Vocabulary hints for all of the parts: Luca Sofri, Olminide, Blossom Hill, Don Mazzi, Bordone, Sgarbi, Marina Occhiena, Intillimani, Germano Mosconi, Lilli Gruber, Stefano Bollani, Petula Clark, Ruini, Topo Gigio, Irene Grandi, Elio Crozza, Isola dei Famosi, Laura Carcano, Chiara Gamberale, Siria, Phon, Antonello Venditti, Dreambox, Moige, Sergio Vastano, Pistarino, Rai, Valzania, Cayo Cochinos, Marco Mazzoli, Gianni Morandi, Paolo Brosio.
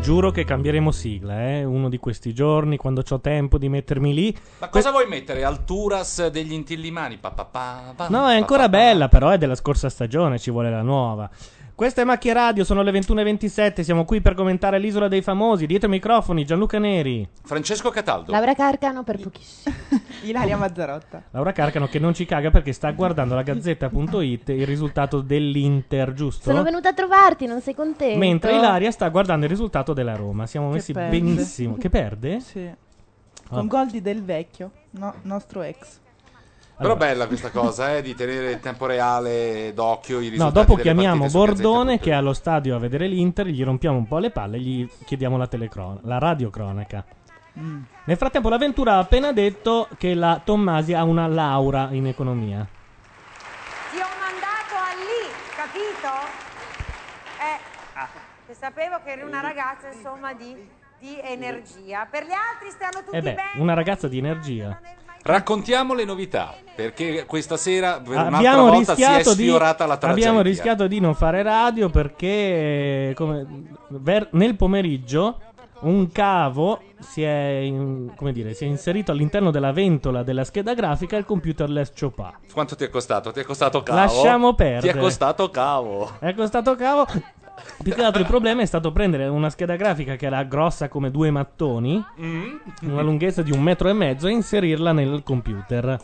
Giuro che cambieremo sigla, uno di questi giorni, quando c'ho tempo di mettermi lì. Ma cosa vuoi mettere? Alturas degli Intillimani? No, è ancora bella, però è della scorsa stagione, ci vuole la nuova. Questa è Macchia Radio, sono le 21.27, siamo qui per commentare l'Isola dei Famosi. Dietro i microfoni Gianluca Neri, Francesco Cataldo, Laura Carcano per pochissimo, Ilaria Mazzarotta. Laura Carcano che non ci caga perché sta guardando la Gazzetta.it, il risultato dell'Inter, giusto? Sono venuta a trovarti, non sei contento? Mentre Ilaria sta guardando il risultato della Roma. Siamo messi benissimo. Che perde? Sì. Con gol di Del Vecchio, nostro ex. Allora. Però bella questa cosa, di tenere in tempo reale d'occhio i risultati. No, dopo chiamiamo Bordone che è allo stadio a vedere l'Inter, gli rompiamo un po' le palle e gli chiediamo la radiocronaca. Nel frattempo l'avventura ha appena detto che la Tommasi ha una laurea in economia. Ti ho mandato a lì, capito? Che sapevo che eri una ragazza, insomma, di energia. Per gli altri stanno tutti bene. Una ragazza di energia. Raccontiamo le novità, perché questa sera per un'altra volta si è sfiorata la tragedia. Abbiamo rischiato di non fare radio perché nel pomeriggio un cavo si è inserito all'interno della ventola della scheda grafica e il computer l'è sciopato. Quanto ti è costato? Ti è costato cavo? Lasciamo perdere. Ti è costato cavo. È costato cavo. Più che altro il problema è stato prendere una scheda grafica che era grossa come due mattoni, una lunghezza di 1,5 metri, e inserirla nel computer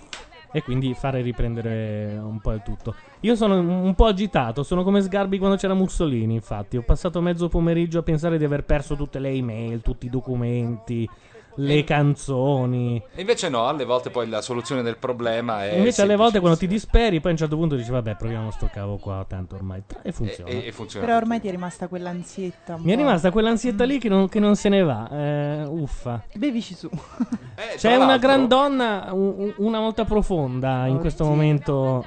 e quindi fare riprendere un po' il tutto. Io sono un po' agitato, sono come Sgarbi quando c'era Mussolini, infatti. Ho passato mezzo pomeriggio a pensare di aver perso tutte le email, tutti i documenti, le canzoni. E invece no, alle volte poi la soluzione del problema è invece alle volte quando ti disperi, poi a un certo punto dici vabbè, proviamo sto cavo qua, tanto ormai e funziona. E funziona. Però ormai ti è rimasta quell'ansietta. Mi è rimasta quell'ansietta lì che non se ne va. Uffa. Bevici su. C'è una gran donna, una volta profonda in questo momento.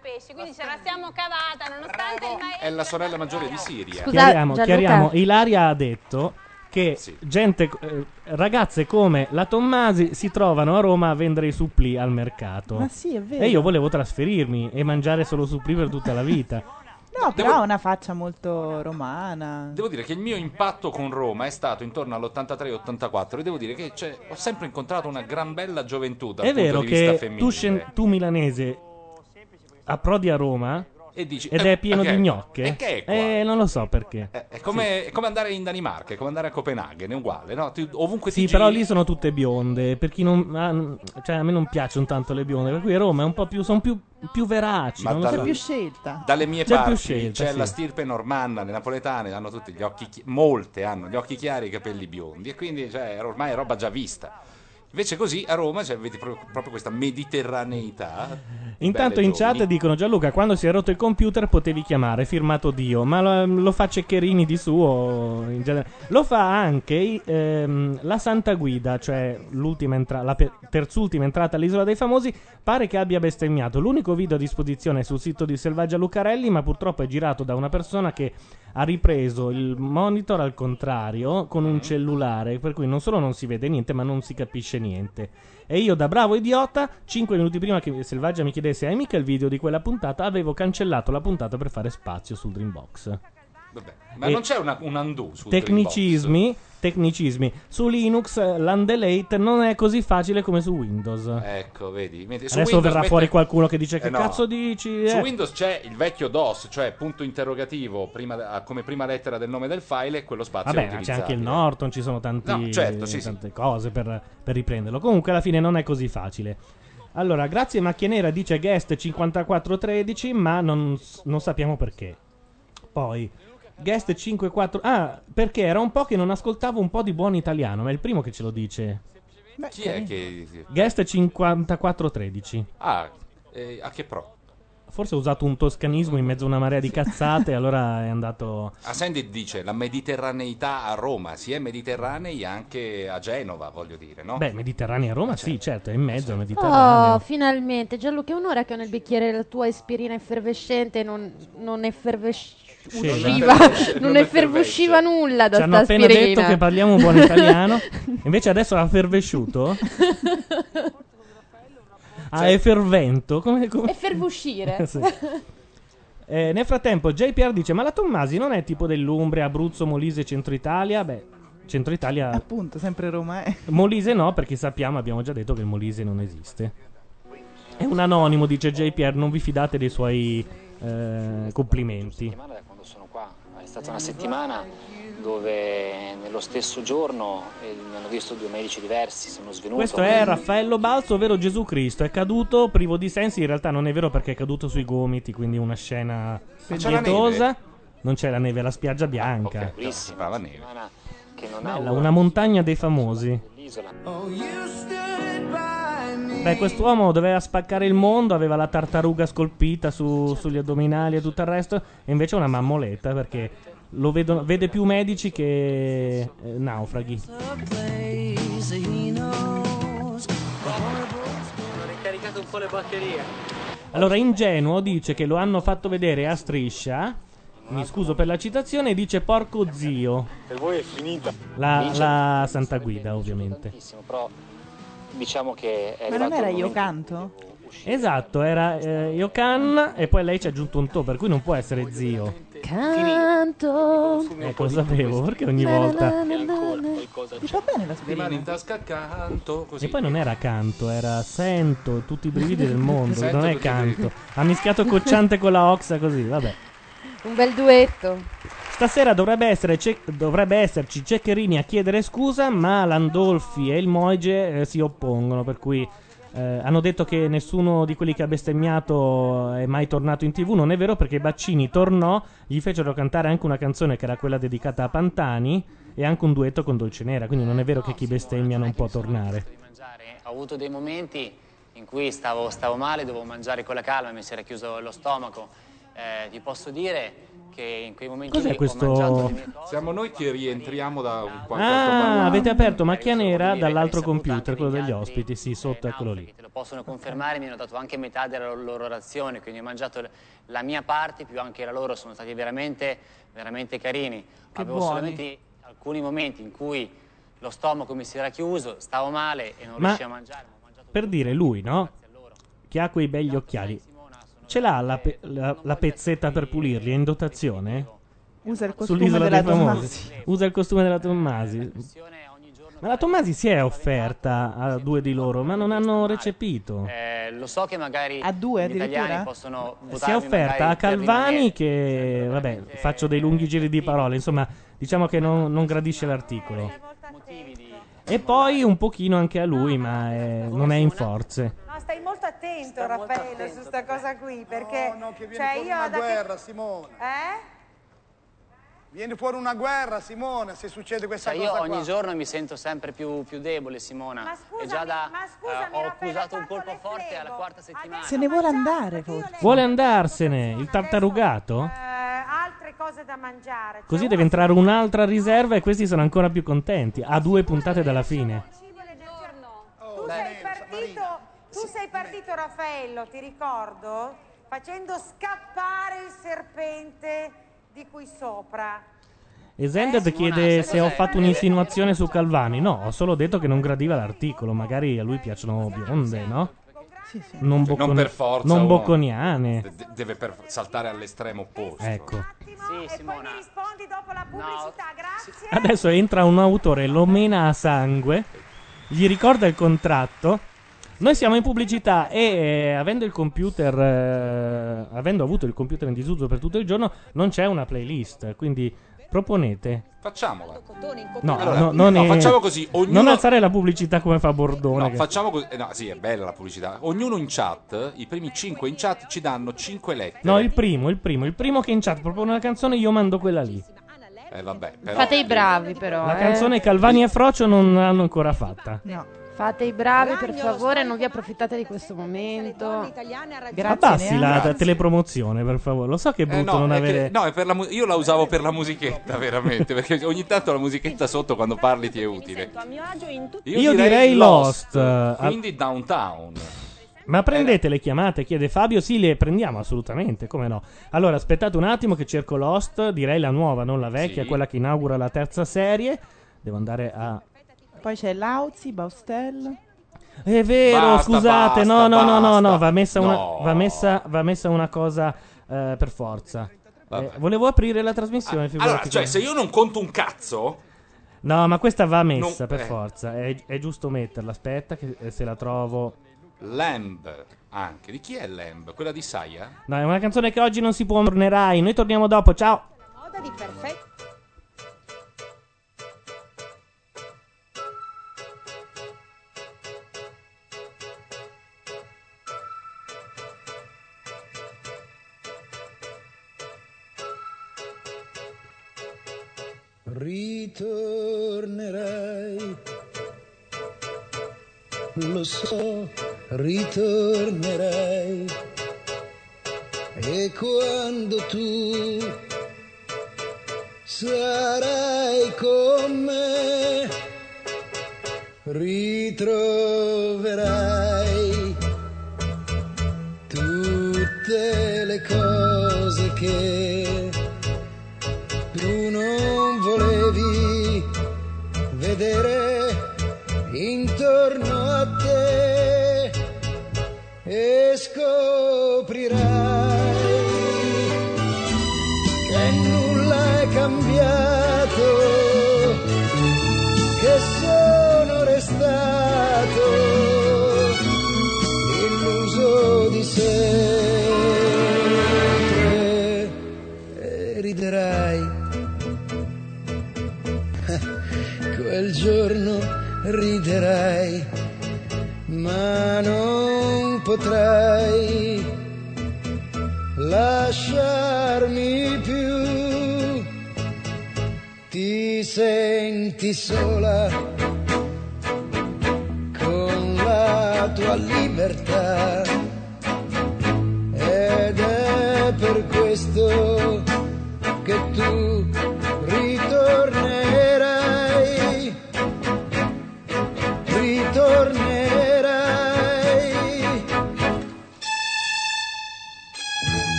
Pesci, quindi ce la siamo cavata nonostante il maestro. È la sorella maggiore di Siria. Chiariamo. Ilaria ha detto che ragazze come la Tommasi si trovano a Roma a vendere i supplì al mercato. Ma sì, è vero. E io volevo trasferirmi e mangiare solo supplì per tutta la vita. No, però ha una faccia molto romana. Devo dire che il mio impatto con Roma è stato intorno all'83-84 e devo dire che ho sempre incontrato una gran bella gioventù dal punto di vista femminile. È vero che tu milanese approdi a Roma e dici, ed è pieno di gnocche. E che è qua? Non lo so perché. È come andare in Danimarca, è come andare a Copenaghen, è uguale, no? Ovunque sì, però lì sono tutte bionde. Per chi non, a me non piacciono tanto le bionde, per cui a Roma è un po' più, sono più veraci. Ma c'è più scelta. Dalle mie parti scelta, c'è la stirpe normanna, le napoletane hanno tutti gli occhi molte hanno gli occhi chiari e i capelli biondi, e quindi ormai è roba già vista. Invece così a Roma vedi proprio questa mediterraneità. Intanto in chat dicono: Gianluca, quando si è rotto il computer potevi chiamare, firmato Dio. Ma lo fa Ceccherini di suo, in genere. Lo fa anche la Santa Guida, cioè terz'ultima entrata all'Isola dei Famosi. Pare che abbia bestemmiato. L'unico video a disposizione è sul sito di Selvaggia Lucarelli, ma purtroppo è girato da una persona che ha ripreso il monitor al contrario con un cellulare, per cui non solo non si vede niente, ma non si capisce niente. E io, da bravo idiota, 5 minuti prima che Selvaggia mi chiedesse hai mica il video di quella puntata, avevo cancellato la puntata per fare spazio sul Dreambox. Vabbè, ma non c'è un undo sul tecnicismi. Su Linux l'undelete non è così facile come su Windows. Ecco, vedi. Adesso Windows verrà fuori qualcuno che dice che no. Cazzo dici? Su Windows c'è il vecchio DOS, cioè punto interrogativo come prima lettera del nome del file e quello spazio. Vabbè, c'è anche il Norton, ci sono tante cose per riprenderlo. Comunque alla fine non è così facile. Allora, grazie Macchia Nera, dice guest 5413, ma non sappiamo perché. Poi guest 54. Perché era un po' che non ascoltavo un po' di buon italiano, ma è il primo che ce lo dice. Chi è che guest 5413? a che pro? Forse ho usato un toscanismo in mezzo a una marea di cazzate, allora è andato... Ah, Sandy dice, la mediterraneità a Roma, si è mediterranei anche a Genova, voglio dire, no? Beh, mediterranei a Roma, sì, certo, è in mezzo a mediterraneo. Oh, finalmente, Gianluca, è un'ora che ho nel bicchiere la tua aspirina effervescente, non effervesciva nulla da sta aspirina. Ci hanno appena detto che parliamo un buon italiano, invece adesso ha effervesciuto... Ah, è fervento. È fervuscire. Sì. Nel frattempo JPR dice, ma la Tommasi non è tipo dell'Umbria, Abruzzo, Molise, Centro Italia? Beh, Centro Italia... Appunto, sempre Roma è. Molise no, perché sappiamo, abbiamo già detto che il Molise non esiste. È un anonimo, dice JPR, non vi fidate dei suoi complimenti. Settimana, da quando sono qua, è stata una settimana dove nello stesso giorno mi hanno visto due medici diversi, sono svenuto. Questo è Raffaello Balzo, ovvero Gesù Cristo, è caduto privo di sensi, in realtà non è vero perché è caduto sui gomiti, quindi una scena pietosa. Non c'è la neve, è la spiaggia bianca. Okay, bellissima la neve. Che non bella, una montagna dei famosi. Beh, quest'uomo doveva spaccare il mondo, aveva la tartaruga scolpita sugli addominali e tutto il resto, e invece una mammoletta perché... Lo vede più medici che naufraghi. Ho ricaricato un po' le batterie. Allora, ingenuo dice che lo hanno fatto vedere a Striscia. Mi scuso per la citazione, dice porco zio. Per voi è finita. La Santa Guida, ovviamente. Però diciamo che ma non era Io Canto? Esatto, era Io Can e poi lei ci ha aggiunto un to, per cui non può essere zio. Canto, lo sapevo perché ogni volta ti fa bene la spina. Rimane in tasca canto. Così. E poi non era canto, era sento tutti i brividi del mondo. Sento non è canto. Ha mischiato Cocciante con la Oxa, così vabbè. Un bel duetto. Stasera dovrebbe esserci Ceccherini a chiedere scusa, ma Landolfi e il Moige si oppongono, per cui. Hanno detto che nessuno di quelli che ha bestemmiato è mai tornato in TV. Non è vero, perché Baccini tornò, gli fecero cantare anche una canzone che era quella dedicata a Pantani e anche un duetto con Dolce Nera, quindi non è vero che chi bestemmia non può tornare. Ho avuto dei momenti in cui stavo male, dovevo mangiare con la calma, mi si era chiuso lo stomaco. Vi posso dire che in quei momenti cos'è questo? Cose, siamo noi che rientriamo da un qualche altro. Avete aperto Macchia Nera dall'altro computer, quello degli ospiti, sì, sotto eccolo lì. Te lo possono confermare, mi hanno dato anche metà della loro razione, quindi ho mangiato la mia parte più anche la loro, sono stati veramente veramente carini. Che avevo buoni. Solamente alcuni momenti in cui lo stomaco mi si era chiuso, stavo male e non riuscivo a mangiare, ma ho mangiato per dire lui, no? Che ha quei begli occhiali. Ce l'ha la pezzetta per pulirli, è in dotazione? Usa il costume della Tommasi. Usa il costume della Tommasi. Ma la Tommasi si è offerta a due di loro, ma non hanno recepito. Lo so che magari a due addirittura? Si è offerta a Calvani che, vabbè, faccio dei lunghi giri di parole, insomma, diciamo che non gradisce l'articolo. E poi un pochino anche a lui, ma non è in forze. No, stai molto attento, sta Raffaello, molto attento, su sta cosa qui, perché... No, che viene fuori una guerra, Simone. Viene fuori una guerra, Simona, se succede questa cosa qua. Io ogni giorno mi sento sempre più debole, Simona. Ma scusami, ho accusato un colpo forte alla quarta settimana. Se ne vuole andare, forse. Vuole andarsene, il tartarugato? Altre cose da mangiare. Cioè così deve entrare un'altra riserva e questi sono ancora più contenti. A due puntate dalla fine. Tu sei partito... Tu sei partito, Raffaello, ti ricordo, facendo scappare il serpente di qui sopra. E Zended chiede se ho fatto un'insinuazione su Calvani. No, ho solo detto che non gradiva l'articolo. Magari a lui piacciono bionde, no? Sì. Non per forza. Non bocconiane. Deve saltare all'estremo opposto. Ecco. Sì, Simona. E poi mi rispondi dopo la pubblicità, grazie. Adesso entra un autore, lo mena a sangue, gli ricorda il contratto. Noi siamo in pubblicità e avendo il computer, avendo avuto il computer in disuso per tutto il giorno, non c'è una playlist, quindi proponete. Facciamola. No, allora, non facciamo così. Non alzare la pubblicità come fa Bordone. No, facciamo così. No, sì, è bella la pubblicità. Ognuno in chat, i primi 5 in chat ci danno 5 lettere. No, il primo che in chat propone una canzone, io mando quella lì. Vabbè, però, fate i bravi però. La canzone Calvani e Frocio non l'hanno ancora fatta. No. Fate i bravi, per favore, non vi approfittate di questo momento. Abbassi la telepromozione, per favore. Lo so che è brutto non avere... No, è per la io la usavo per la musichetta, veramente, perché ogni tanto la musichetta sotto quando parli ti è utile. Io direi Lost. Quindi Downtown. Ma prendete le chiamate, chiede Fabio. Sì, le prendiamo assolutamente, come no. Allora, aspettate un attimo che cerco Lost. Direi la nuova, non la vecchia, sì, quella che inaugura la terza serie. Devo andare a... Poi c'è Lauzi, Baustelle. È vero, basta, scusate, basta, no, va messa una cosa per forza. Volevo aprire la trasmissione. Allora, cioè, se io non conto un cazzo... No, ma questa va messa per forza, è giusto metterla, aspetta che se la trovo... Lamb, anche, di chi è Lamb? Quella di Saia? No, è una canzone che oggi non si può, tornerai, noi torniamo dopo, ciao! Una moda di perfetto. Ritornerai, lo so, ritornerai, e quando tu sarai con me, ritroverai tutte le cose che tu non volevi vedere intorno a te, e scoprirai che nulla è cambiato, che sono restato illuso di sé, e riderai. Quel giorno riderai, ma non potrai lasciarmi più. Ti senti sola con la tua libertà, ed è per questo che tu ritornerai.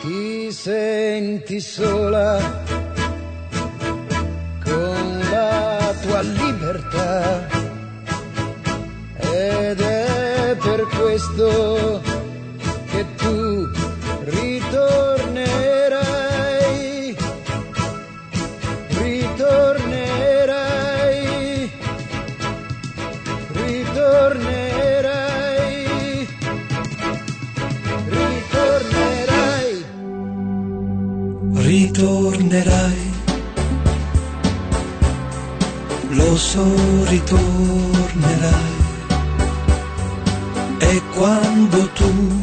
Ti senti sola con la tua libertà, ed è per questo che tu ritornerai, ritornerai, ritornerai, ritornerai, ritornerai, lo so, ritornerai. E quando tu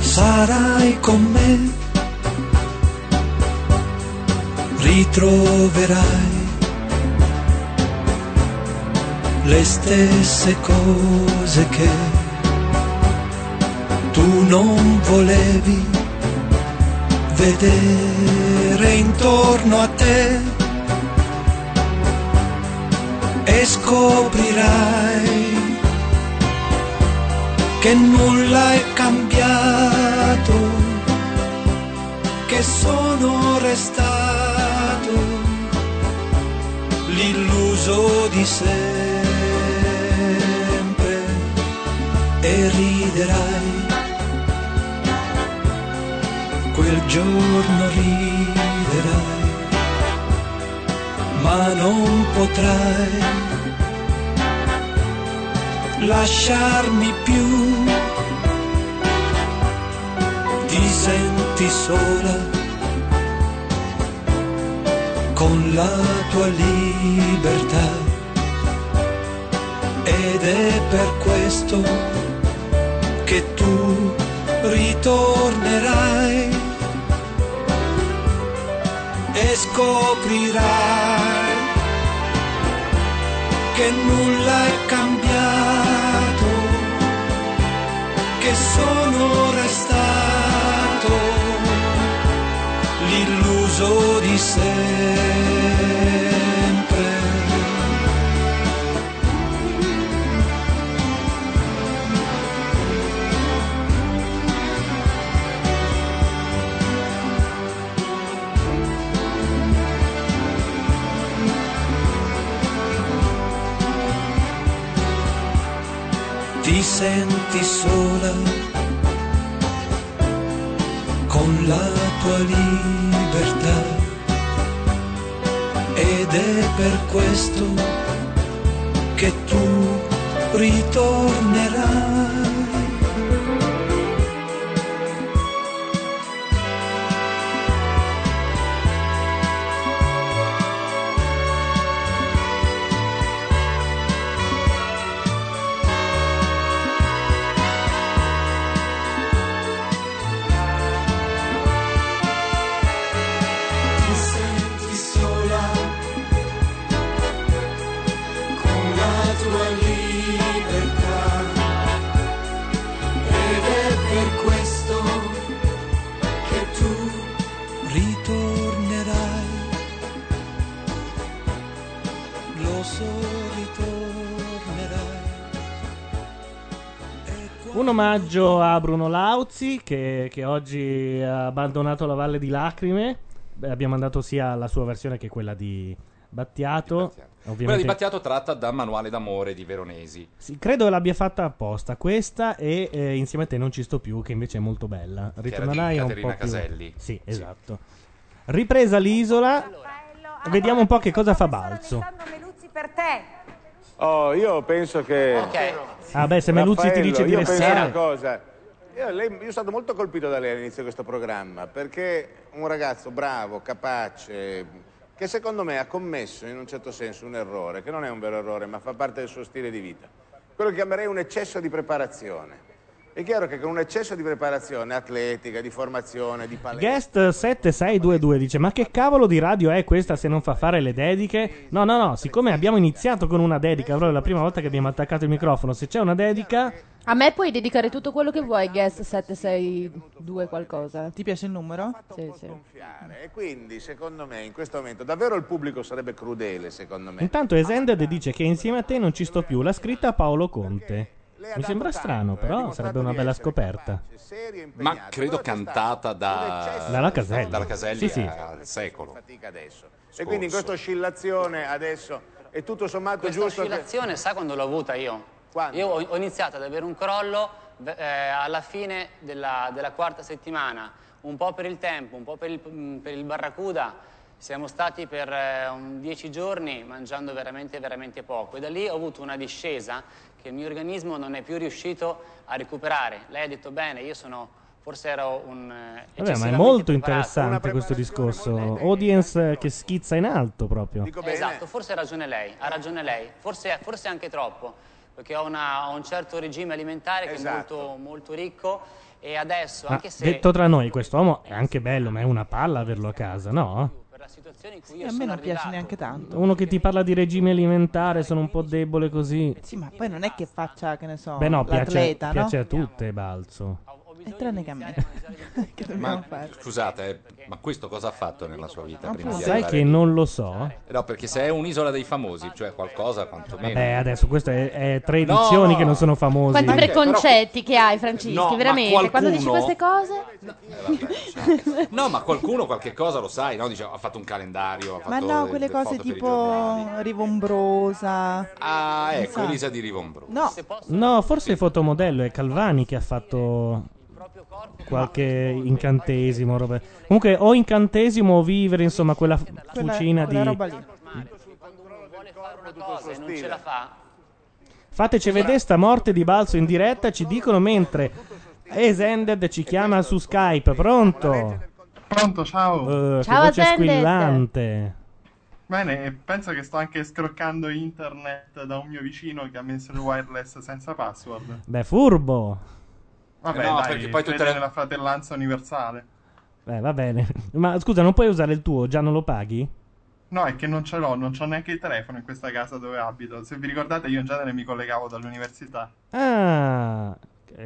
sarai con me, ritroverai le stesse cose che tu non volevi vedere intorno a te, e scoprirai che nulla è cambiato, che sono restato l'illuso di sempre, e riderai, quel giorno riderai, ma non potrai lasciarmi più, ti senti sola con la tua libertà, ed è per questo che tu ritornerai e scoprirai che nulla è cambiato, che sono restato l'illuso di sempre. Ti senti sola con la tua libertà, ed è per questo che tu ritornerai. Un omaggio a Bruno Lauzi che oggi ha abbandonato la Valle di Lacrime. Beh, abbiamo mandato sia la sua versione che quella di Battiato. Quella di Battiato tratta da Manuale d'amore di Veronesi. Sì, credo l'abbia fatta apposta questa e Insieme a te non ci sto più, che invece è molto bella. Ritornerai un po' Caterina Caselli. Più... Sì, esatto. Sì. Ripresa l'isola. Allora, vediamo un po' che cosa fa Balzo. Meluzzi per te. Oh, io penso che... Okay. Ah beh, se Meluzzi Raffaello, ti dice di restare... Una cosa. Io sono stato molto colpito da lei all'inizio di questo programma, perché un ragazzo bravo, capace, che secondo me ha commesso in un certo senso un errore, che non è un vero errore, ma fa parte del suo stile di vita. Quello che chiamerei un eccesso di preparazione. È chiaro che con un eccesso di preparazione atletica, di formazione, di palestra... Guest 7622 dice: ma che cavolo di radio è questa se non fa fare le dediche? No, no, no, siccome abbiamo iniziato con una dedica, proprio la prima volta che abbiamo attaccato il microfono, se c'è una dedica... A me puoi dedicare tutto quello che vuoi, Guest 762 qualcosa. Ti piace il numero? Sì, sì. E quindi, secondo me, in questo momento, davvero il pubblico sarebbe crudele, secondo me. Intanto Esended dice che Insieme a te non ci sto più, l'ha scritta Paolo Conte. Mi sembra strano, però sarebbe una bella scoperta. Ma credo cantata dalla Caselli. Dalla Caselli, sì, sì. Al secolo. E quindi questa oscillazione adesso è tutto sommato questa giusto. Questa oscillazione, che... sa quando l'ho avuta io? Quando? Io ho iniziato ad avere un crollo alla fine della quarta settimana, un po' per il tempo, un po' per il Barracuda. Siamo stati per 10 giorni mangiando veramente, veramente poco, e da lì ho avuto una discesa che il mio organismo non è più riuscito a recuperare. Lei ha detto bene, io sono... Forse ero un... Vabbè, ma è molto interessante questo discorso. Audience che schizza in alto proprio. Esatto, forse ha ragione lei. Forse anche troppo, perché ho un certo regime alimentare che è molto, molto ricco. E adesso, anche se... Detto tra noi, quest'uomo è anche bello, ma è una palla averlo a casa, no? La situazione in cui io a me non piace neanche tanto. Uno che ti parla di regime alimentare, sono un po' debole così. Sì, ma poi non è che faccia, che ne so, beh, no, l'atleta, piace a tutte, Balzo. E tranne che a me. Che ma scusate, ma questo cosa ha fatto nella sua vita? Prima di sai che non lo so. No, perché se è un'isola dei famosi, cioè qualcosa quantomeno. Vabbè, adesso queste è 3 edizioni che non sono famose. Quanti preconcetti che hai, Francesco, no, veramente. Qualcuno... Quando dici queste cose? No, vabbè, no, ma qualcuno qualche cosa lo sai, no? Dice, ha fatto un calendario. Ma fatto no, quelle cose tipo Rivombrosa. Ah, ecco, so. Elisa di Rivombrosa. No, forse sì. Fotomodello è Calvani che ha fatto... qualche incantesimo, roba. Comunque o incantesimo o vivere, insomma, quella cucina di roba lì. Quando uno vuole fare una cosa e non ce la fa. Fateci vedere sta morte di Balzo in diretta, ci dicono, mentre Esended ci chiama su Skype. Pronto? Pronto, ciao. Ciao, che voce squillante. Bene, penso che sto anche scroccando internet da un mio vicino che ha messo il wireless senza password. Beh, furbo! Vabbè, no, dai, perché poi tutte nella fratellanza universale. Beh, va bene. Ma scusa, non puoi usare il tuo? Già non lo paghi? No, è che non ce l'ho, non c'ho neanche il telefono in questa casa dove abito. Se vi ricordate, io in genere mi collegavo dall'università. Ah...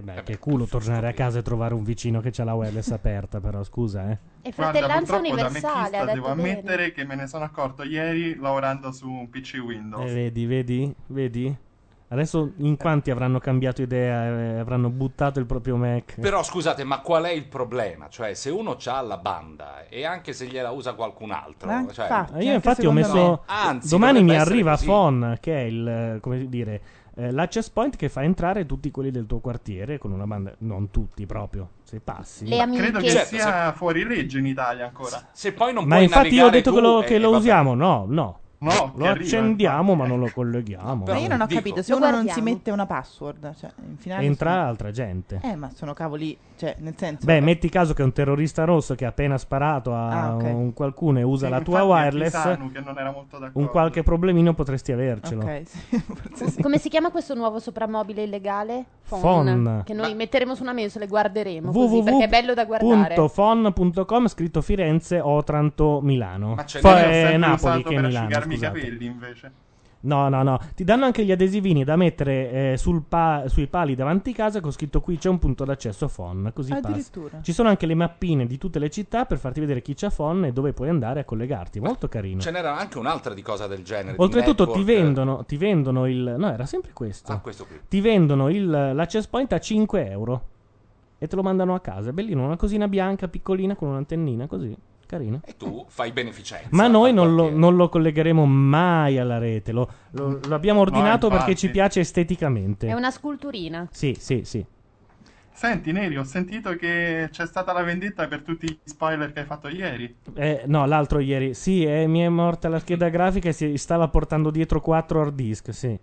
beh, che culo tornare a casa e trovare un vicino che c'ha la wireless aperta, però scusa, eh. E fratellanza universale, da devo ammettere bene. Che me ne sono accorto ieri lavorando su un PC Windows. Vedi? Adesso in quanti avranno cambiato idea e avranno buttato il proprio Mac. Però scusate, ma qual è il problema? Cioè, se uno c'ha la banda e anche se gliela usa qualcun altro, io infatti ho messo me. Anzi, domani mi arriva Phon, che è il, come dire, l'access point che fa entrare tutti quelli del tuo quartiere con una banda, non tutti proprio, se passi. Credo che sia fuori legge in Italia ancora. Se poi non ma infatti io ho detto che lo usiamo, no, lo accendiamo ma non lo colleghiamo. Ma io non ho capito, se uno non si mette una password, cioè, in finale entra altra gente. Ma sono cavoli, cioè, nel senso. Beh, metti caso che un terrorista rosso che ha appena sparato a un qualcuno e usa la tua wireless, che non era molto d'accordo. Un qualche problemino potresti avercelo. Okay, sì. Come si chiama questo nuovo soprammobile illegale? Phon. Che noi metteremo su una mensola e guarderemo così, perché è bello da guardare. www.phon.com, scritto Firenze, Otranto, Milano. Ma c'è Napoli che Milano. I capelli invece no, ti danno anche gli adesivini da mettere sui pali davanti casa con scritto "qui c'è un punto d'accesso Phon", così addirittura. Ci sono anche le mappine di tutte le città per farti vedere chi c'ha Phon e dove puoi andare a collegarti. Molto carino. Ce n'era anche un'altra di cosa del genere. Oltretutto ti vendono il no, era sempre questo. Questo qui. Ti vendono l'access point a €5 e te lo mandano a casa. È bellino, una cosina bianca piccolina con un'antennina così. Carino. E tu fai beneficenza. Ma noi non lo collegheremo mai alla rete. Lo abbiamo ordinato perché ci piace esteticamente. È una sculturina. Sì. Senti, Neri, ho sentito che c'è stata la vendetta per tutti gli spoiler che hai fatto ieri. No, l'altro ieri. Sì, mi è morta la scheda grafica e si stava portando dietro 4 hard disk, sì.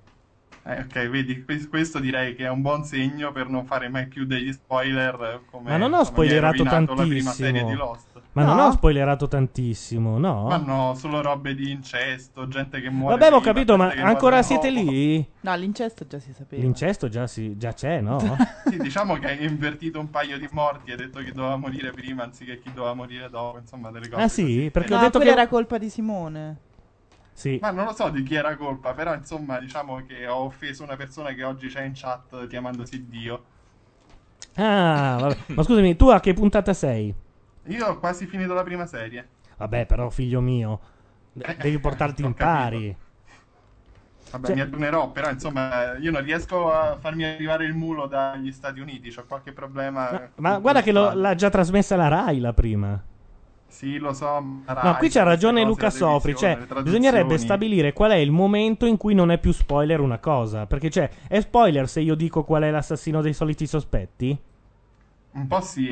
Ok, vedi, questo direi che è un buon segno per non fare mai più degli spoiler. Ma non ho spoilerato tantissimo. La prima serie di Lost. Ma no. Non ho spoilerato tantissimo, no? Ma no, solo robe di incesto, gente che muore. Vabbè, ho capito, ma ancora siete lì? No, l'incesto già si sapeva. L'incesto già c'è, no? Sì, diciamo che hai invertito un paio di morti, hai detto chi doveva morire prima anziché chi doveva morire dopo, insomma, delle cose. Ah sì? Così. Perché ho detto che era colpa di Simone. Sì. Ma non lo so di chi era colpa, però insomma, diciamo che ho offeso una persona che oggi c'è in chat chiamandosi Dio. Ah, vabbè. Ma scusami, tu a che puntata sei? Io ho quasi finito la prima serie. Vabbè, però, figlio mio, devi portarti in pari. Vabbè, mi addonerò, però, insomma, io non riesco a farmi arrivare il mulo dagli Stati Uniti. C'ho qualche problema. Ma guarda che l'ha già trasmessa la Rai la prima. Sì, lo so. No, qui c'ha ragione Luca Sofri. Cioè, bisognerebbe stabilire qual è il momento in cui non è più spoiler una cosa. Perché, cioè, è spoiler se io dico qual è l'assassino dei soliti sospetti? Un po' sì,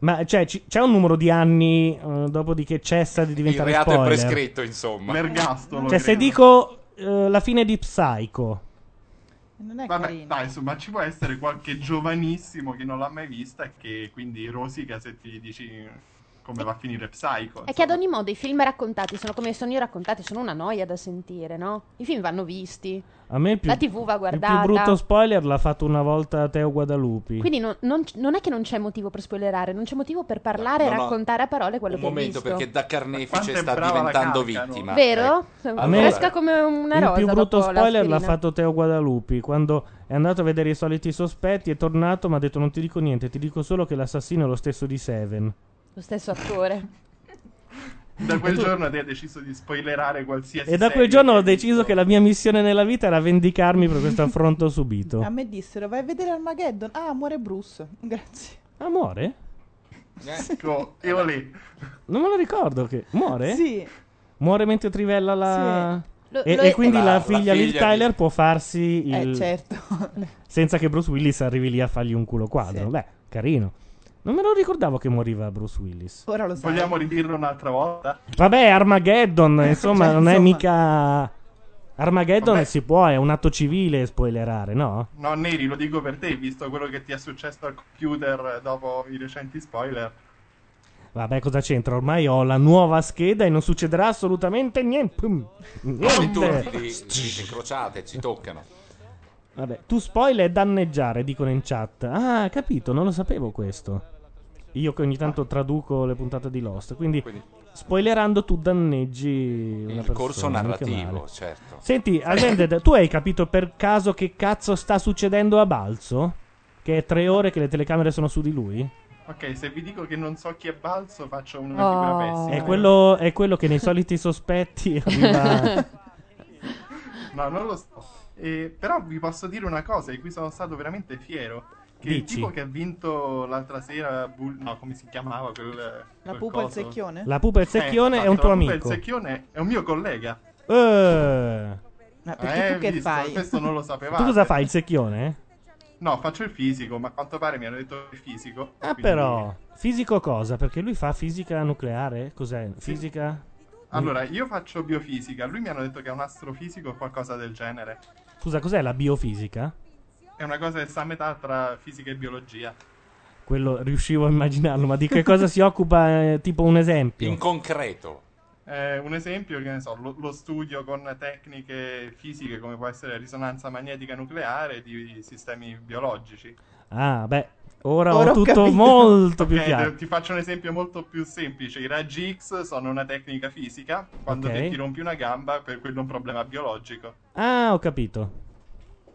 Ma cioè, c'è un numero di anni dopodiché cessa di diventare spoiler. Il reato è prescritto, insomma. L'ergastolo. Cioè, se dico la fine di Psycho. Non è carino. Dai, insomma, ci può essere qualche giovanissimo che non l'ha mai vista e che quindi rosica se ti dici come va a finire Psycho. Insomma. È che ad ogni modo i film raccontati sono come i sogni raccontati, sono una noia da sentire, no? I film vanno visti. A me la TV va guardata. Il più brutto spoiler l'ha fatto una volta Teo Guadalupi. Quindi non è che non c'è motivo per spoilerare, non c'è motivo per parlare e raccontare a parole quello che ho visto. Un momento, perché da carnefice sta diventando vittima. Vero? Fresca come una rosa. Il più brutto spoiler l'ha fatto Teo Guadalupi, quando è andato a vedere I soliti sospetti, è tornato, ma ha detto "non ti dico niente, ti dico solo che l'assassino è lo stesso di Seven". Lo stesso attore. Da quel giorno ti hai deciso di spoilerare qualsiasi. E da quel giorno ho deciso che la mia missione nella vita era vendicarmi per questo affronto subito. A me dissero "vai a vedere Armageddon". Ah, muore Bruce. Grazie. Ah, muore? Ecco, io lì. Non me lo ricordo che muore? Sì. Muore mentre trivella la e quindi la figlia Liv Tyler può farsi il certo. Senza che Bruce Willis arrivi lì a fargli un culo quadro. Sì. Beh, carino. Non me lo ricordavo che moriva Bruce Willis. Ora lo sai. Vogliamo ridirlo un'altra volta? Vabbè, Armageddon, insomma, cioè, non insomma... è mica... Armageddon si può, è un atto civile spoilerare, no? No, Neri, lo dico per te, visto quello che ti è successo al computer dopo i recenti spoiler. Vabbè, cosa c'entra? Ormai ho la nuova scheda e non succederà assolutamente niente. Li incrociate, ci toccano. Vabbè, tu spoil e danneggiare, dicono in chat. Ah, capito, non lo sapevo questo. Io che ogni tanto traduco le puntate di Lost, quindi spoilerando tu danneggi una persona. Il corso narrativo, certo. Senti, Allended, tu hai capito per caso che cazzo sta succedendo a Balzo? Che è 3 ore che le telecamere sono su di lui? Ok, se vi dico che non so chi è Balzo faccio una figura pessima. È quello che nei soliti sospetti arriva... No, non lo so. Però vi posso dire una cosa di cui sono stato veramente fiero. Che dici? Il tipo che ha vinto l'altra sera come si chiamava quel pupa e il secchione? La pupa e il secchione è un tuo amico. La pupa e il secchione è un mio collega. Ma perché tu che visto? Fai? Questo non lo sapevate. Tu cosa fai, il secchione? No, faccio il fisico, ma a quanto pare mi hanno detto il fisico. Ah, quindi... però, fisico cosa? Perché lui fa fisica nucleare? Cos'è? Sì. Fisica? Allora, io faccio biofisica. Lui mi hanno detto che è un astrofisico o qualcosa del genere. Scusa, cos'è la biofisica? È una cosa che sta a metà tra fisica e biologia. Quello riuscivo a immaginarlo, ma di che cosa si occupa? Tipo un esempio. In concreto. Un esempio, che ne so, lo studio con tecniche fisiche come può essere risonanza magnetica nucleare di sistemi biologici. Ah, beh, ora ho tutto capito. Molto più chiaro. Ti faccio un esempio molto più semplice. I raggi X sono una tecnica fisica. Quando ti rompi una gamba, per quello è un problema biologico. Ah, ho capito.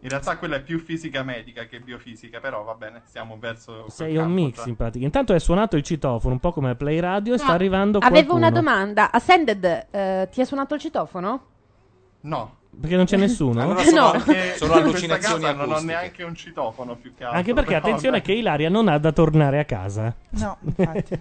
In realtà quella è più fisica medica che biofisica, però va bene, siamo verso... Sei un mix, in pratica. Intanto è suonato il citofono, un po' come Play Radio, e sta arrivando qualcuno. Avevo una domanda. Ascended, ti è suonato il citofono? No. Perché non c'è nessuno? Allora sono allucinazioni acustiche. Non ho neanche un citofono, più che altro. Anche perché, attenzione, che Ilaria non ha da tornare a casa. No, infatti.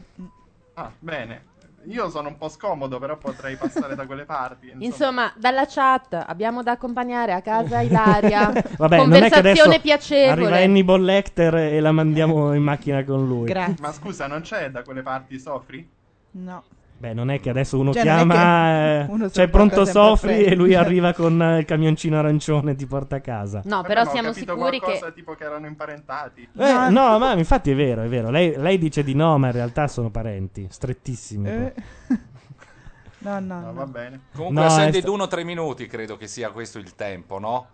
Bene. Io sono un po' scomodo, però potrei passare da quelle parti. Insomma, dalla chat abbiamo da accompagnare a casa Ilaria. Vabbè, conversazione non è che adesso piacevole. Arriva Hannibal Lecter e la mandiamo in macchina con lui. Grazie. Ma scusa, non c'è da quelle parti Sofri? No. Beh, non è che adesso uno chiama, c'è pronto Sofri e lui arriva con il camioncino arancione e ti porta a casa. No, però siamo sicuri che tipo che erano imparentati. No, ma infatti è vero. Lei dice di no, ma in realtà sono parenti, strettissimi. No, va bene. Comunque essendo ed 1-3 minuti, credo che sia questo il tempo, no?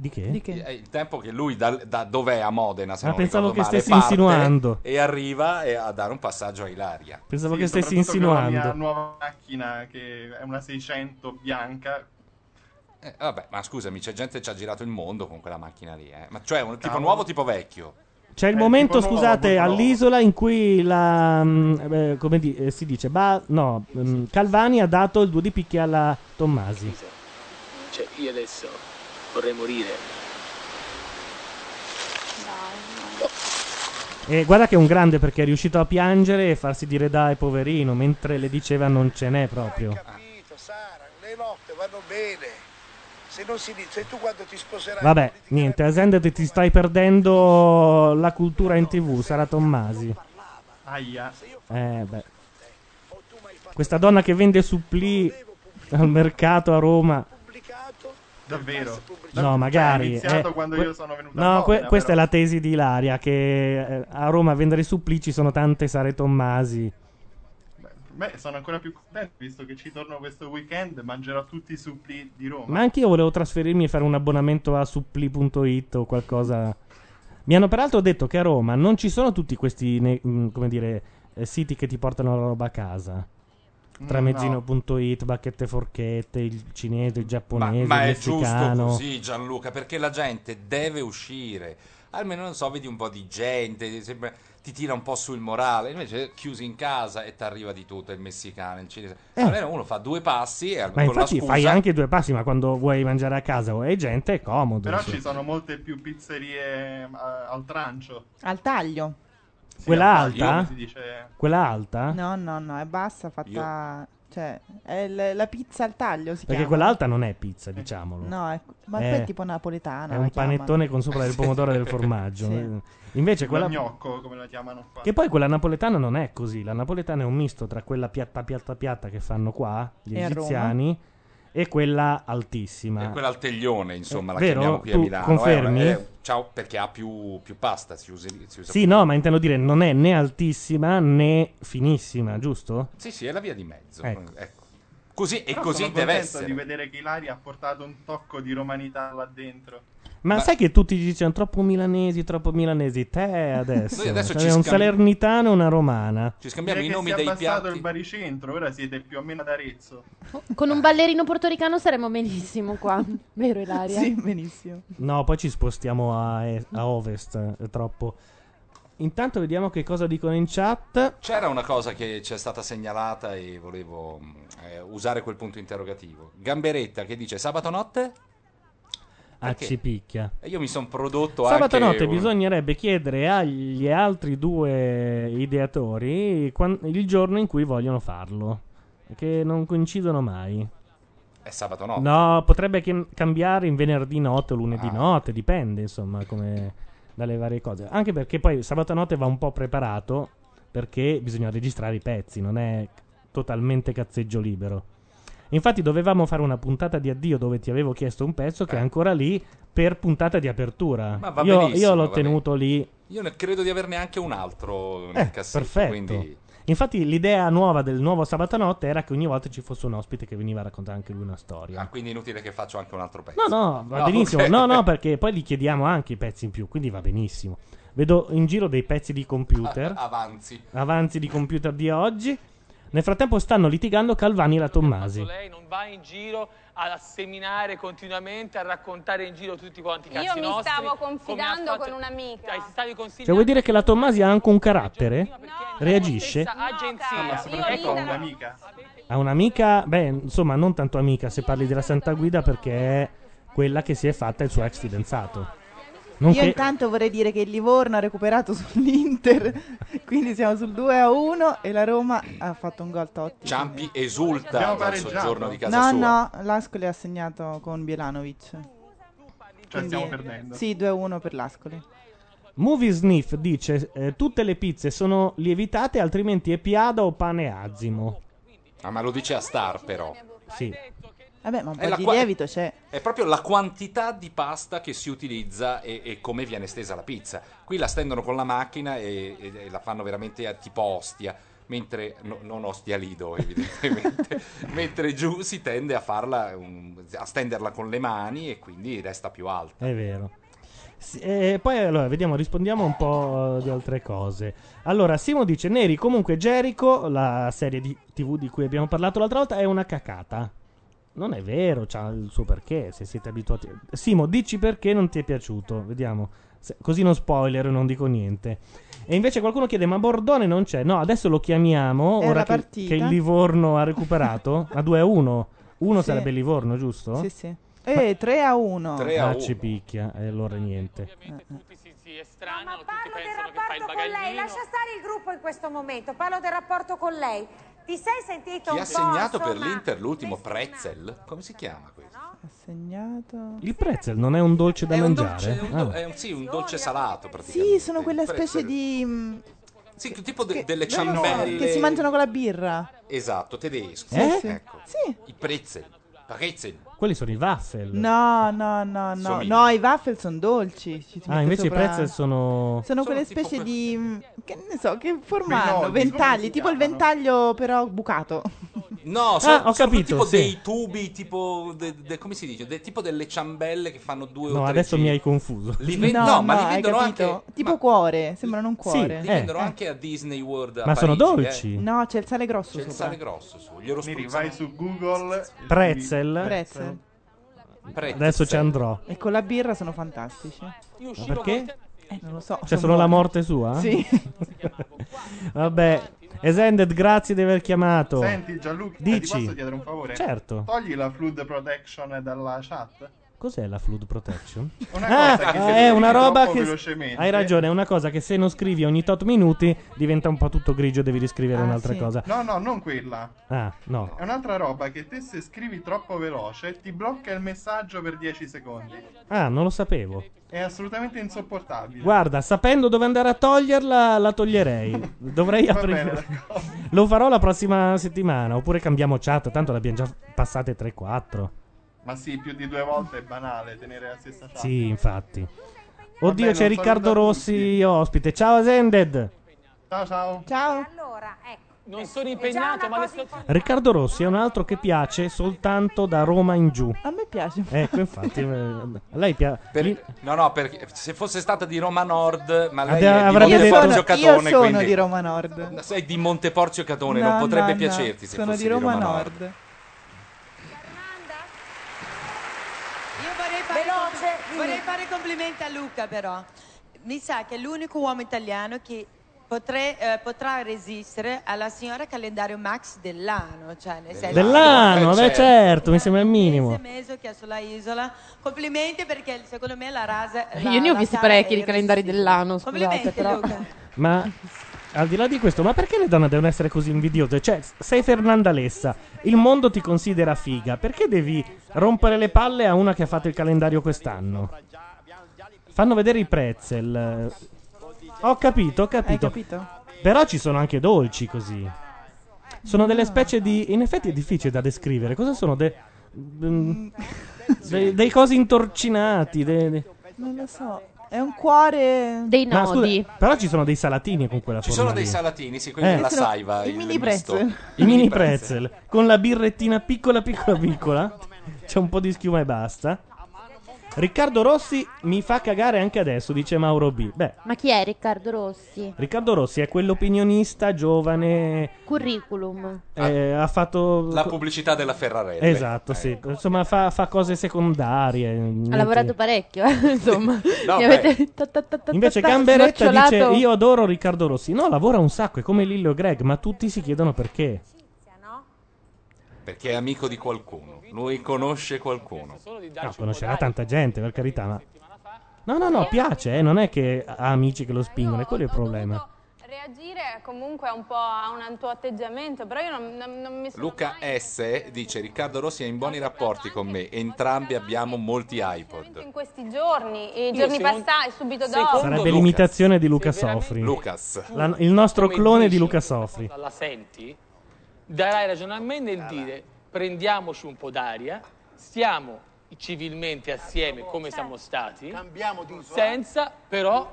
Di che? Il tempo che lui da dov'è a Modena, se non ricordo male, pensavo che stessi insinuando. E arriva a dare un passaggio a Ilaria. Pensavo che stessi insinuando. La mia nuova macchina che è una 600 bianca. Vabbè, ma scusami, c'è gente che ci ha girato il mondo con quella macchina lì, eh. Ma cioè un tipo nuovo, tipo vecchio. C'è il momento, scusate, nuovo. All'isola in cui Calvani ha dato il 2 di picche alla Tommasi. Cioè io adesso vorrei morire. No. E guarda che è un grande, perché è riuscito a piangere e farsi dire dai poverino, mentre le diceva non ce n'è proprio. Hai capito, Sara, le lotte vanno bene. Se tu quando ti sposerai... Vabbè, niente, Ascended, ti stai perdendo la cultura in TV, Sara Tommasi. Aia. Beh. Questa donna che vende supplì al mercato a Roma... Davvero? No, magari. È iniziato quando io sono venuto a Modena, questa però è la tesi di Ilaria, che a Roma a vendere supplì ci sono tante Sare Tommasi. Beh, sono ancora più contento, visto che ci torno questo weekend, mangerò tutti i supplì di Roma. Ma anche io volevo trasferirmi e fare un abbonamento a suppli.it o qualcosa. Mi hanno peraltro detto che a Roma non ci sono tutti questi, siti che ti portano la roba a casa. Tramezzino.it, bacchette forchette, il cinese, il giapponese, ma il messicano. È giusto così, Gianluca, perché la gente deve uscire. Almeno, non so, vedi un po' di gente, sempre, ti tira un po' sul morale. Invece chiusi in casa e ti arriva di tutto, il messicano, il cinese. Almeno uno fa 2 passi e ma infatti la scusa... fai anche 2 passi, ma quando vuoi mangiare a casa o hai gente è comodo. Però ci sono molte più pizzerie al trancio. Al taglio. Sì, quella alta? Quella alta? No, è bassa, fatta... Cioè, è la pizza al taglio si chiama. Perché quella alta non è pizza, diciamolo. No, è tipo napoletana. È un panettone con sopra del pomodoro e del formaggio. Sì. Invece quella gnocco, come la chiamano qua. Che poi quella napoletana non è così. La napoletana è un misto tra quella piatta piatta piatta che fanno qua, gli egiziani, e quella altissima. E quella al teglione, insomma, la vero? Chiamiamo qui a Milano. Confermi? Ciao, perché ha più pasta, si usa sì, più. No, ma intendo dire, non è né altissima né finissima, giusto? Sì, sì, è la via di mezzo. Ecco. Così, e però così deve essere. Sono contento di vedere che Ilaria ha portato un tocco di romanità là dentro. Ma sai che tutti dicevano troppo milanesi, te adesso, cioè, un salernitano e una romana. Ci scambiamo i nomi dei piatti. Si è abbassato il baricentro, ora siete più o meno ad Arezzo. Con un ballerino portoricano saremmo benissimo qua, vero Ilaria? Sì, benissimo. No, poi ci spostiamo a ovest, è troppo. Intanto vediamo che cosa dicono in chat. C'era una cosa che ci è stata segnalata e volevo usare quel punto interrogativo. Gamberetta che dice sabato notte? Perché? Ci picchia. Io mi sono prodotto sabato anche notte. Bisognerebbe chiedere agli altri due ideatori il giorno in cui vogliono farlo, che non coincidono mai. È sabato notte. No, potrebbe cambiare in venerdì notte o lunedì notte, dipende insomma come dalle varie cose. Anche perché poi sabato notte va un po' preparato, perché bisogna registrare i pezzi, non è totalmente cazzeggio libero. Infatti dovevamo fare una puntata di addio dove ti avevo chiesto un pezzo che è ancora lì per puntata di apertura. Ma va io l'ho tenuto lì. Io credo di averne anche un altro nel cassetto. Perfetto. Quindi... Infatti l'idea nuova del nuovo sabato notte era che ogni volta ci fosse un ospite che veniva a raccontare anche lui una storia. Ah, quindi inutile che faccio anche un altro pezzo. No, va benissimo. Okay. No, perché poi gli chiediamo anche i pezzi in più, quindi va benissimo. Vedo in giro dei pezzi di computer. Avanzi di computer di oggi. Nel frattempo stanno litigando Calvani e la Tommasi. Lei non va in giro a seminare continuamente, a raccontare in giro tutti quanti i cazzi nostri. Io mi stavo confidando con un'amica. Cioè vuol dire che la Tommasi ha anche un carattere? No, reagisce? No, ecco, un'amica. Ha un'amica? Beh, insomma, non tanto amica se parli della Santa Guida, perché è quella che si è fatta il suo ex fidanzato. Io intanto vorrei dire che il Livorno ha recuperato sull'Inter, quindi siamo sul 2-1 e la Roma ha fatto un gol Totti. Ciampi esulta dal soggiorno di casa sua. No, l'Ascoli ha segnato con Bielanovic. Cioè quindi, stiamo perdendo. Sì, 2-1 per l'Ascoli. Movie Sniff dice tutte le pizze sono lievitate, altrimenti è piada o pane azimo. Ah, ma lo dice a star però. Sì. Vabbè, ma un po' di lievito c'è. È proprio la quantità di pasta che si utilizza e come viene stesa la pizza. Qui la stendono con la macchina e la fanno veramente a tipo Ostia, mentre non Ostia Lido evidentemente, mentre giù si tende a farla a stenderla con le mani e quindi resta più alta. È vero. Sì, e poi allora vediamo, rispondiamo un po' di altre cose. Allora Simo dice Neri, comunque Jericho, la serie di TV di cui abbiamo parlato l'altra volta, è una cacata. Non è vero, c'ha il suo perché, se siete abituati. Simo, dici perché non ti è piaciuto, vediamo. Così non spoiler, non dico niente. E invece qualcuno chiede, ma Bordone non c'è? No, adesso lo chiamiamo, ora che il Livorno ha recuperato. A 2-1, 1 sì. Sarebbe Livorno, giusto? Sì, sì. 3-1. Ci picchia, e allora niente. Strano, ma parlo del rapporto con lei, lascia stare il gruppo in questo momento, parlo del rapporto con lei. Ti sei sentito un po'? Chi ha segnato per l'Inter l'ultimo pretzel? Come si chiama questo? Ha segnato... Il pretzel non è un dolce da mangiare? Sì, un dolce salato praticamente. Sì, sono quella specie di... Sì, tipo delle ciambelle... Che si mangiano con la birra. Esatto, tedesco. Sì. Ecco. Sì. I pretzel. Quelli sono i waffle. No. No, i waffle sono dolci. Invece i pretzel sono quelle specie di... Che ne so, che forma hanno? Ventagli, tipo il ventaglio però bucato. No, ho capito, tipo dei tubi, tipo... come si dice? Tipo delle ciambelle che fanno due o tre... No, adesso mi hai confuso. Ma li vendono anche... Tipo cuore, sembrano un cuore. Li vendono anche a Disney World a Parigi. Ma sono dolci? No, c'è il sale grosso sopra. Glielo spruzzano. Vai su Google... Pretzel. Adesso ci andrò. E con la birra sono fantastici. Ma perché? Non lo so. Cioè sono la morte sua? Sì. Vabbè. Esended, grazie di aver chiamato. Senti Gianluca, ti posso chiedere un favore? Certo. Togli la flood protection dalla chat. Cos'è la flood protection? È una roba che hai ragione, è una cosa che se non scrivi ogni tot minuti diventa un po' tutto grigio, devi riscrivere un'altra cosa. No, non quella. No. È un'altra roba che te se scrivi troppo veloce ti blocca il messaggio per 10 secondi. Ah, non lo sapevo. È assolutamente insopportabile. Guarda, sapendo dove andare a toglierla, la toglierei. Dovrei aprire. Lo farò la prossima settimana. Oppure cambiamo chat, tanto l'abbiamo già passate 3-4. Ma sì, più di due volte è banale tenere la stessa chat. Sì, infatti. Oddio, vabbè, c'è Riccardo Rossi ospite. Ciao Ascended. Ciao, ciao. Ciao. Allora, ecco. Non sono impegnato, ma le sto... Riccardo Rossi è un altro che piace soltanto da Roma in giù. A me piace. Ecco, infatti, lei piace. No, no, perché se fosse stata di Roma Nord, ma lei è di Monteporzio Catone. Io sono quindi... di Roma Nord. Sei di Monteporzio Catone, no, non potrebbe piacerti. Se sono fossi di Roma Nord. Io vorrei fare complimenti a Luca, però. Mi sa che è l'unico uomo italiano che potrà resistere alla signora calendario Max dell'anno, cioè nel senso dell'anno, beh certo, mi sembra il minimo. Un mese che è sulla isola. Complimenti, perché secondo me la rasa. Io ne ho visti parecchi di calendari dell'anno, scusate, però. Luca. Ma al di là di questo, ma perché le donne devono essere così invidiose? Cioè, sei Fernanda Lessa, il mondo ti considera figa, perché devi rompere le palle a una che ha fatto il calendario quest'anno? Fanno vedere i pretzel. Ho capito. Però ci sono anche dolci così. Sono delle specie di... In effetti è difficile da descrivere. Cosa sono? Dei cosi intorcinati. Non lo so. È un cuore... Dei nodi. Scusa, però ci sono dei salatini con quella forma. Ci sono dei salatini, sì, quindi la saiva. I mini pretzel. I mini pretzel. Con la birrettina piccola, piccola, piccola. C'è un po' di schiuma e basta. Riccardo Rossi mi fa cagare anche adesso, dice Mauro B. Beh, ma chi è Riccardo Rossi? Riccardo Rossi è quell'opinionista giovane. Curriculum. Ha fatto la pubblicità della Ferrarella. Esatto, sì. Insomma, fa cose secondarie. Ha lavorato pareccio, insomma. Invece Gamberetta dice: io adoro Riccardo Rossi. No, lavora un sacco, è come Lillo e Greg, ma tutti si chiedono perché. Perché è amico di qualcuno. Lui conosce qualcuno. No, conoscerà tanta gente, per carità, ma... No, piace, non è che ha amici che lo spingono, è quello il problema. Reagire comunque un po' a un tuo atteggiamento, però io non mi sono Luca mai... S dice: Riccardo Rossi è in buoni rapporti con me, entrambi abbiamo molti iPod. In questi giorni, i giorni passati, subito dopo. Sarebbe l'imitazione di Luca Sofri. Lucas. Il nostro clone di Luca Sofri. La senti? Darai ragione a me nel dire: prendiamoci un po' d'aria, stiamo civilmente assieme come siamo stati, senza però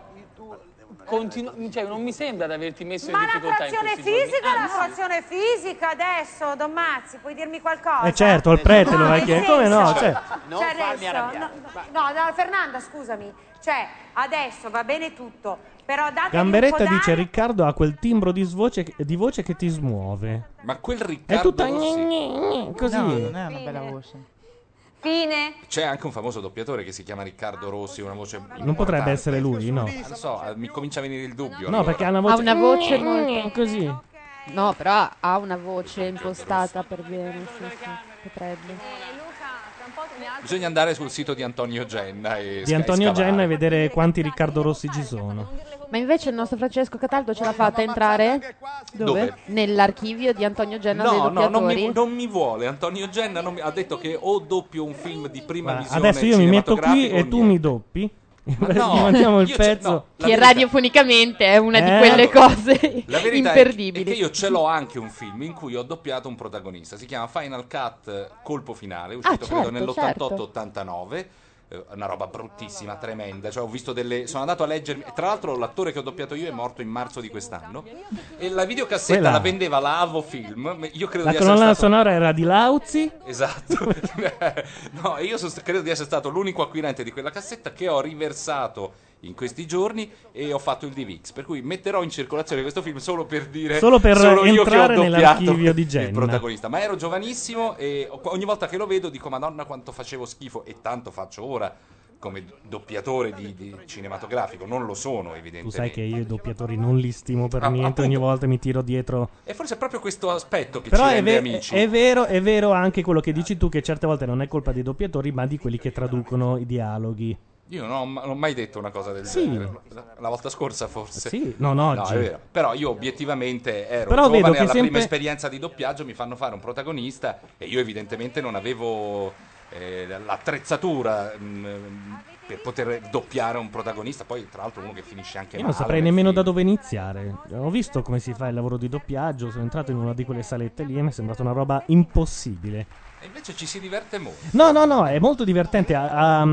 cioè, non mi sembra di averti messo in difficoltà in questi giorni. Ma la frazione fisica adesso, Don Mazzi, puoi dirmi qualcosa? Certo, il prete lo vai a chiedere, come no? Cioè, non farmi arrabbiare. No, Fernanda, scusami, cioè adesso va bene tutto. Però Gamberetta dice: Riccardo ha quel timbro di voce che ti smuove. Ma quel Riccardo è tutta così. No, non è una bella voce. Fine. C'è anche un famoso doppiatore che si chiama Riccardo Rossi, una voce importante. Non potrebbe essere lui, no? Non so, mi comincia a venire il dubbio. No, allora. Perché ha una voce molto così. No, però ha una voce impostata per bene, sì. Potrebbe. Bisogna andare sul sito di Antonio Genna e vedere quanti Riccardo Rossi ci sono. Ma invece il nostro Francesco Cataldo ce l'ha fatta entrare? Dove? Nell'archivio di Antonio Genna dei doppiatori. No, non mi vuole. Antonio Genna ha detto che o doppio un film di prima visione. Adesso io mi metto qui e tu mi doppi. Mandiamo il pezzo. Che radiofonicamente è una di quelle cose imperdibili. È che io ce l'ho anche un film in cui ho doppiato un protagonista. Si chiama Final Cut Colpo Finale, uscito credo nell'88-89. Certo. Una roba bruttissima, tremenda. Cioè, sono andato a leggermi. Tra l'altro, l'attore che ho doppiato io è morto in marzo di quest'anno. E la videocassetta la vendeva la Avo Film. Io credo la colonna sonora era di Lauzi. Esatto. No, io credo di essere stato l'unico acquirente di quella cassetta, che ho riversato in questi giorni, e ho fatto il DVX, per cui metterò in circolazione questo film solo per dire, solo entrare io che ho nell'archivio di Genna, il protagonista. Ma ero giovanissimo e ogni volta che lo vedo dico: Madonna, quanto facevo schifo, e tanto faccio ora come doppiatore di cinematografico. Non lo sono, evidentemente. Tu sai che io i doppiatori non li stimo per niente, appunto. Ogni volta mi tiro dietro. E forse è proprio questo aspetto che però ci rende amici. È vero anche quello che dici tu, che certe volte non è colpa dei doppiatori, ma di quelli che traducono i dialoghi. Io non ho mai detto una cosa del genere. La volta scorsa forse. Sì, non oggi. No, è vero. Però io obiettivamente ero giovane, vedo che alla prima esperienza di doppiaggio mi fanno fare un protagonista e io evidentemente non avevo l'attrezzatura per poter doppiare un protagonista, poi tra l'altro uno che finisce anche male. Io non saprei nemmeno da dove iniziare. Ho visto come si fa il lavoro di doppiaggio, sono entrato in una di quelle salette lì e mi è sembrata una roba impossibile. E invece ci si diverte molto. No, è molto divertente. A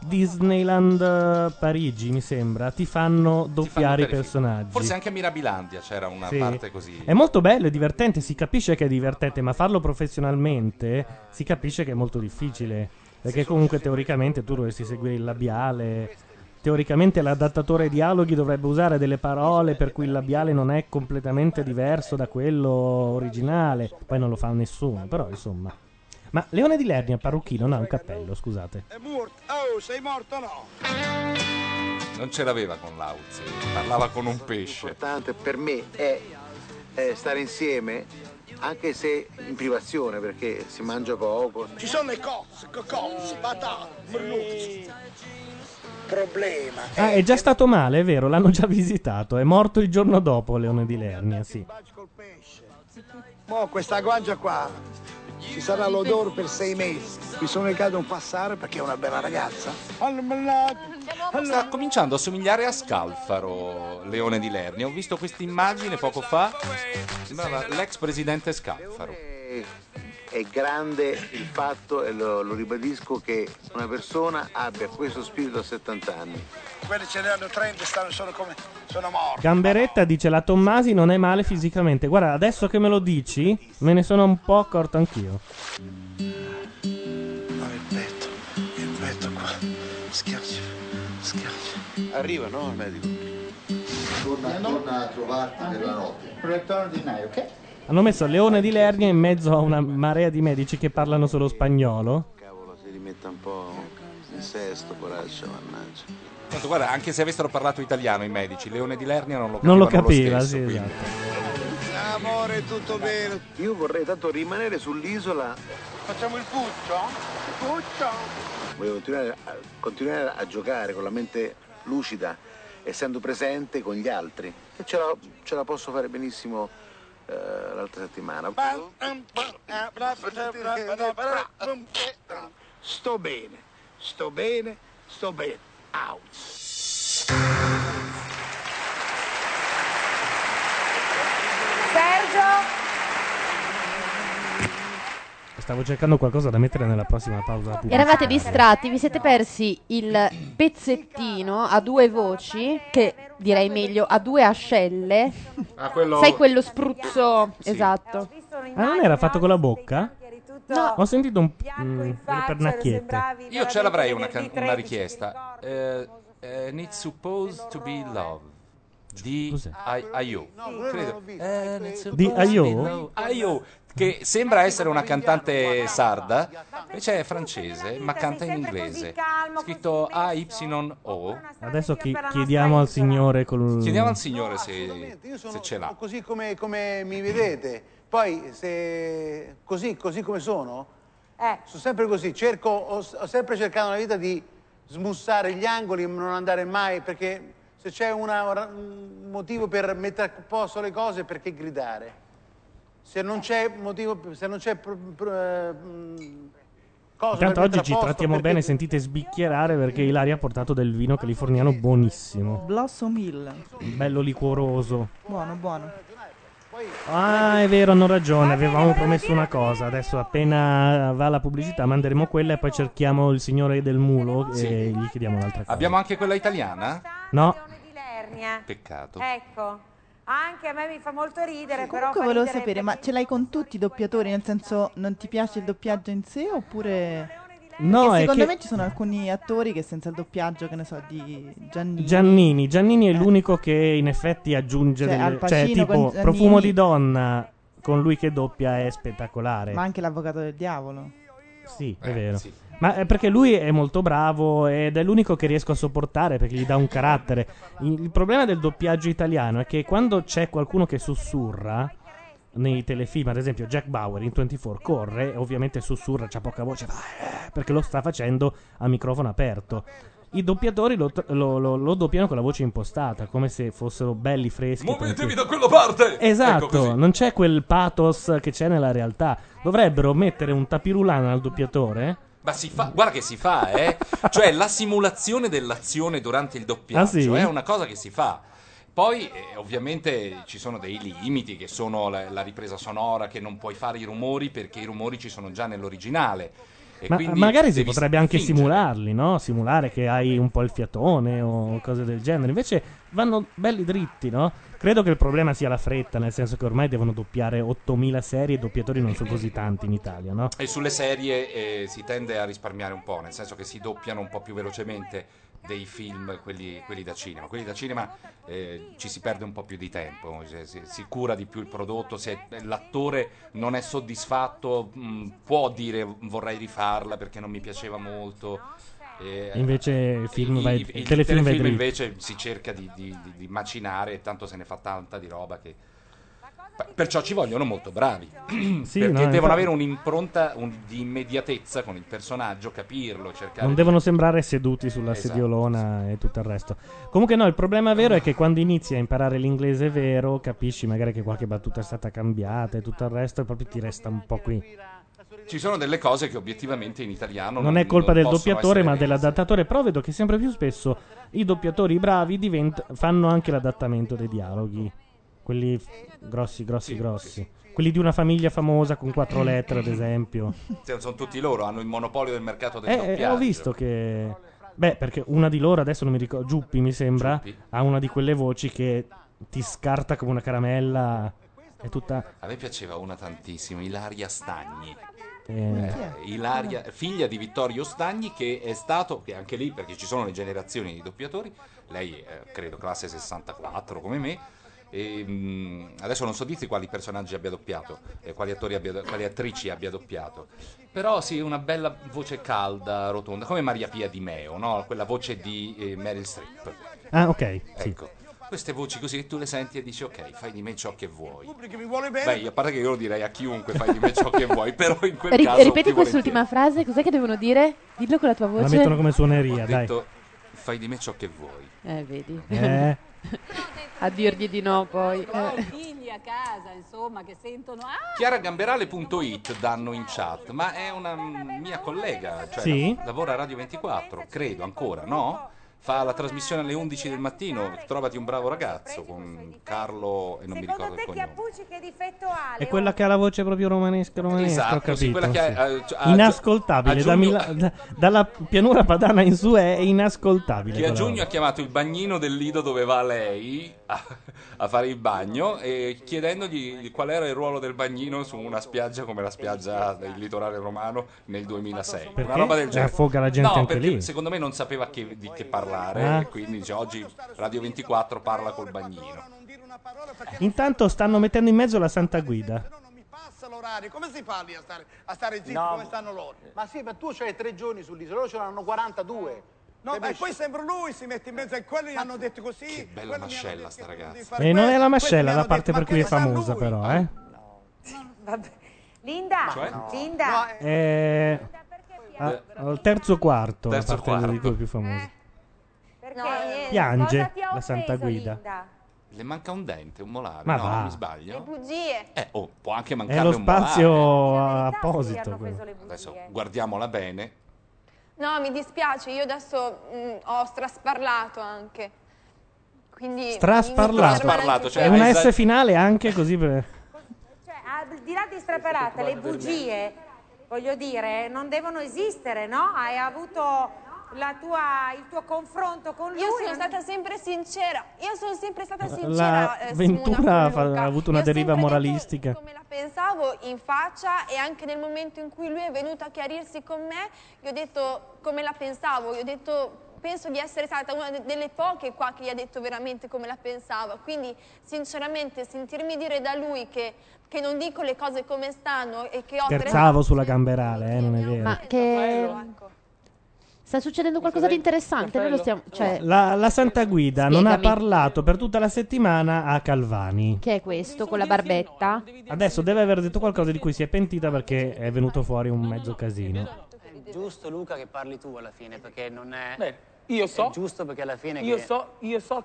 Disneyland Parigi, mi sembra, ti fanno doppiare i personaggi. Forse anche a Mirabilandia c'era una parte così. È molto bello, è divertente, si capisce che è divertente, ma farlo professionalmente si capisce che è molto difficile. Perché comunque teoricamente tu dovresti seguire il labiale. Teoricamente l'adattatore ai dialoghi dovrebbe usare delle parole per cui il labiale non è completamente diverso da quello originale. Poi non lo fa nessuno, però insomma. Ma Leone di Lernia, parrucchino, non ha un cappello, scusate. Oh, sei morto, no? Non ce l'aveva con l'Auzi, parlava con un pesce. L'importante per me è stare insieme... anche se in privazione, perché si mangia poco. Ci sono i cozzi, patate, merluzzi. Problema. Ah, è già stato male, è vero, l'hanno già visitato. È morto il giorno dopo Leone di Lernia, sì. Mo' questa guancia qua, ci sarà l'odore per 6 mesi. Mi sono negato a passare perché è una bella ragazza. Sta cominciando a somigliare a Scalfaro, Leone di Lernia. Ho visto questa immagine poco fa. Sembrava l'ex presidente Scalfaro. È grande il fatto, e lo ribadisco, che una persona abbia questo spirito a 70 anni. Quelli ce ne hanno 30 e sono morti. Gamberetta dice: la Tommasi non è male fisicamente. Guarda, adesso che me lo dici, me ne sono un po' accorto anch'io. Il petto qua. Schiaccia. Arriva, no, il medico? Torna a trovarti nella notte. Proiettore ordinario, ok? Hanno messo Leone di Lernia in mezzo a una marea di medici che parlano solo spagnolo. Cavolo, si rimetta un po' in sesto, poraccio, mannaggia. Tanto guarda, anche se avessero parlato italiano i medici, Leone di Lernia non lo capiva lo stesso, sì, esatto. Amore, tutto bene. Io vorrei tanto rimanere sull'isola. Facciamo il puccio? Voglio continuare a giocare con la mente lucida, essendo presente con gli altri. E ce la posso fare benissimo l'altra settimana. Sto bene. Out. Sergio. Stavo cercando qualcosa da mettere nella prossima pausa pubblica. Eravate distratti, vi siete persi il pezzettino a 2 voci, che direi meglio a 2 ascelle. Sai quello spruzzo, sì. Esatto. Ah, non era fatto con la bocca? No. Ho sentito delle pernacchiette. Io ce l'avrei una richiesta. It's supposed to be love. Di Ayo, credo. Di Ayo, che sembra essere una cantante sarda, invece è francese, ma canta in inglese. Scritto AYO. Adesso chiediamo al signore. Chiediamo al signore se ce l'ha. Così come mi vedete, poi se così come sono sempre così. Ho sempre cercato nella vita di smussare gli angoli, non andare mai, perché. Se c'è un motivo per mettere a posto le cose, perché gridare? Se non c'è motivo, se non c'è cosa. Intanto oggi ci trattiamo bene, sentite sbicchierare perché Ilaria ha portato del vino californiano buonissimo. Blossom Hill. Bello liquoroso. Buono. Ah, è vero, hanno ragione, avevamo promesso una cosa. Adesso appena va la pubblicità manderemo quella e poi cerchiamo il signore del mulo e gli chiediamo un'altra cosa. Abbiamo anche quella italiana? No. Peccato. Ecco. Anche a me mi fa molto ridere, però comunque volevo sapere, ma ce l'hai con tutti i doppiatori, nel senso non ti piace il doppiaggio in sé oppure... No, perché secondo me ci sono alcuni attori che senza il doppiaggio, che ne so, di Giannini è l'unico che in effetti aggiunge, tipo Profumo di donna, con lui che doppia è spettacolare. Ma anche L'avvocato del diavolo. Sì, è vero. Sì. Ma è perché lui è molto bravo ed è l'unico che riesco a sopportare perché gli dà un carattere. Il problema del doppiaggio italiano è che quando c'è qualcuno che sussurra nei telefilm, ad esempio Jack Bauer in 24 corre e ovviamente sussurra, c'ha poca voce, perché lo sta facendo a microfono aperto. I doppiatori lo doppiano con la voce impostata, come se fossero belli freschi. Muovetevi da quella parte! Esatto, ecco, non c'è quel pathos che c'è nella realtà. Dovrebbero mettere un tapirulano al doppiatore Ma si fa, guarda che si fa, eh? Cioè la simulazione dell'azione durante il doppiaggio è una cosa che si fa. Poi ovviamente ci sono dei limiti che sono la ripresa sonora, che non puoi fare i rumori perché i rumori ci sono già nell'originale. E ma magari si potrebbe anche simularli, no? Simulare che hai un po' il fiatone o cose del genere. Invece vanno belli dritti, no? Credo che il problema sia la fretta, nel senso che ormai devono doppiare 8.000 serie e i doppiatori non sono così tanti in Italia, no? E sulle serie si tende a risparmiare un po', nel senso che si doppiano un po' più velocemente dei film, quelli da cinema. Quelli da cinema ci si perde un po' più di tempo, si cura di più il prodotto. Se l'attore non è soddisfatto può dire vorrei rifarla perché non mi piaceva molto. Invece il telefilm invece si cerca di macinare, e tanto se ne fa tanta di roba che... Perciò ci vogliono molto bravi, sì, perché no, devono avere un'impronta di immediatezza con il personaggio, capirlo, cercare... Non devono sembrare seduti sulla sediolona e tutto il resto. Comunque no, il problema vero è che quando inizi a imparare l'inglese vero, capisci magari che qualche battuta è stata cambiata e tutto il resto, e proprio ti resta un po' qui. Ci sono delle cose che obiettivamente in italiano non è colpa del doppiatore ma dell'adattatore, però vedo che sempre più spesso i doppiatori bravi fanno anche l'adattamento dei dialoghi. Quelli grossi. Sì. Quelli di Una famiglia famosa con 4 lettere, ad esempio. Sono tutti loro, hanno il monopolio del mercato del doppiaggio. Ho visto che... Beh, perché una di loro, adesso non mi ricordo, Giuppi mi sembra, ha una di quelle voci che ti scarta come una caramella. È tutta... A me piaceva una tantissimo, Ilaria Stagni. Ilaria, figlia di Vittorio Stagni, che è stato, che anche lì, perché ci sono le generazioni di doppiatori, lei credo classe 64 come me, e, adesso non so dirti quali personaggi abbia doppiato, quali attrici abbia doppiato, però sì, una bella voce calda, rotonda, come Maria Pia Di Meo, no? Quella voce di Meryl Streep. Ah, ok, ecco. Sì. Queste voci così che tu le senti e dici ok, fai di me ciò che vuoi. Beh, a parte che io lo direi a chiunque, fai di me ciò che vuoi, però in quel caso... Ripeti quest'ultima frase, cos'è che devono dire? Dillo con la tua voce. La mettono come suoneria, dai. Ho detto, fai di me ciò che vuoi. Vedi. A dirgli di no poi figli a casa, insomma, che sentono chiaragamberale.it danno in chat, ma è una mia collega, cioè lavora a Radio 24, credo ancora, no? Fa la trasmissione alle 11 del mattino, Trovati un bravo ragazzo, con Carlo e non mi ricordo il cognome. È quella che ha la voce proprio romanesca, esatto, ho capito, sì, quella che ha inascoltabile, dalla pianura padana in su è inascoltabile. Che a giugno ha chiamato il bagnino del Lido dove va lei a fare il bagno, e chiedendogli qual era il ruolo del bagnino su una spiaggia come la spiaggia del litorale romano nel 2006. Perché? Una roba del genere. Affoga la gente anche perché lì. Secondo me non sapeva di che parlare. Quindi oggi Radio 24 parla col bagnino. Intanto stanno mettendo in mezzo la Santa Guida. L'orario, come si fa lì a stare zitti come stanno loro? Ma sì, ma tu c'hai 3 giorni sull'isola, loro ce l'hanno 42. No, e poi sempre lui si mette in mezzo a quelli, gli hanno detto così. Che bella mascella sta ragazza. E non è la mascella la parte per cui è famosa, però, eh? No. Vabbè. Linda. Al terzo quarto la parte di cui è più famosa. Piange la Santa Guida. Linda? Le manca un dente, un molare. Ma non mi sbaglio. Le bugie. Può anche mancare un molare. È lo spazio apposito. Adesso guardiamola bene. No, mi dispiace, io adesso ho strasparlato anche. Quindi strasparlato, cioè è una S finale anche così per... Cioè, al di là di straparata, le bugie, voglio dire, non devono esistere, no? Hai avuto il tuo confronto con lui. Io sono stata sempre sincera. La Ventura ha avuto una deriva moralistica. Come la pensavo in faccia, e anche nel momento in cui lui è venuto a chiarirsi con me, gli ho detto come la pensavo. Gli ho detto, penso di essere stata una delle poche qua che gli ha detto veramente come la pensava. Quindi sinceramente sentirmi dire da lui che non dico le cose come stanno e che ho scherzavo sulla Gamberale, non è vero. Ma che... Sta succedendo qualcosa di interessante. Noi lo stiamo, cioè... la Santa Guida non ha parlato per tutta la settimana a Calvani. Che è questo, con la barbetta? Adesso deve aver detto qualcosa di cui si è pentita, perché è venuto fuori un mezzo casino. Giusto, Luca, che parli tu alla fine, perché non è... Beh. Io so. È giusto perché alla fine io so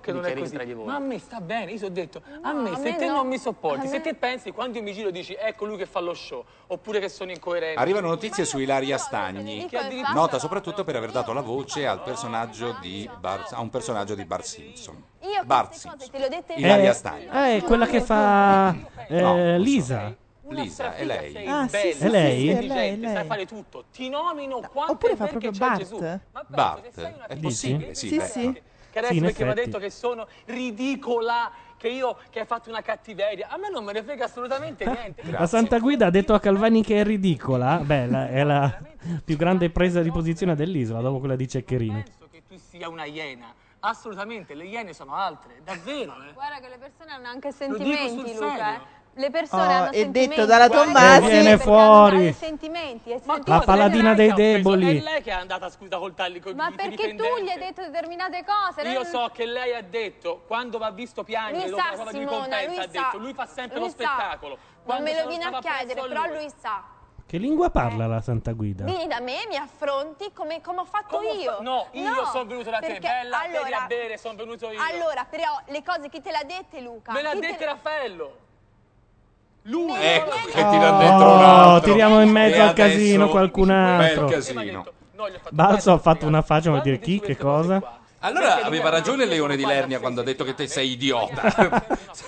che non è così. Ma a me sta bene, io ho detto, no, a me te non mi sopporti, se te pensi quando io mi giro dici ecco lui che fa lo show, oppure che sono incoerenti. Arrivano notizie su Ilaria Stagni, nota soprattutto per aver dato la voce al personaggio di Bart Simpson. Io Bart Simpson. Te l'ho detto Ilaria Stagni. Quella che fa Lisa. Lisa, è lei. Sei bella, sai fare tutto. Ti nomino quanto. Oppure fa proprio Bart. Bart, è possibile? Sì. Che adesso perché mi ha detto che sono ridicola, che hai fatto una cattiveria. A me non me ne frega assolutamente niente. La Santa Guida ha detto a Calvani che è ridicola. Beh, è la più grande presa di posizione dell'isola dopo quella di Ceccherini. Penso che tu sia una iena. Assolutamente, le iene sono altre, davvero. Guarda che le persone hanno anche sentimenti, Luca. Le persone hanno sentimenti. È detto dalla Tommasi. Viene fuori. Sentimenti, la paladina dei deboli. È lei che è andata a scusa col taglio. Ma perché tu gli hai detto determinate cose? Io so che lei ha detto, quando va visto piangere, dopo la prova di ricompensa, ha detto, lui fa sempre lo spettacolo. Non me lo viene a chiedere, però lui sa. Che lingua parla la Santa Guida? Vieni da me, mi affronti come ho fatto io. Io sono venuto da te, bella, allora, devi a bere, sono venuto io. Allora, però, le cose che te l'ha dette Luca? Me l'ha dette Raffaello. Lui che ti l'ha dentro un altro. Tiriamo in mezzo al casino qualcun altro. Balzo ha fatto una faccia, vuol dire chi, che cosa? Qua. Allora aveva ragione Leone di Lernia quando ha detto che te sei idiota.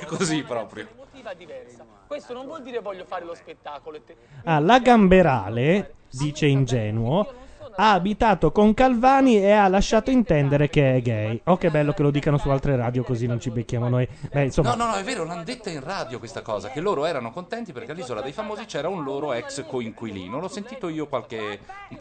Così proprio. Diversa. Questo non vuol dire voglio fare lo spettacolo. La Gamberale, dice ingenuo, ha abitato con Calvani e ha lasciato intendere che è gay. Oh, che bello che lo dicano su altre radio così non ci becchiamo noi. Beh, insomma... No, è vero, l'hanno detta in radio questa cosa, che loro erano contenti perché all'Isola dei Famosi c'era un loro ex coinquilino. L'ho sentito io un po'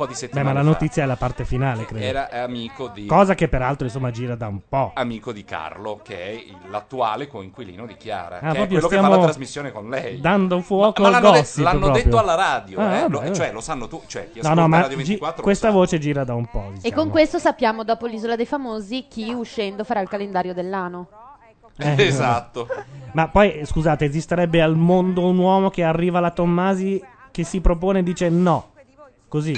di settimane fa. Ma la notizia è la parte finale, credo. Era amico di... Cosa che peraltro, insomma, gira da un po'. Amico di Carlo, che è l'attuale coinquilino di Chiara, che è quello che fa la trasmissione con lei. Dando fuoco al gossip. L'hanno detto alla radio, cioè, lo sanno tu, cioè, chi ascolta Radio 24... Questa voce gira da un po', diciamo. E con questo sappiamo dopo l'Isola dei Famosi chi uscendo farà il calendario dell'anno. Esatto. Ma poi, scusate, esisterebbe al mondo un uomo che arriva alla Tommasi che si propone e dice no? Così?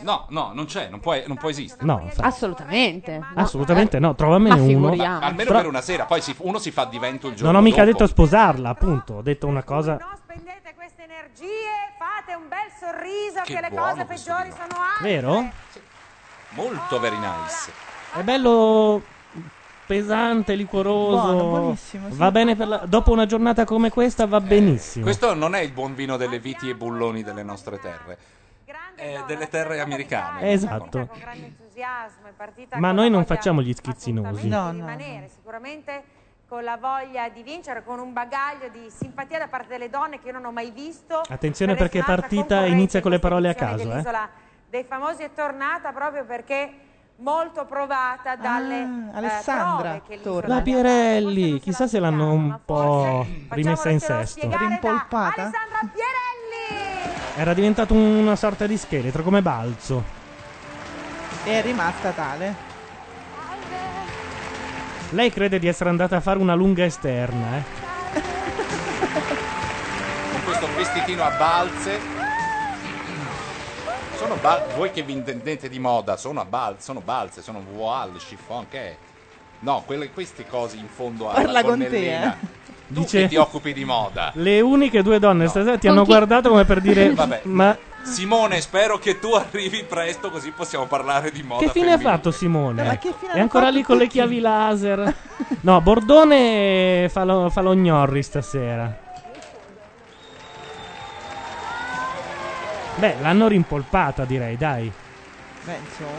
No, non c'è, non può esistere. No, assolutamente. No. Assolutamente no, trovamene uno. Ma almeno per una sera, poi uno si fa divento il giorno dopo. Non ho mica detto sposarla, appunto, ho detto una cosa... Spendete queste energie, fate un bel sorriso che le cose peggiori sono altre. Vero? Sì. Molto very nice. È bello pesante, liquoroso. Buono, buonissimo. Sì. Va bene dopo una giornata come questa va benissimo. Questo non è il buon vino delle viti e bulloni delle nostre terre. Delle terre americane. Esatto. Con grande entusiasmo è partita. Ma noi non facciamo gli schizzinosi. No. Rimanere sicuramente con la voglia di vincere, con un bagaglio di simpatia da parte delle donne che io non ho mai visto. Attenzione perché è partita inizia con le parole a caso. L'Isola dei Famosi è tornata proprio perché molto provata dalle Alessandra prove che la Pierelli, chissà se l'hanno un po' rimessa in sesto, rimpolpata. Alessandra Pierelli! Era diventato una sorta di scheletro come Balzo. È rimasta tale. Lei crede di essere andata a fare una lunga esterna, Con questo vestitino a balze. Voi che vi intendete di moda, sono balze, sono voile, chiffon, che è? No, queste cose in fondo alla gonnellina. Tu dice, che ti occupi di moda. Le uniche due donne stasera ti hanno guardato come per dire... Vabbè. Ma... Simone, spero che tu arrivi presto così possiamo parlare di moda. Che fine femminile ha fatto Simone? Ma che fine è ancora lì con le chiavi laser. No, Bordone fa lo gnorri stasera. Beh, l'hanno rimpolpata, direi, dai. Beh, insomma.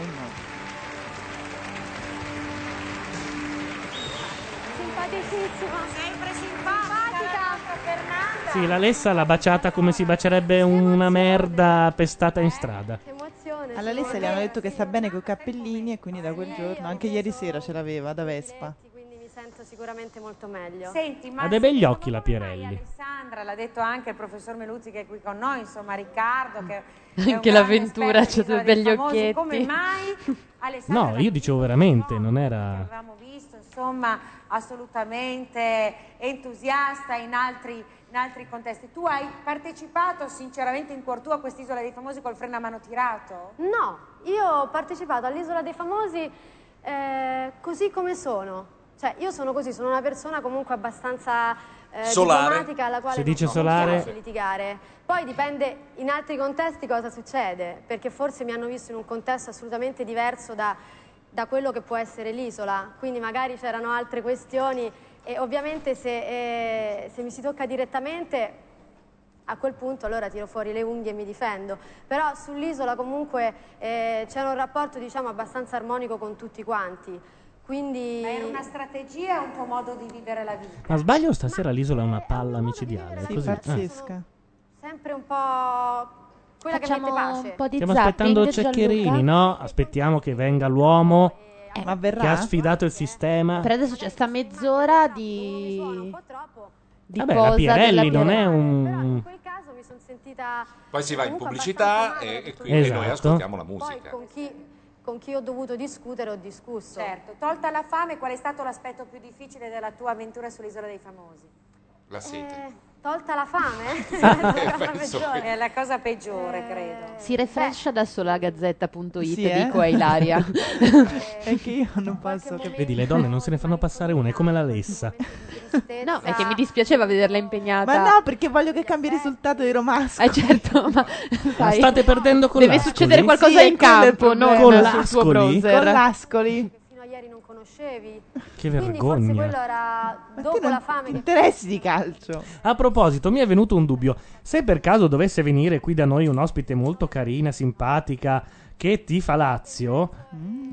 Simpaticissima, sempre simpatica. Sì, la Lessa l'ha baciata come si bacerebbe una merda pestata in strada. Alla Lessa gli hanno detto che sta bene con i cappellini e quindi da quel giorno, anche ieri sera ce l'aveva da Vespa. Quindi mi sento sicuramente molto meglio. Senti, ma ha dei begli occhi la Pierelli. Alessandra, l'ha detto anche il professor Meluzzi che è qui con noi, insomma Riccardo che anche l'avventura ha dei begli occhietti. Come mai? No, io dicevo veramente, non era... Avevamo visto, insomma, assolutamente entusiasta in altri in altri contesti. Tu hai partecipato sinceramente in cuor tuo a quest'Isola dei Famosi col freno a mano tirato? No, io ho partecipato all'Isola dei Famosi così come sono. Cioè, io sono così, sono una persona comunque abbastanza diplomatica, alla quale non piace litigare. Poi dipende in altri contesti cosa succede, perché forse mi hanno visto in un contesto assolutamente diverso da quello che può essere l'isola, quindi magari c'erano altre questioni e ovviamente se mi si tocca direttamente, a quel punto allora tiro fuori le unghie e mi difendo, però sull'isola comunque c'era un rapporto, diciamo, abbastanza armonico con tutti quanti. Quindi... Ma era una strategia, un tuo modo di vivere la vita. Ma sbaglio, stasera l'isola è una palla micidiale, sì, così pazzesca. Sempre un po' quella facciamo che mette pace. Un po' di stiamo aspettando Ceccherini, no? Aspettiamo che venga l'uomo ma verrà? Che ha sfidato il sistema. Per adesso c'è sta mezz'ora di vabbè, la Pierelli non è un... Poi si va in pubblicità e quindi esatto. Noi ascoltiamo la musica. Poi con chi ho dovuto discutere ho discusso. Certo, tolta la fame, qual è stato l'aspetto più difficile della tua avventura sull'Isola dei Famosi? La sete. Tolta la fame? È la cosa peggiore, credo. Si refrescia da sola a gazzetta.it, sì, dico a Ilaria. È che io non posso... Vedi, le donne non se ne fanno passare una, è come la Lessa. No, è che mi dispiaceva vederla impegnata. Ma no, perché voglio che cambi il risultato di Romasco. Certo, ma... Sai, state perdendo con deve l'Ascoli? Succedere qualcosa sì, in campo, non sul tuo browser. Con l'Ascoli? Ieri non conoscevi. Che vergogna. Quindi forse quello era dopo la fame. Interessi di calcio. A proposito, mi è venuto un dubbio. Se per caso dovesse venire qui da noi un ospite molto carina, simpatica, che tifa Lazio,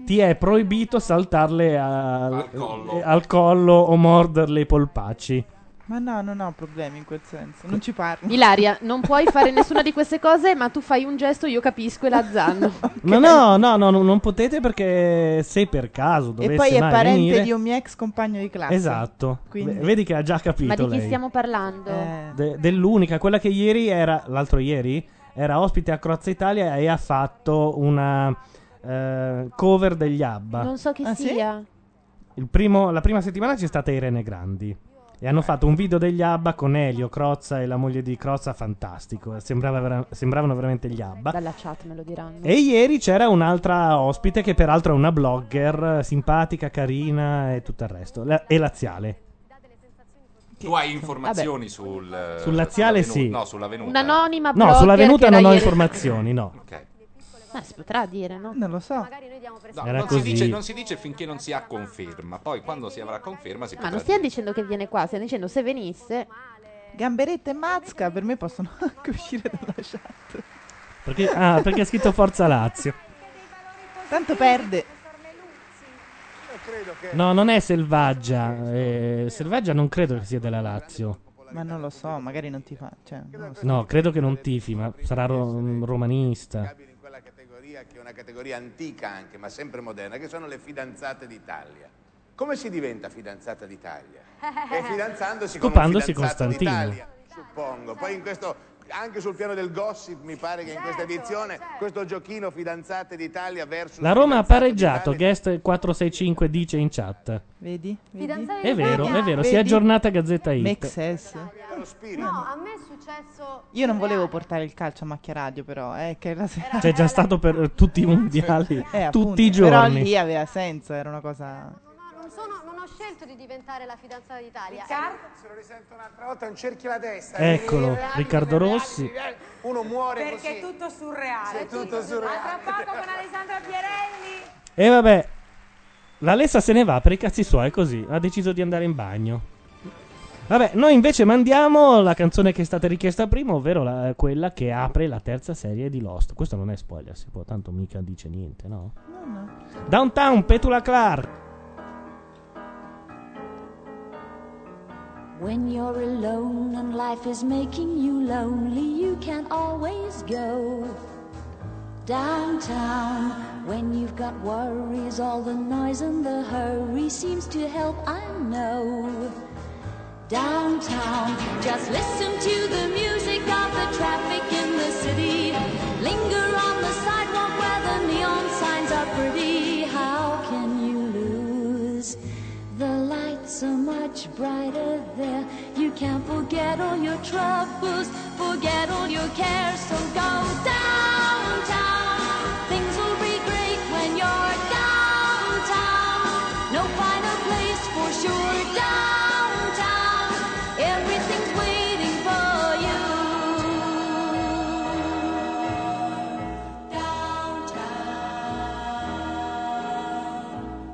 ti è proibito saltarle al collo o morderle i polpacci. Ma no, non ho problemi in quel senso, non ci parlo. Ilaria, non puoi fare nessuna di queste cose, ma tu fai un gesto, io capisco e l'azzanno. Okay. Ma no, non potete, perché se per caso dovesse mai venire... E poi è parente di un mio ex compagno di classe. Esatto, quindi... Vedi che ha già capito. Ma di chi lei stiamo parlando? Dell'unica, quella che ieri era, l'altro ieri, era ospite a Crozza Italia e ha fatto una cover degli ABBA. Non so chi sia. Sì? La prima settimana c'è stata Irene Grandi. E hanno fatto un video degli ABBA con Elio Crozza e la moglie di Crozza, fantastico. Sembravano veramente gli ABBA. Dalla chat me lo diranno. E ieri c'era un'altra ospite che peraltro è una blogger, simpatica, carina e tutto il resto. È laziale. Tu hai informazioni sul laziale? Sì. No, sulla venuta. Un'anonima blogger. No, sulla venuta non ho informazioni, no. Ok. Ma si potrà dire, no? Non lo so. No, non si dice finché non si ha conferma. Poi quando si avrà conferma si potrà. Ma non stiamo dicendo che viene qua, stiamo dicendo se venisse. Gamberetta e Mazca per me possono anche uscire dalla chat. Perché ha scritto Forza Lazio. Tanto perde. No, non è Selvaggia. Selvaggia non credo che sia della Lazio. Ma non lo so, magari non tifa. No, credo che non tifi, ma sarà romanista. Categoria che è una categoria antica anche, ma sempre moderna, che sono le fidanzate d'Italia. Come si diventa fidanzata d'Italia? E fidanzandosi Copandosi con un fidanzato d'Italia, suppongo. Poi in questo, anche sul piano del gossip, mi pare che in questa edizione questo giochino fidanzate d'Italia versus... La Roma ha pareggiato, guest 465 dice in chat. Vedi? È vero, si è aggiornata Gazzetta It. Make sense. No, a me è successo... Io non volevo portare il calcio a Macchia Radio, però, che la sera... C'è già stato per tutti i mondiali, tutti i giorni. Però lì aveva senso, era una cosa... Non ho scelto di diventare la fidanzata d'Italia. Se lo risento un'altra volta, non cerchi la testa. Eccolo, Riccardo Rossi. Uno muore perché così. Perché è tutto surreale. È tutto surreale. A tra poco con Alessandra Pierelli. E vabbè, la Lessa se ne va per i cazzi suoi, così. Ha deciso di andare in bagno. Vabbè, noi invece mandiamo la canzone che è stata richiesta prima, ovvero quella che apre la terza serie di Lost. Questo non è spoiler, si può, tanto mica dice niente, no? No. Downtown, Petula Clark. When you're alone and life is making you lonely, you can always go downtown. When you've got worries, all the noise and the hurry seems to help, I know. Downtown, just listen to the music of the traffic in the city. Linger on the sidewalk where the neon signs are pretty. How can you lose? The lights are much brighter there. You can't forget all your troubles, forget all your cares, so go downtown. Things will be great when you're downtown. No finer place for sure, downtown. Everything's waiting for you. Downtown.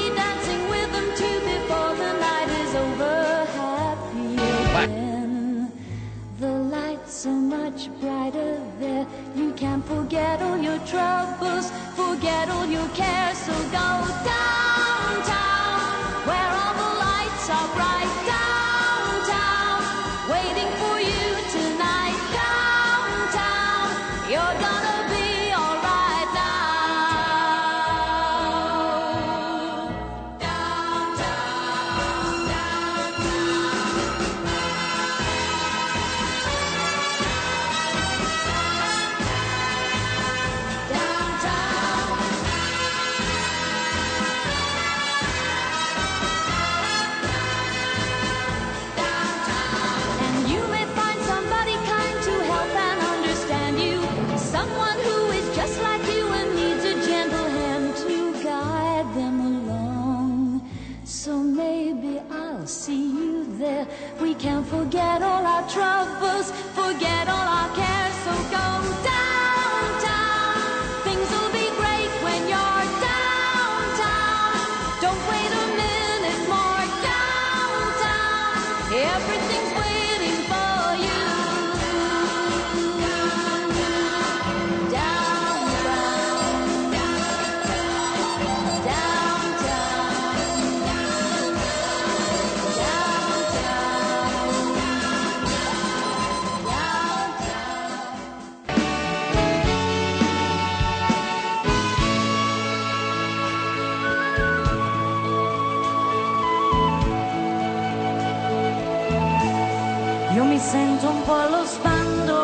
be dancing with them too before the night is over. Happy again, the light's so much brighter there. You can't forget all your troubles, forget all your cares, so go downtown. Stop right downtown, waiting for you tonight, downtown, you're gonna be alright now, downtown, downtown, downtown. We can't forget all our troubles, forget all our cares, so go downtown. Things will be great when you're downtown. Don't wait a minute more, downtown. Everything's waiting for you. Downtown, downtown, downtown. Sento un po' allo sbando,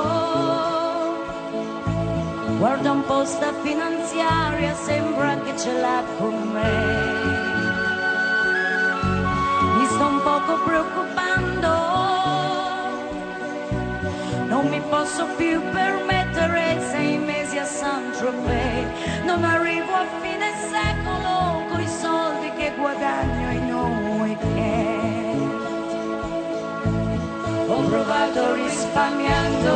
guardo un po' sta finanziaria, sembra che ce l'ha con me. Mi sto un poco preoccupando, non mi posso più permettere 6 mesi a Saint-Tropez. Non arrivo a fine secolo coi soldi che guadagno in un weekend. Ho provato risparmiando,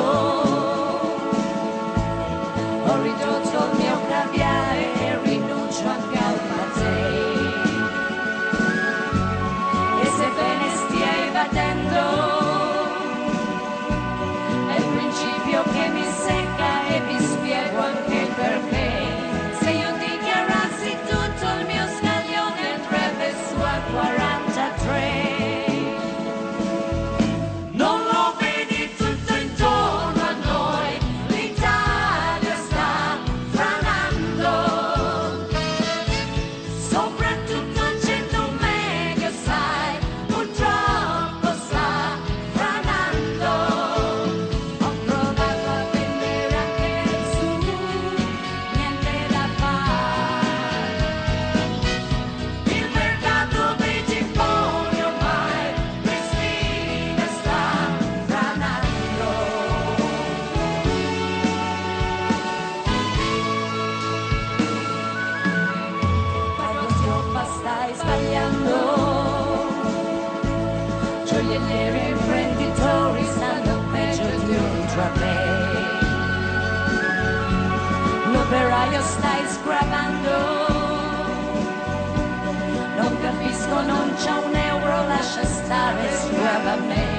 ho ridotto il mio caviale e rinuncio anche al latte. E sebbene stia evadendo, è il principio che mi secca e vi spiego anche perché. Se io dichiarassi tutto il mio scaglione andrebbe su a 43. L'operaio stai sgravando, non capisco, non c'è un euro, lascia stare, sgrava me. Tanto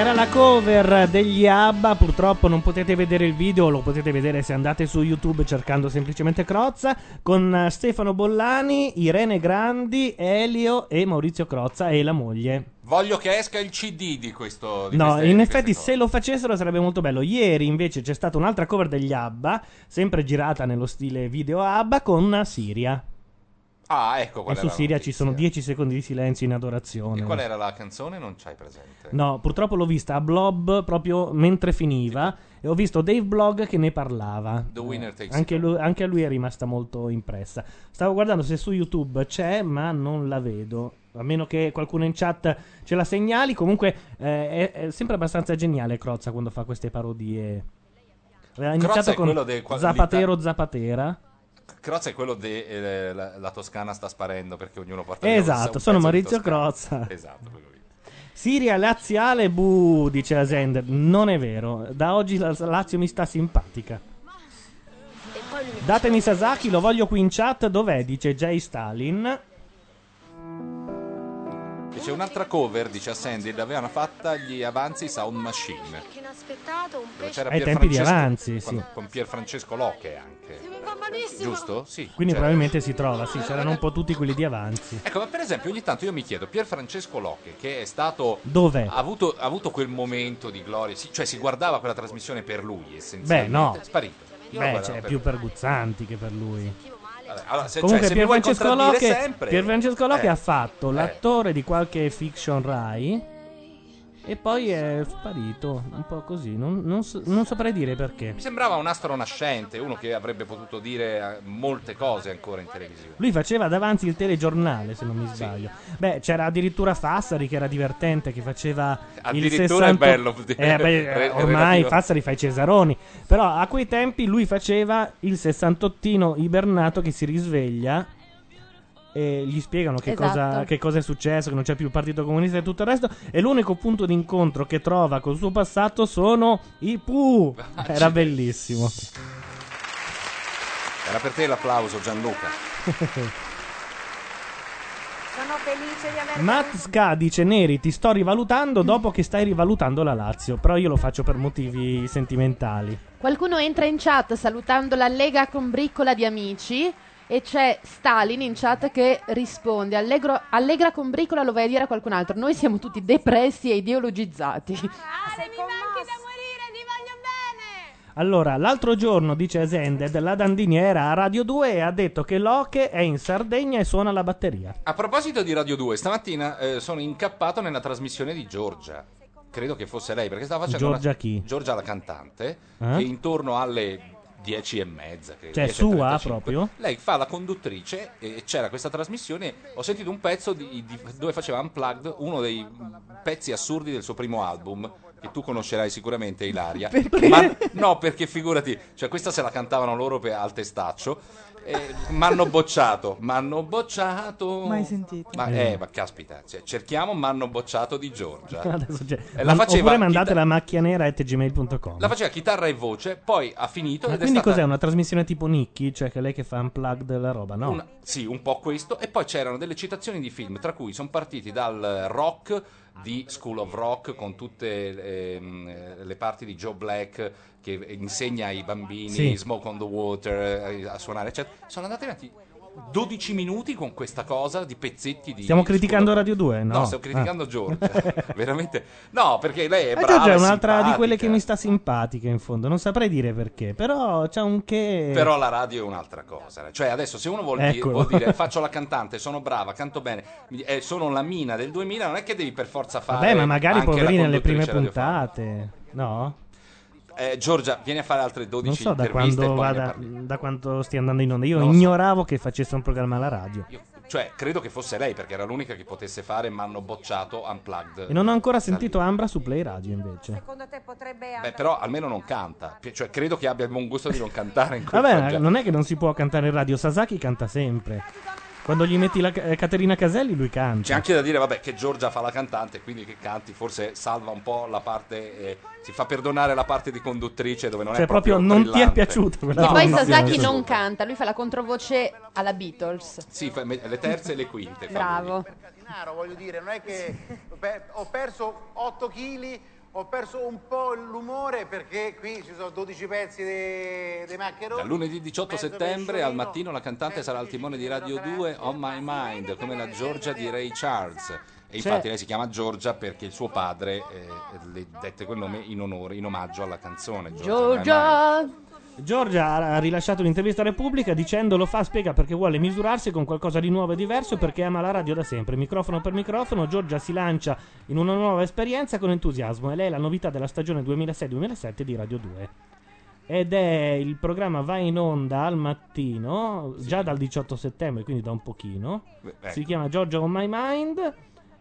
Era la cover degli ABBA, purtroppo non potete vedere il video, lo potete vedere se andate su YouTube cercando semplicemente Crozza, con Stefano Bollani, Irene Grandi, Elio e Maurizio Crozza e la moglie. Voglio che esca il CD di questo. In effetti se lo facessero sarebbe molto bello. Ieri invece c'è stata un'altra cover degli ABBA, sempre girata nello stile video ABBA, con Siria. Ah, ecco qual era. E su Siria ci sono 10 secondi di silenzio in adorazione. E qual era la canzone? Non c'hai presente. No, purtroppo l'ho vista a Blob proprio mentre finiva. E ho visto Dave Blogg che ne parlava. The Winner Takes It All. Anche a lui è rimasta molto impressa. Stavo guardando se su YouTube c'è, ma non la vedo. A meno che qualcuno in chat ce la segnali. Comunque è sempre abbastanza geniale Crozza quando fa queste parodie. Ha iniziato con Zapatero Zapatera. Crozza è quello de la Toscana sta sparendo, perché ognuno porta via. Esatto, sono Maurizio Crozza. Esatto, quello lì. Siria laziale, dice Asender. Non è vero. Da oggi la Lazio mi sta simpatica. Datemi Sasaki, lo voglio qui in chat. Dov'è? Dice Jay Stalin. E c'è un'altra cover, dice Asender, l'avevano fatta gli Avanzi Sound Machine. Ai tempi di Avanzi, sì. Con Pier Francesco Loche anche. Giusto? Sì. Quindi c'era. Probabilmente si trova, sì, c'erano un po' tutti quelli di Avanzi. Ecco, ma per esempio ogni tanto io mi chiedo, Pier Francesco Loche, che è stato... Dov'è? Ha avuto quel momento di gloria, cioè si guardava quella trasmissione per lui, essenzialmente. Beh, no. È sparito. C'è più per Guzzanti che per lui. Allora, comunque cioè, Pier Francesco Loche ha fatto l'attore di qualche fiction Rai... E poi è sparito, un po' così, non saprei dire perché. Mi sembrava un astro nascente, uno che avrebbe potuto dire molte cose ancora in televisione. Lui faceva davanti il telegiornale, se non mi sbaglio. Sì. Beh, c'era addirittura Fassari, che era divertente, che faceva addirittura il 60... è bello. Ormai Fassari fa i Cesaroni. Però a quei tempi lui faceva il 68ino ibernato che si risveglia e gli spiegano che cosa è successo, che non c'è più il Partito Comunista e tutto il resto, e l'unico punto d'incontro che trova col suo passato sono i Pooh. Era bellissimo. Era per te l'applauso, Gianluca. Sono felice di aver... Matzka dice: Neri, ti sto rivalutando dopo che stai rivalutando la Lazio, però io lo faccio per motivi sentimentali. Qualcuno entra in chat salutando la Lega con briccola di amici. E c'è Stalin in chat che risponde: Allegra con bricola, lo vai a dire a qualcun altro. Noi siamo tutti depressi e ideologizzati. Ale, mi manchi da morire, ti voglio bene. Allora, l'altro giorno, dice Asended, la Dandini era a Radio 2 e ha detto che Loche è in Sardegna e suona la batteria. A proposito di Radio 2, stamattina sono incappato nella trasmissione di Giorgia. Credo che fosse lei, perché stava facendo Giorgia chi? Giorgia la cantante, che intorno alle 10:30, credo. Cioè sua proprio? Lei fa la conduttrice e c'era questa trasmissione. Ho sentito un pezzo dove faceva Unplugged, uno dei pezzi assurdi del suo primo album, che tu conoscerai sicuramente, Ilaria. Perché? Ma, no, perché figurati, cioè questa se la cantavano loro al testaccio. M'hanno bocciato. Mai sentito. Ma caspita, cioè, cerchiamo "m'hanno bocciato" di Giorgia. Adesso c'è. La faceva, oppure mandate la macchianera@gmail.com. La faceva chitarra e voce, poi ha finito. Ma quindi cos'è, una trasmissione tipo Nicky? Cioè che lei che fa Unplugged della roba, no? Sì, un po' questo. E poi c'erano delle citazioni di film, tra cui sono partiti dal rock di School of Rock, con tutte le parti di Joe Black che insegna ai bambini, sì, Smoke on the Water, a suonare, eccetera. Sono andati avanti 12 minuti con questa cosa di pezzetti di... Stiamo criticando Radio 2, no? No, stiamo criticando Giorgia. Veramente. No, perché lei è brava. Giorgia è un'altra di quelle che mi sta simpatica, in fondo. Non saprei dire perché, però c'è un che... Però la radio è un'altra cosa. Cioè adesso se uno vuol dire faccio la cantante, sono brava, canto bene, sono la Mina del 2000, non è che devi per forza fare... Vabbè, ma magari poverina nelle prime puntate, no? Giorgia, vieni a fare altre 12 interviste. Da quando stia andando in onda. Io ignoravo che facesse un programma alla radio. Cioè, credo che fosse lei, perché era l'unica che potesse fare "m'hanno bocciato" Unplugged. E non ho ancora sentito Ambra su Play Radio, invece. Secondo te potrebbe... Beh, però almeno non canta. Cioè, credo che abbia il buon gusto di non cantare in quel... Vabbè, non è che non si può cantare in radio. Sasaki canta sempre. Quando gli metti la Caterina Caselli, lui canta. C'è anche da dire, vabbè, che Giorgia fa la cantante, quindi che canti forse salva un po' la parte, si fa perdonare la parte di conduttrice dove non... Cioè, è proprio non brillante. Ti è piaciuta quella... No, poi Sasaki non canta, lui fa la controvoce alla Beatles. Sì, fa le terze e le quinte. Bravo. Voglio dire, non è che ho perso 8 kg... Ho perso un po' l'umore perché qui ci sono 12 pezzi dei maccheroni. Dal lunedì 18 settembre al mattino la cantante sarà al timone di Radio 2 On My Mind, come la Giorgia di Ray Charles. E infatti lei si chiama Giorgia perché il suo padre le dette quel nome in onore, in omaggio alla canzone. Giorgia! Giorgia ha rilasciato un'intervista a Repubblica dicendo lo fa, spiega perché vuole misurarsi con qualcosa di nuovo e diverso, perché ama la radio da sempre. Microfono per microfono Giorgia si lancia in una nuova esperienza con entusiasmo e lei è la novità della stagione 2006-2007 di Radio 2. Ed è il programma va in onda al mattino, già dal 18 settembre, quindi da un pochino. Beh, si chiama Giorgia On My Mind.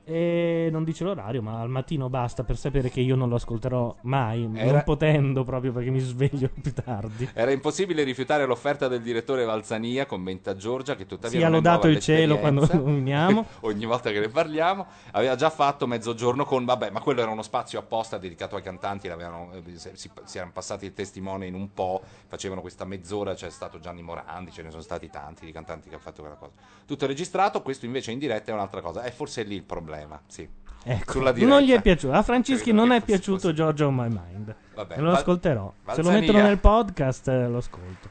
E non dice l'orario, ma al mattino basta per sapere che io non lo ascolterò mai, non potendo, proprio perché mi sveglio più tardi. Era impossibile rifiutare l'offerta del direttore Valzania, commenta Giorgia, che tuttavia sia lodato il cielo quando lo nominiamo. Ogni volta che ne parliamo. Aveva già fatto Mezzogiorno con, vabbè, ma quello era uno spazio apposta dedicato ai cantanti, si erano passati il testimone in un po', facevano questa mezz'ora, c'è stato Gianni Morandi, ce ne sono stati tanti di cantanti che hanno fatto quella cosa. Tutto registrato, questo invece in diretta è un'altra cosa, è forse lì il problema. Sì. Ecco, non gli è piaciuto a Francischi, non è piaciuto Giorgia On My Mind. Vabbè, lo ascolterò. Valzania. Se lo mettono nel podcast lo ascolto.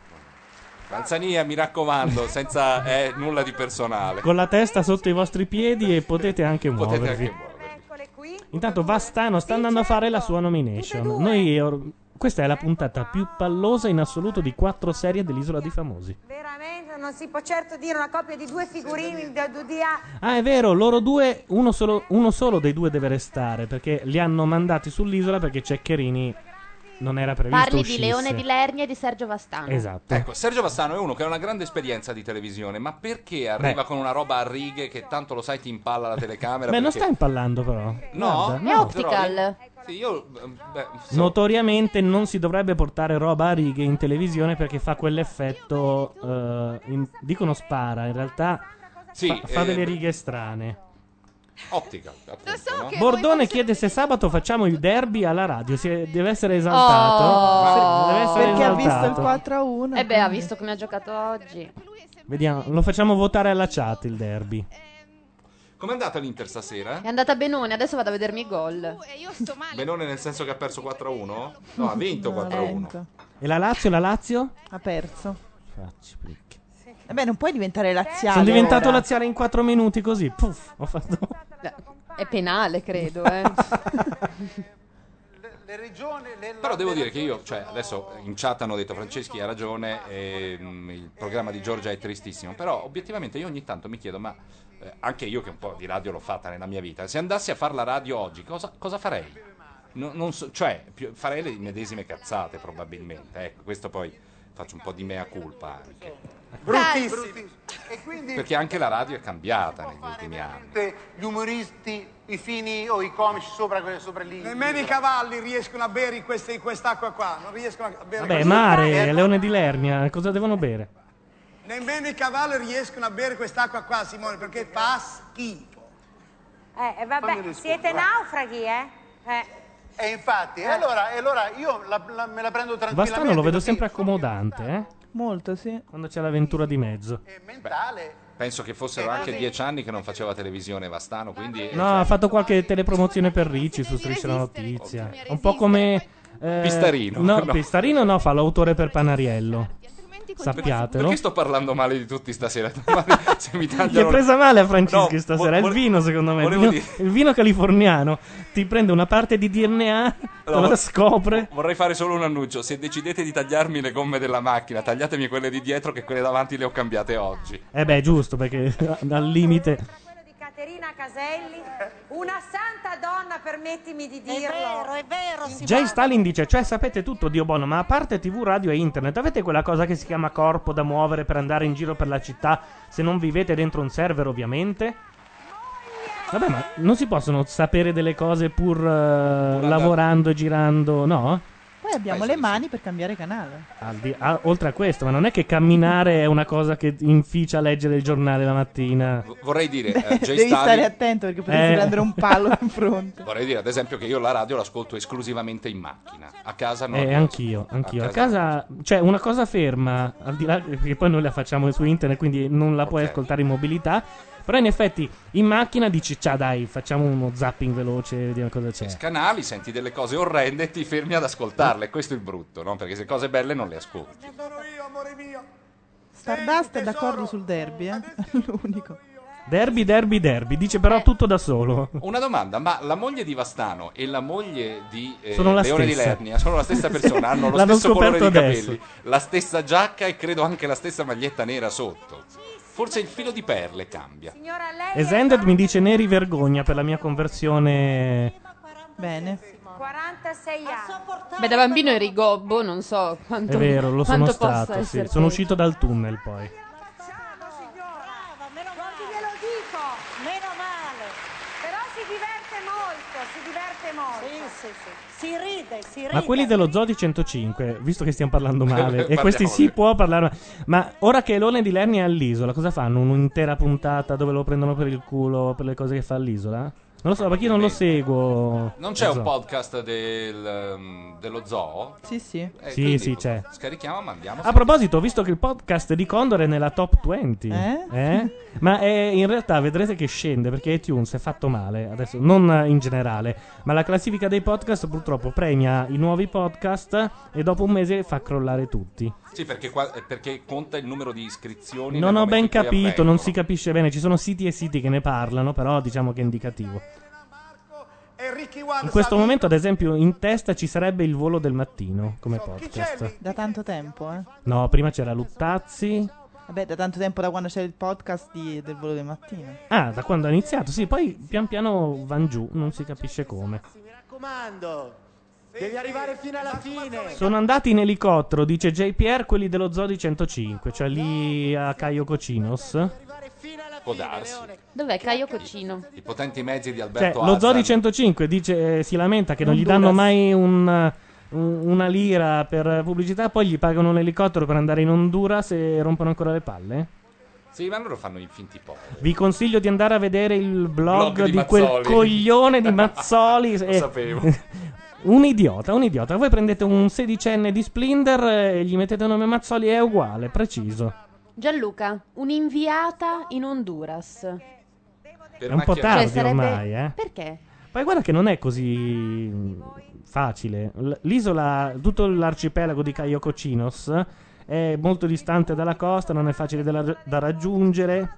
Valzania, mi raccomando, senza nulla di personale, con la testa sotto i vostri piedi e potete anche muovervi. Intanto Vastano sta andando a fare la sua nomination. Questa è la puntata più pallosa in assoluto di 4 serie dell'Isola dei Famosi. Veramente non si può certo dire una coppia di 2 figurini è vero, loro 2, uno solo dei 2 deve restare, perché li hanno mandati sull'isola perché Ceccherini non era previsto parli uscisse. Di Leone di Lernia e di Sergio Vastano. Esatto. Ecco, Sergio Vastano è uno che ha una grande esperienza di televisione, ma perché arriva con una roba a righe che tanto lo sai ti impalla la telecamera? Beh, perché... non sta impallando però. No, è Optical. Notoriamente non si dovrebbe portare roba a righe in televisione perché fa quell'effetto dicono spara, in realtà fa delle righe strane. Ottica, appunto, no? Bordone chiede se sabato facciamo il derby alla radio. Deve essere esaltato. Perché esaltato. Ha visto il 4-1. E beh, ha visto come ha giocato oggi. Vediamo, lo facciamo votare alla chat il derby. Com'è andata l'Inter stasera? È andata benone, adesso vado a vedermi i gol. Benone nel senso che ha perso 4-1? No, ha vinto 4-1. E la Lazio? Ha perso. Facci picchi. Beh, non puoi diventare laziale. Sono diventato laziale in 4 minuti così. Puff, ho fatto. È penale, credo. Però devo dire che io, adesso in chat hanno detto Franceschi ha ragione, il programma di Giorgia è tristissimo. Però obiettivamente io ogni tanto mi chiedo, ma anche io che un po' di radio l'ho fatta nella mia vita, se andassi a fare la radio oggi, cosa farei? Non so, farei le medesime cazzate probabilmente. Ecco, questo poi faccio un po' di mea culpa anche. Bruttissimi. E quindi, perché anche la radio è cambiata negli ultimi anni. Gli umoristi, i fini o i comici sopra lì. Nemmeno i cavalli riescono a bere in quest'acqua qua. Non riescono a bere. Vabbè, mare, Leone di Lernia, cosa devono bere? Nemmeno i cavalli riescono a bere quest'acqua qua, Simone, perché fa schifo. Vabbè, siete naufraghi, E infatti, allora io me la prendo tranquillamente. Vastano lo vedo sempre accomodante, Molto, sì. Quando c'è l'avventura di mezzo. Beh, penso che fossero anche 10 anni che non faceva televisione Vastano, quindi... No, ha fatto qualche telepromozione per Ricci su Striscia la Notizia. Un po' come... Pistarino. No, Pistarino no, fa l'autore per Panariello. Sappiatelo. Perché sto parlando male di tutti stasera? Se mi tagliano... Ti è presa male a Franceschi stasera. È il vino, secondo me. Il vino californiano ti prende una parte di DNA, la scopre. Vorrei fare solo un annuncio: se decidete di tagliarmi le gomme della macchina, tagliatemi quelle di dietro, che quelle davanti le ho cambiate oggi. Giusto, perché al limite. Caterina Caselli, una santa donna, permettimi di dirlo. È vero. Jay Stalin dice, sapete tutto, Dio buono, ma a parte TV, radio e internet, avete quella cosa che si chiama corpo da muovere per andare in giro per la città, se non vivete dentro un server, ovviamente? Vabbè, ma non si possono sapere delle cose pur lavorando e girando, no? Poi abbiamo le mani per cambiare canale. Oltre a questo, ma non è che camminare è una cosa che inficia a leggere il giornale la mattina. Vorrei dire, devi stare attento perché potresti prendere un palo in fronte. Vorrei dire, ad esempio, che io la radio l'ascolto esclusivamente in macchina. A casa no. Anch'io. A casa una cosa ferma, al di là che poi noi la facciamo su internet, quindi non la puoi ascoltare in mobilità. Però in effetti in macchina dici, ciao dai, facciamo uno zapping veloce, vediamo cosa c'è. Scanali, senti delle cose orrende e ti fermi ad ascoltarle. Questo è il brutto, no? Perché se cose belle non le ascolti. Sono io, amore mio. Stardust è d'accordo sul derby, eh? L'unico. Derby, dice però tutto da solo. Una domanda, ma la moglie di Vastano e la moglie di Leone di Lernia sono la stessa persona, hanno lo stesso colore di capelli, la stessa giacca e credo anche la stessa maglietta nera sotto. Forse il filo di perle cambia. Esended mi dice Neri vergogna per la mia conversione. Bene. 46 anni. Beh, da bambino eri gobbo, non so quanto. È vero, lo sono stato, sì. Sono uscito dal tunnel poi. Si ride, si ride. Ma quelli dello Zoo di 105, visto che stiamo parlando male, e questi si può parlare. Ma ora che Leone di Lernia è all'isola, cosa fanno? Un'intera puntata dove lo prendono per il culo per le cose che fa all'isola? Non lo so, perché io non lo seguo. Non c'è un podcast dello Zoo? Sì. Sì, c'è. Scarichiamo, mandiamo. A proposito, ho visto che il podcast di Condor è nella top 20. Ma in realtà vedrete che scende perché iTunes è fatto male adesso, non in generale, ma la classifica dei podcast purtroppo premia i nuovi podcast e dopo un mese fa crollare tutti. Sì, perché conta il numero di iscrizioni. Non ho ben capito, non si capisce bene, ci sono siti e siti che ne parlano, però diciamo che è indicativo. In questo momento, ad esempio, in testa ci sarebbe Il Volo del Mattino come podcast. Da tanto tempo, eh? No, prima c'era Luttazzi. Vabbè, da tanto tempo, da quando c'è il podcast del Volo del Mattino. Ah, da quando ha iniziato, sì, poi pian piano van giù, non si capisce come. Mi raccomando, devi arrivare fino alla fine. Sono andati in elicottero, dice JPR, quelli dello Zoo di 105, cioè lì a Cayo Cochinos. Può darsi. Dov'è Cayo Cochino? I potenti mezzi di Alberto Lo Zoo di 105 dice, si lamenta che non gli danno mai una lira per pubblicità, poi gli pagano un elicottero per andare in Honduras e rompono ancora le palle. Sì, ma loro fanno i finti poveri. Vi consiglio di andare a vedere il blog di quel coglione di Mazzoli. Lo sapevo. Un idiota. Voi prendete un sedicenne di Splinder e gli mettete il nome Mazzoli, è uguale, preciso. Gianluca, un'inviata in Honduras. È un po' tardi, cioè, ormai, eh? Perché? Poi guarda che non è così facile. L'isola, tutto l'arcipelago di Cayo Cochinos è molto distante dalla costa, non è facile da raggiungere.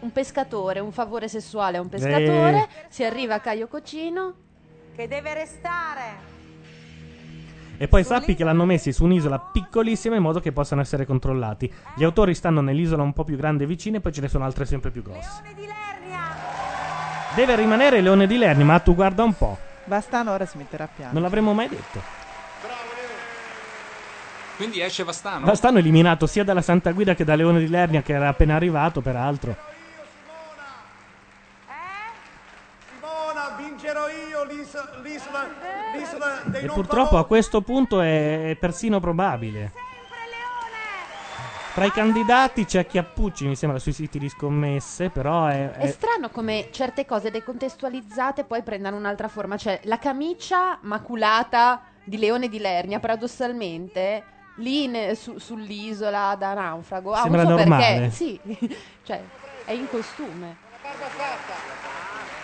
Un pescatore, un favore sessuale a un pescatore, si arriva a Cayo Cochino che deve restare. E poi sappi che l'hanno messi su un'isola piccolissima in modo che possano essere controllati. Gli autori stanno nell'isola un po' più grande vicina e poi ce ne sono altre sempre più grosse. Leone di Lernia! Deve rimanere Leone di Lernia, ma tu guarda un po'. Vastano ora si metterà a piangere. Non l'avremmo mai detto. Bravo Leone. Quindi esce Vastano? Vastano è eliminato sia dalla Santa Guida che da Leone di Lernia, che era appena arrivato peraltro. Vincerò io l'isola dei e non purtroppo valori. A questo punto è persino probabile. Tra i candidati c'è Chiappucci, mi sembra, sui siti di scommesse, però è strano come certe cose decontestualizzate poi prendano un'altra forma. Cioè la camicia maculata di Leone di Lernia, paradossalmente lì sull'isola da naufrago sembra non so normale. Perché sì, cioè è in costume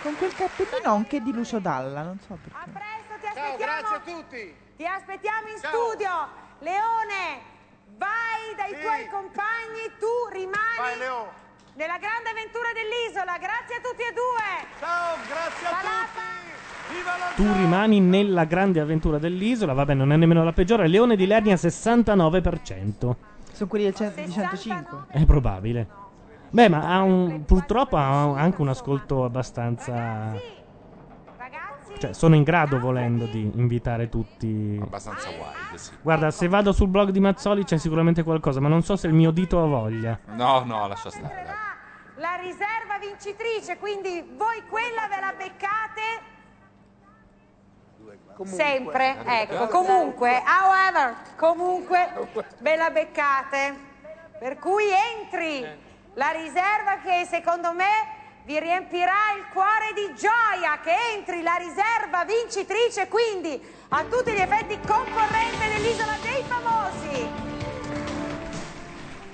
con quel cappellino anche di Lucio Dalla, non so perché. A presto, ti aspettiamo. Ciao, grazie a tutti. Ti aspettiamo in studio. Leone, vai dai tuoi compagni, tu rimani. Vai, Leo. Nella grande avventura dell'isola. Grazie a tutti e due. Ciao, grazie a tutti. Viva la Tu rimani nella grande avventura dell'isola. Vabbè, non è nemmeno la peggiore. Leone di Lernia 69%. Sono quelli del 105. È probabile. Beh, ma purtroppo ha anche un ascolto abbastanza. Cioè, sono in grado, volendo, di invitare tutti. Abbastanza wide, sì. Guarda, se vado sul blog di Mazzoli c'è sicuramente qualcosa, ma non so se il mio dito ha voglia. No, lascia stare. La riserva vincitrice, quindi voi quella ve la beccate. Sempre, ecco. Comunque, ve la beccate. Per cui entri. La riserva che secondo me vi riempirà il cuore di gioia, che entri la riserva vincitrice, quindi a tutti gli effetti concorrente dell'Isola dei Famosi.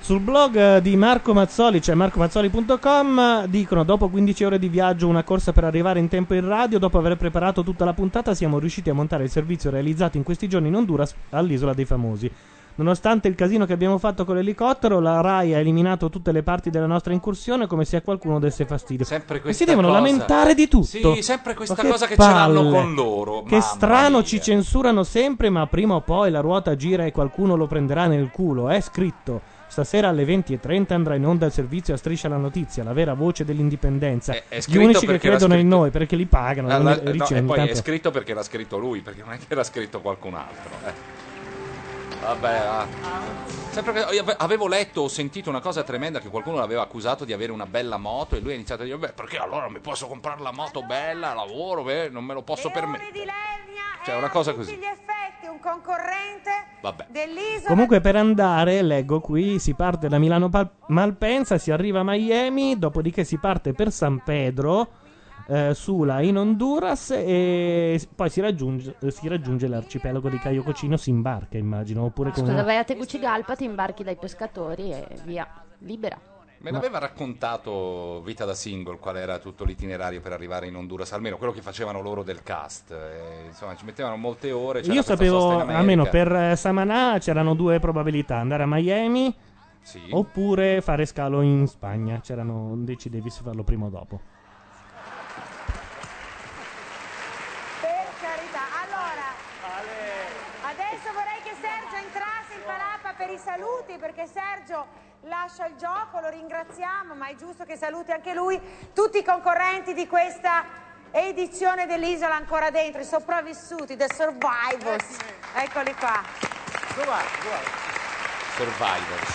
Sul blog di Marco Mazzoli, cioè marcomazzoli.com, dicono: dopo 15 ore di viaggio, una corsa per arrivare in tempo in radio, dopo aver preparato tutta la puntata siamo riusciti a montare il servizio realizzato in questi giorni in Honduras all'Isola dei Famosi. Nonostante il casino che abbiamo fatto con l'elicottero, la RAI ha eliminato tutte le parti della nostra incursione, come se a qualcuno desse fastidio. E si devono lamentare di tutto. Sì, sempre questa cosa che ce l'hanno con loro. Che strano, ci censurano sempre, ma prima o poi la ruota gira e qualcuno lo prenderà nel culo. È scritto. Stasera alle 20:30 andrà in onda il servizio a Striscia la Notizia, la vera voce dell'indipendenza. È gli unici che credono in noi, perché li pagano. È scritto perché l'ha scritto lui, perché non è che l'ha scritto qualcun altro. Vabbè, avevo letto o sentito una cosa tremenda, che qualcuno l'aveva accusato di avere una bella moto e lui ha iniziato a dire: beh, perché allora non mi posso comprare la moto bella, lavoro, non me lo posso permettere. Leone di Lernia, cioè una cosa così. Tutti gli effetti un concorrente dell'isola. Comunque, per andare, leggo qui, si parte da Milano Malpensa, si arriva a Miami, dopodiché si parte per San Pedro Sula in Honduras e poi si raggiunge l'arcipelago di Cayo Cochinos, si imbarca, immagino, oppure come... Scusa, vai a Tegucigalpa, ti imbarchi dai pescatori e via, libera. Me l'aveva raccontato Vita da Single qual era tutto l'itinerario per arrivare in Honduras, almeno quello che facevano loro del cast, insomma ci mettevano molte ore. Io sapevo, almeno per Samaná c'erano due probabilità: andare a Miami, sì, oppure fare scalo in Spagna. Decidevi se farlo prima o dopo. Per i saluti, perché Sergio lascia il gioco, lo ringraziamo, ma è giusto che saluti anche lui tutti i concorrenti di questa edizione dell'Isola ancora dentro, i sopravvissuti, the survivors. Eccoli qua. Survivors.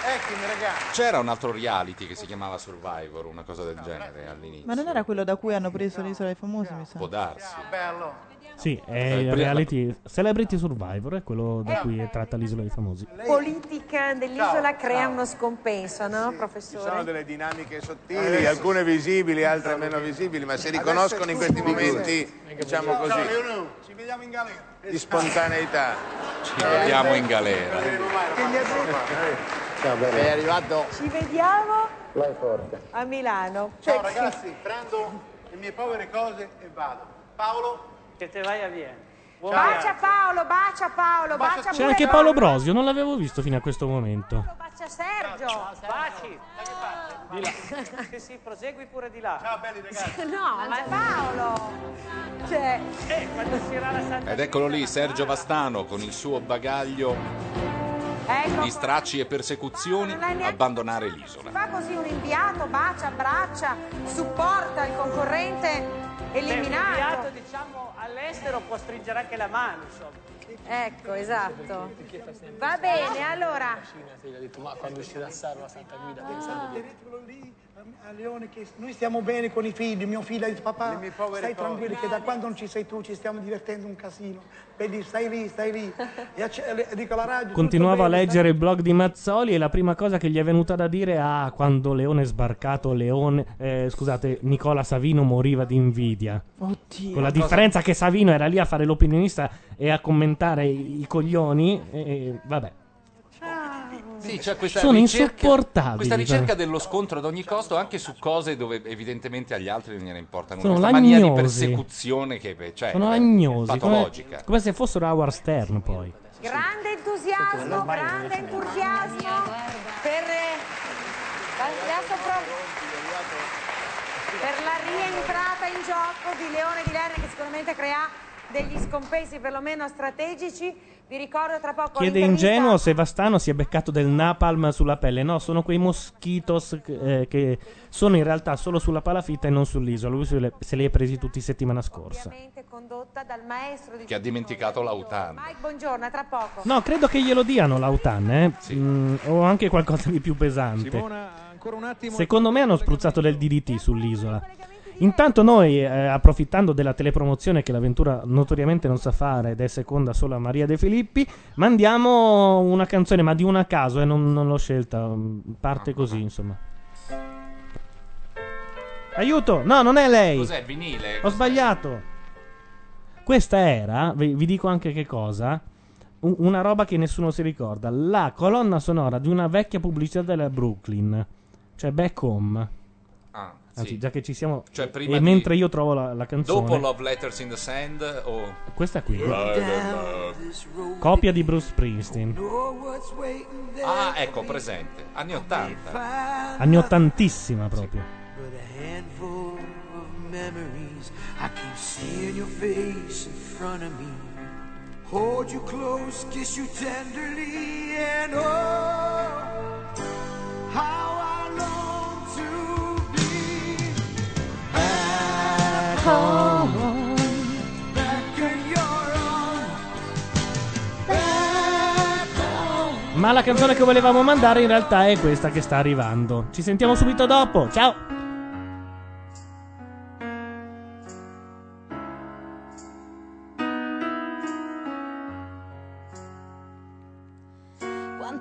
Eccomi, ragazzi. C'era un altro reality che si chiamava Survivor, una cosa del genere all'inizio. Ma non era quello da cui hanno preso l'Isola dei Famosi, mi sa? Può darsi. Bello. Sì, è il reality Celebrity Survivor, è quello da cui è tratta l'Isola dei Famosi. Politica dell'isola crea uno scompenso, no, professore? Ci sono delle dinamiche sottili, alcune visibili, altre meno visibili, ma si riconoscono in questi momenti, diciamo così. Ci vediamo in galera. Di spontaneità. Ci vediamo in galera. È arrivato. Ci vediamo a Milano. Ciao ragazzi, prendo le mie povere cose e vado. Paolo, che te vai a Vienna. Bacia Paolo, bacia Paolo, bacia. C'è anche Paolo Brosio, non l'avevo visto fino a questo momento. Bacia Sergio. Baci. Da che parte? Di là. Sì, prosegui pure di là. Ciao belli ragazzi. No, ma Paolo. Cioè. Quando si era la Santa. Ed eccolo lì, Sergio Vastano con il suo bagaglio di stracci e persecuzioni, abbandonare l'isola. Fa così un inviato, bacia, abbraccia, supporta il concorrente eliminato. Beh, inviato, diciamo, all'estero può stringere anche la mano, insomma. Ecco, esatto. Va bene, allora. Ha detto: ma quando uscirà Saro la Santa Guida, pensando lì a Leone che noi stiamo bene con i figli, mio figlio ha detto: papà, stai tranquillo che da quando non ci sei tu ci stiamo divertendo un casino. Vedi, stai lì. Dico alla radio. Continuavo a leggere il blog di Mazzoli e la prima cosa che gli è venuta da dire: quando Leone è sbarcato, Nicola Savino moriva di invidia. Oddio. Con la differenza che Savino era lì a fare l'opinionista e a commentare i coglioni e vabbè. Sì, cioè sono insopportabili. Questa ricerca dello scontro ad ogni costo, anche su cose dove evidentemente agli altri non gliene importa nulla. Sono lagnosi. Mania di persecuzione che sono lagnosi, patologica. Come se fossero Howard Stern, poi. Grande entusiasmo per la rientrata in gioco di Leone di Lernia, che sicuramente crea degli scompensi perlomeno strategici. Vi ricordo tra poco. Chiede ingenuo se Vastano si è beccato del napalm sulla pelle. No, sono quei moschitos che sono in realtà solo sulla palafitta e non sull'isola. Lui se li ha presi tutti settimana scorsa. Ovviamente condotta dal maestro che ha dimenticato l'autan. Mike Bongiorno, tra poco. No, credo che glielo diano l'autan, sì. O anche qualcosa di più pesante. Simona, ancora un attimo. Secondo me hanno spruzzato del DDT sull'isola. Intanto noi, approfittando della telepromozione che l'avventura notoriamente non sa fare ed è seconda solo a Maria De Filippi, mandiamo una canzone, ma di una a caso, non l'ho scelta, parte così, insomma. Aiuto! No, non è lei! Cos'è, vinile? Ho sbagliato! Questa era, vi dico anche che cosa, una roba che nessuno si ricorda, la colonna sonora di una vecchia pubblicità della Brooklyn, cioè Back Home. Ah, anzi, sì, già che ci siamo, cioè, prima e mentre io trovo la canzone dopo Love Letters in the Sand o questa qui, copia di Bruce Springsteen. Ah, ecco, presente, anni 80, anni ottantissima proprio, sì. Hold you close, kiss you tenderly, and oh, how I long to be back home, back in your arms, back home. Ma la canzone che volevamo mandare in realtà è questa che sta arrivando. Ci sentiamo subito dopo, ciao!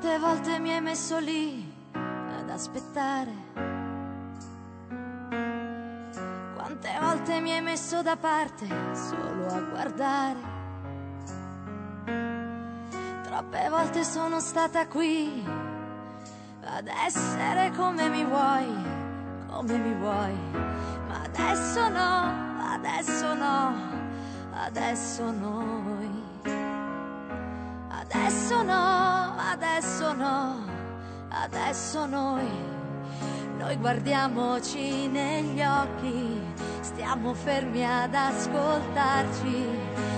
Quante volte mi hai messo lì ad aspettare, quante volte mi hai messo da parte solo a guardare, troppe volte sono stata qui ad essere come mi vuoi, ma adesso no, adesso no, adesso noi. Adesso no, adesso no, adesso noi, noi guardiamoci negli occhi, stiamo fermi ad ascoltarci,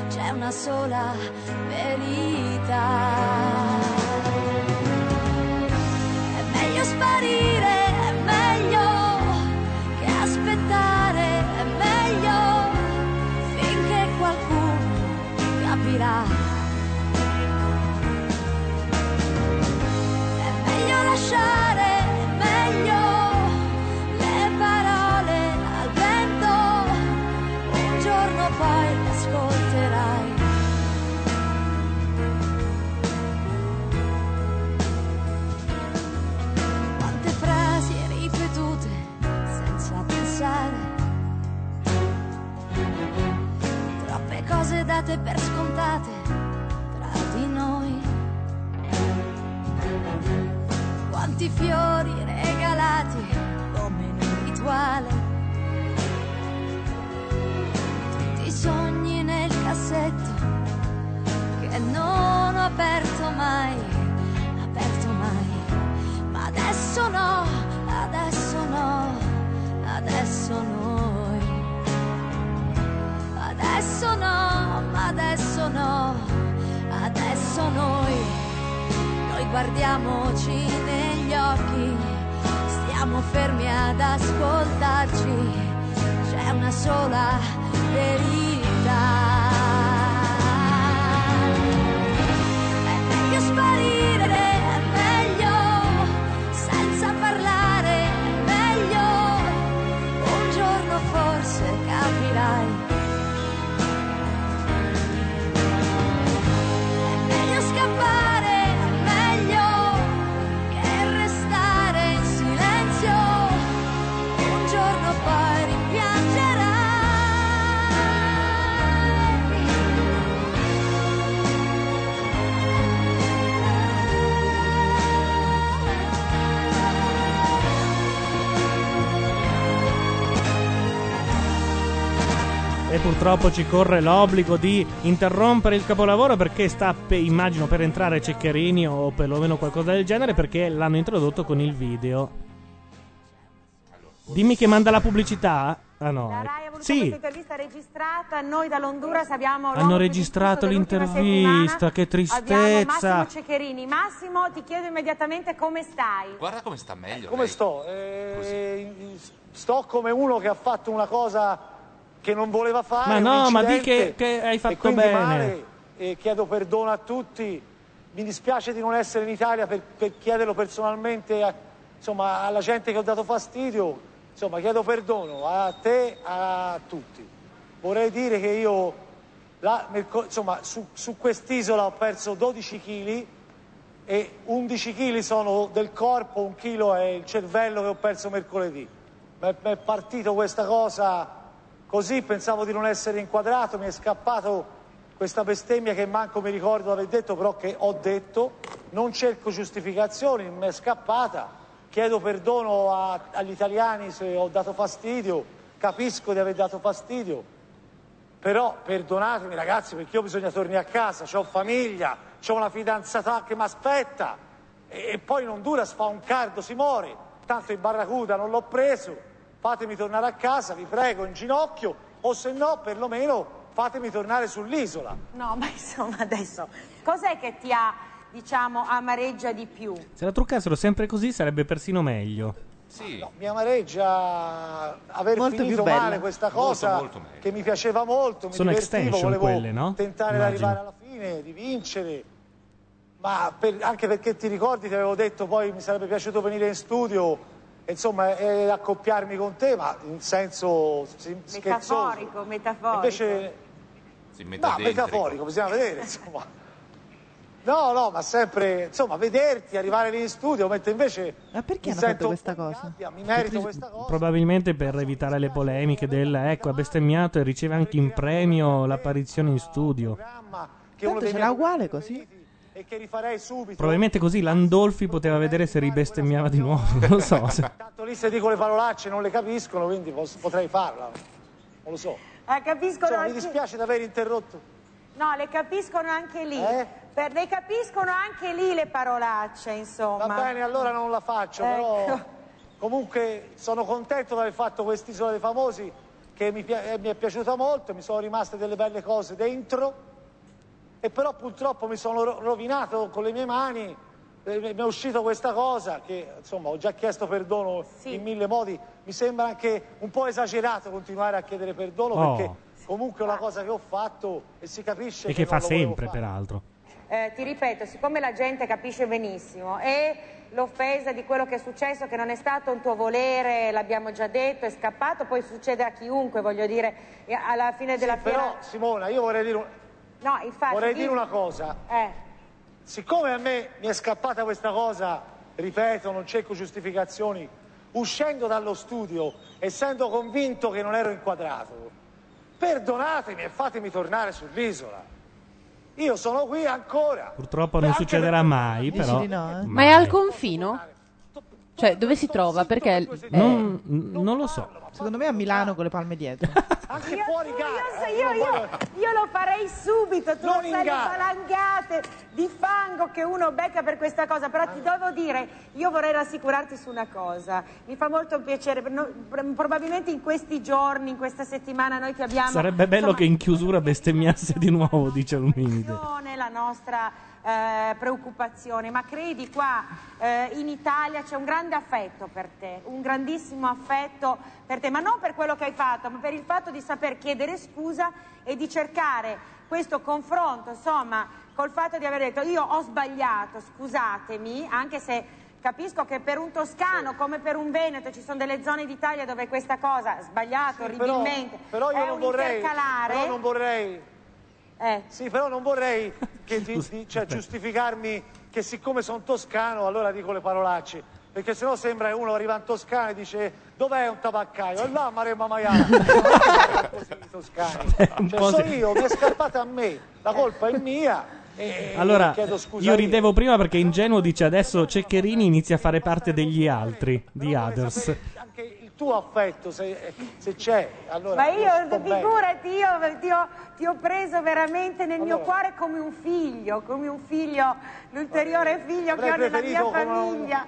c'è una sola verità. È meglio sparire, è meglio che aspettare, è meglio finché qualcuno capirà. Lasciare meglio le parole al vento, un giorno poi le ascolterai. Quante frasi ripetute senza pensare, troppe cose date per scontate tra di noi. Quanti fiori regalati come in un rituale, tutti i sogni nel cassetto che non ho aperto mai, ma adesso no, adesso no, adesso noi, adesso no, ma adesso no, adesso noi. Noi guardiamoci negli occhi, stiamo fermi ad ascoltarci, c'è una sola verità. È meglio sparire, è meglio senza parlare, è meglio un giorno forse capirai. È meglio scappare, poi rimpiangerai. E purtroppo ci corre l'obbligo di interrompere il capolavoro perché sta, immagino, per entrare Ceccherini o perlomeno qualcosa del genere, perché l'hanno introdotto con il video. Dimmi che manda la pubblicità? Ah no. Rai ha voluto, sì, questa intervista registrata. Noi dall'Honduras abbiamo... Hanno registrato l'intervista, che tristezza. Abbiamo Massimo Ceccherini. Massimo, ti chiedo immediatamente come stai. Guarda come sta meglio. Come lei. Sto? Sto come uno che ha fatto una cosa che non voleva fare. Ma no, ma di che hai fatto e bene. Male, e chiedo perdono a tutti. Mi dispiace di non essere in Italia per chiederlo personalmente a... Insomma, alla gente che ho dato fastidio, insomma, chiedo perdono a te, a tutti. Vorrei dire che io, insomma, su quest'isola ho perso 12 kg e 11 kg sono del corpo, un chilo è il cervello che ho perso mercoledì. Mi è partito questa cosa così, pensavo di non essere inquadrato, mi è scappato questa bestemmia che manco mi ricordo l'avevo detto, però che ho detto, non cerco giustificazioni, mi è scappata, chiedo perdono agli italiani se ho dato fastidio, capisco di aver dato fastidio, però perdonatemi ragazzi, perché io bisogna tornare a casa, c'ho famiglia, c'ho una fidanzata che mi aspetta, e poi in Honduras fa un caldo, si muore, tanto il barracuda non l'ho preso, fatemi tornare a casa, vi prego, in ginocchio, o se no perlomeno fatemi tornare sull'isola. No, ma insomma adesso, cos'è che ti ha, diciamo, amareggia di più? Se la truccassero sempre così sarebbe persino meglio. Sì. No, mi amareggia aver molto finito male questa cosa, molto che mi piaceva molto, mi sono divertivo, volevo quelle, no? Tentare immagino di arrivare alla fine, di vincere, ma anche perché ti ricordi ti avevo detto poi mi sarebbe piaciuto venire in studio, insomma, e accoppiarmi con te, ma in senso scherzoso. Metaforico, metaforico. Invece si no, metaforico, bisogna vedere, insomma. No, no, ma sempre, insomma, vederti, arrivare lì in studio, mentre invece ma perché mi hanno sento fatto questa cosa? Gabbia, mi merito questa cosa. Probabilmente per evitare le polemiche del, ecco, ha bestemmiato e riceve anche in premio l'apparizione in studio. Che tanto ce l'ha uguale così? E che rifarei subito. Probabilmente così Landolfi poteva vedere se ribestemmiava di nuovo, non lo so. Tanto lì se dico le parolacce non le capiscono, quindi potrei farla. Non lo so. Ah, capiscono anche... Mi dispiace di aver interrotto. No, le capiscono anche lì. Le capiscono anche lì le parolacce, insomma. Va bene, allora non la faccio, ecco. Però comunque sono contento di aver fatto quest'Isola dei Famosi che mi è piaciuta molto, mi sono rimaste delle belle cose dentro. E però purtroppo mi sono rovinato con le mie mani, mi è uscito questa cosa che insomma ho già chiesto perdono in mille modi, mi sembra anche un po' esagerato continuare a chiedere perdono perché comunque è una cosa che ho fatto e si capisce e che fa sempre peraltro. Ti ripeto, siccome la gente capisce benissimo e l'offesa di quello che è successo, che non è stato un tuo volere, l'abbiamo già detto, è scappato, poi succede a chiunque, voglio dire, alla fine della fiera... Però Simona, io vorrei dire... No, infatti, vorrei dire una cosa, siccome a me mi è scappata questa cosa, ripeto, non cerco giustificazioni, uscendo dallo studio, essendo convinto che non ero inquadrato, perdonatemi e fatemi tornare sull'isola. Io sono qui ancora. Purtroppo non succederà mai, però. No, eh? Ma è al confino? Cioè, dove si trova? Perché non lo so. Secondo me a Milano con le palme dietro. Anche fuori gara. Io lo farei subito, tu non sai le valangate di fango che uno becca per questa cosa, però ti devo dire, io vorrei rassicurarti su una cosa. Mi fa molto piacere, probabilmente in questi giorni, in questa settimana noi che abbiamo... Sarebbe bello, insomma, che in chiusura bestemmiasse di nuovo, dice l'Umilde. La nostra... preoccupazione, ma credi qua in Italia c'è un grande affetto per te, un grandissimo affetto per te, ma non per quello che hai fatto, ma per il fatto di saper chiedere scusa e di cercare questo confronto, insomma, col fatto di aver detto io ho sbagliato, scusatemi, anche se capisco che per un toscano come per un veneto ci sono delle zone d'Italia dove questa cosa sbagliato orribilmente, però io è non un vorrei, intercalare, però non vorrei Sì, però non vorrei che cioè, giustificarmi che siccome sono toscano allora dico le parolacce, perché sennò sembra che uno arriva in Toscana e dice dov'è un tabaccaio? E là Maremma Maiale. Così i toscani. Cioè, sono io, mi è scappata a me, la colpa è mia. Allora, io ridevo prima perché ingenuo dice adesso Ceccherini inizia a fare parte degli altri, di others. Anche tuo affetto se c'è, allora. Ma io figurati, io ti ho preso veramente nel mio cuore come un figlio, l'ulteriore figlio che ho nella mia famiglia.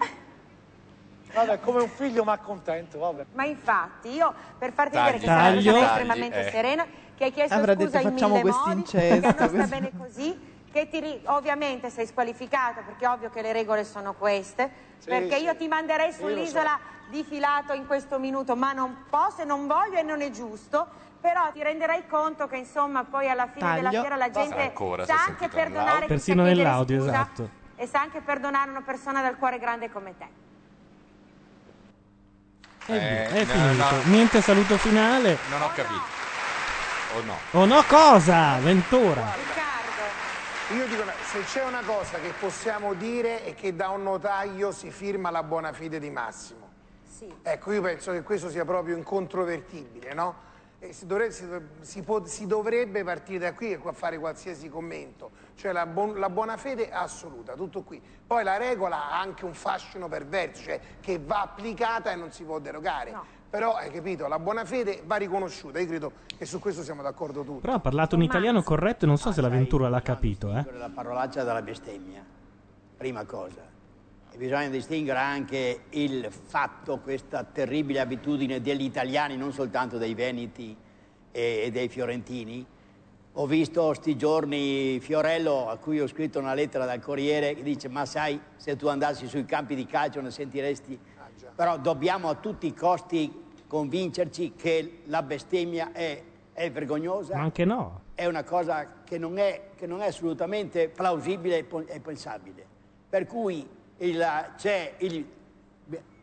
Vabbè, come un figlio ma contento, vabbè. Ma infatti io per farti vedere che sono una persona estremamente serena, che hai chiesto scusa in mille modi, che non sta bene così, che ovviamente sei squalificato perché è ovvio che le regole sono queste, perché io ti manderei sull'isola di filato in questo minuto, ma non posso e non voglio e non è giusto, però ti renderai conto che insomma poi alla fine della fiera la gente sa anche perdonare, persino nell'audio, esatto, e sa anche perdonare una persona dal cuore grande come te. È finito, niente saluto finale. Non ho capito. O no? O no cosa? Ventura. Io dico, se c'è una cosa che possiamo dire è che da un notaio si firma la buona fede di Massimo. Ecco, io penso che questo sia proprio incontrovertibile, no? si dovrebbe partire da qui e fare qualsiasi commento, cioè la buona fede assoluta, tutto qui. Poi la regola ha anche un fascino perverso, cioè che va applicata e non si può derogare. No. Però, hai capito, la buona fede va riconosciuta, io credo che su questo siamo d'accordo tutti. Però ha parlato un italiano corretto e non so se l'avventura l'ha capito. La parolaccia dalla bestemmia, prima cosa. E bisogna distinguere anche il fatto, questa terribile abitudine degli italiani, non soltanto dei veneti e dei fiorentini. Ho visto sti giorni Fiorello, a cui ho scritto una lettera dal Corriere, che dice: ma sai, se tu andassi sui campi di calcio ne sentiresti. Però dobbiamo a tutti i costi convincerci che la bestemmia è vergognosa. Ma anche no. È una cosa che non è assolutamente plausibile e pensabile. Per cui c'è il,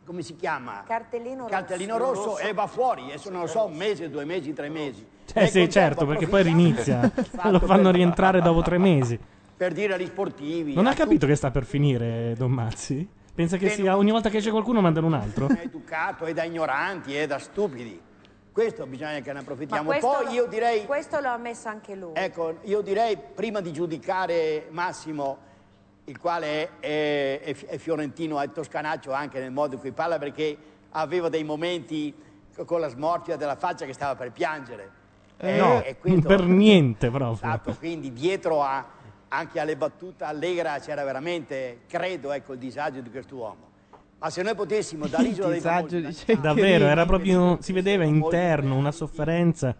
come si chiama? Cartellino rosso e va fuori, adesso non lo so, un mese, 2 mesi, 3 mesi. Sì, certo, perché poi rinizia, lo fanno rientrare dopo 3 mesi. Per dire agli sportivi... Non ha capito che sta per finire Don Mazzi? Pensa che sia ogni volta che c'è qualcuno mandano un altro? È educato, è da ignoranti, è da stupidi. Questo bisogna che ne approfittiamo. Poi io direi... Questo lo ha messo anche lui. Ecco, io direi, prima di giudicare Massimo... il quale è fiorentino, è toscanaccio anche nel modo in cui parla, perché aveva dei momenti con la smorfia della faccia che stava per piangere. No, e quindi, per niente proprio. Esatto, quindi dietro anche alle battute allegra c'era veramente, credo, ecco, il disagio di quest'uomo. Ma se noi potessimo dall'isola dei Famosi... Davvero, era proprio, si vedeva interno, una sofferenza.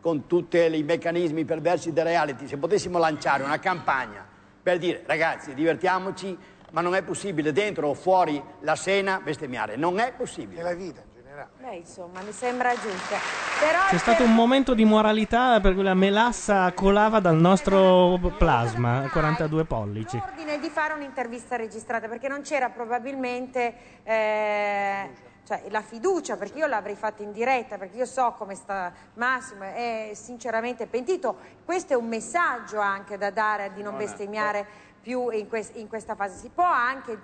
Con tutti i meccanismi perversi del reality, se potessimo lanciare una campagna per dire: ragazzi, divertiamoci, ma non è possibile dentro o fuori la scena bestemmiare, non è possibile. È la vita in generale. Beh, insomma, mi sembra giusto. Però c'è stato un momento di moralità per cui la melassa colava dal nostro plasma, 42 pollici. L'ordine di fare un'intervista registrata, perché non c'era probabilmente... cioè la fiducia, perché io l'avrei fatta in diretta, perché io so come sta Massimo, è sinceramente pentito. Questo è un messaggio anche da dare, di non bestemmiare più in questa fase. Si può anche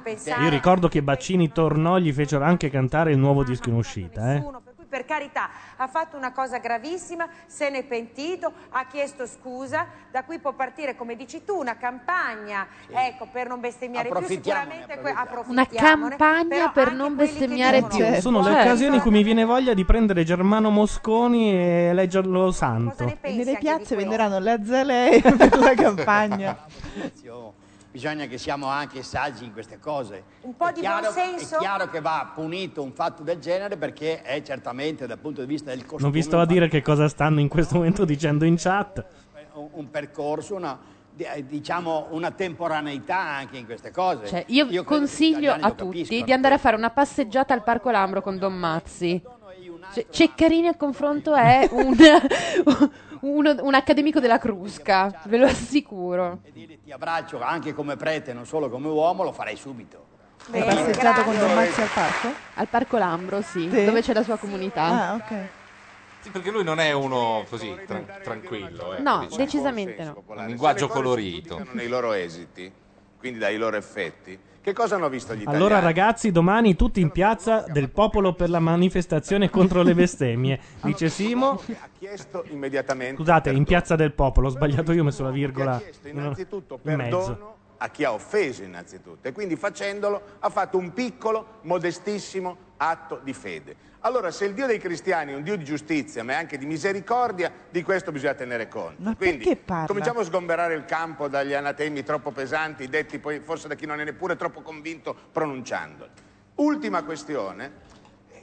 pensare... Io ricordo che Baccini tornò, gli fecero anche cantare il nuovo disco in uscita, Per cui, per carità, ha fatto una cosa gravissima, se n'è pentito, ha chiesto scusa, da qui può partire, come dici tu, una campagna, ecco, per non bestemmiare più, sicuramente approfittiamone. Una campagna per non bestemmiare più. Sono le occasioni in cui mi viene voglia di prendere Germano Mosconi e leggerlo santo. Nelle piazze venderanno le azalee per la campagna. Bisogna che siamo anche saggi in queste cose. Un po' di buon senso. È chiaro che va punito un fatto del genere, perché è certamente, dal punto di vista del costume... Non vi sto a dire che cosa stanno in questo momento dicendo in chat. Un percorso, una temporaneità anche in queste cose. Cioè, io consiglio a tutti di andare a fare una passeggiata al Parco Lambro con Don Mazzi. Cioè, Ceccherini al confronto è un accademico della Crusca, ve lo assicuro. E dire: ti abbraccio anche come prete, non solo come uomo, lo farei subito. Hai passeggiato con Don Mazzi al parco? Al Parco Lambro, sì, dove c'è la sua comunità. Ah, ok. Sì, perché lui non è uno così tranquillo. No, diciamo, decisamente no. Un linguaggio colorito. Nei loro esiti, quindi dai loro effetti. Che cosa hanno visto gli italiani? Allora, ragazzi, domani tutti in piazza del popolo per la manifestazione contro le bestemmie, dice Simo. Ha chiesto immediatamente... Scusate, in piazza del popolo, ho sbagliato io, ho messo la virgola. Ha chiesto innanzitutto perdono a chi ha offeso innanzitutto, e quindi facendolo ha fatto un piccolo, modestissimo atto di fede. Allora, se il Dio dei cristiani è un Dio di giustizia, ma è anche di misericordia, di questo bisogna tenere conto. Ma quindi cominciamo a sgomberare il campo dagli anatemi troppo pesanti, detti poi forse da chi non è neppure troppo convinto pronunciandoli. Ultima questione.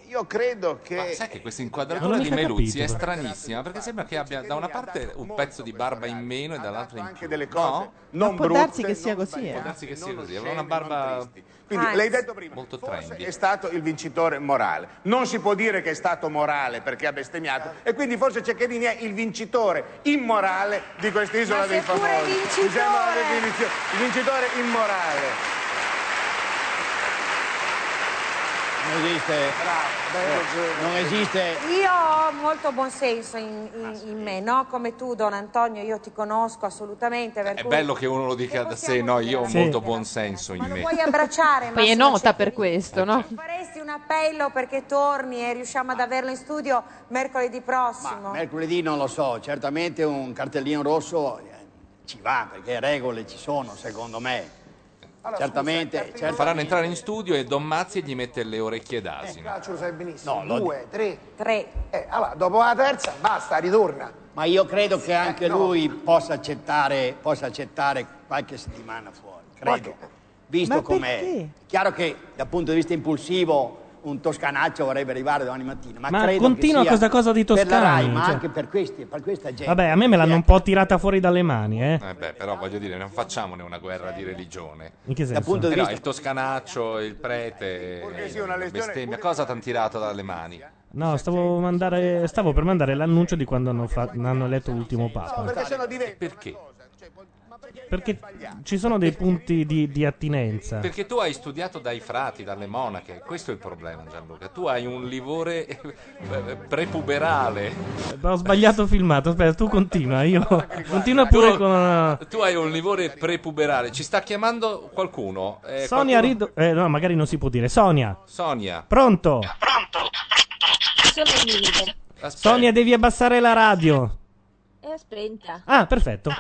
Io credo che... Ma sai che questa inquadratura di Meluzzi è stranissima, perché sembra che abbia da una parte un pezzo di barba in meno e dall'altra in più. Delle cose non brutte, può darsi che sia così. Può darsi che sia così, aveva una barba... Quindi l'hai detto prima, molto forse è stato il vincitore morale. Non si può dire che è stato morale perché ha bestemmiato, e quindi forse Ceccherini è il vincitore immorale di questa Isola dei Famosi. Il vincitore immorale. non esiste. Bravo, non esiste. Io ho molto buon senso in me, no? Come tu, Don Antonio, io ti conosco assolutamente. Per cui... È bello che uno lo dica da sé, no? Io ho molto buon senso in me. Ma lo puoi abbracciare, Massimo. Poi è nota per questo, no? Faresti un appello perché torni e riusciamo ad averlo in studio mercoledì prossimo. Ma mercoledì non lo so, certamente un cartellino rosso ci va, perché regole ci sono, secondo me. Allora, certamente, scusa, certamente faranno entrare in studio e Don Mazzi gli mette le orecchie d'asino. Caccio, lo sai benissimo. No, Due, tre. Allora, dopo la terza, basta, ritorna. Ma io credo che anche lui possa accettare qualche settimana fuori, credo. Visto com'è. Chiaro che dal punto di vista impulsivo un toscanaccio vorrebbe arrivare domani mattina, ma credo continua che sia questa cosa di toscano per la Rai, ma anche per questa gente. Vabbè, a me me l'hanno un po' tirata fuori dalle mani, beh, però voglio dire, non facciamone una guerra di religione. In che senso? Punto di vista... il toscanaccio, il prete, la bestemmia, cosa t'han tirato dalle mani? No, stavo per mandare l'annuncio di quando hanno letto l'ultimo Papa. No, perché? Perché ci sono dei punti di attinenza. Perché tu hai studiato dai frati, dalle monache. Questo è il problema, Gianluca. Tu hai un livore prepuberale. Ho sbagliato filmato. Aspetta, tu continua. Continua pure con... Tu hai un livore prepuberale. Ci sta chiamando qualcuno. Sonia qualcuno... Rido... no, magari non si può dire. Sonia. Pronto? Pronto. Sono Sonia, devi abbassare la radio. È spenta. Ah, perfetto.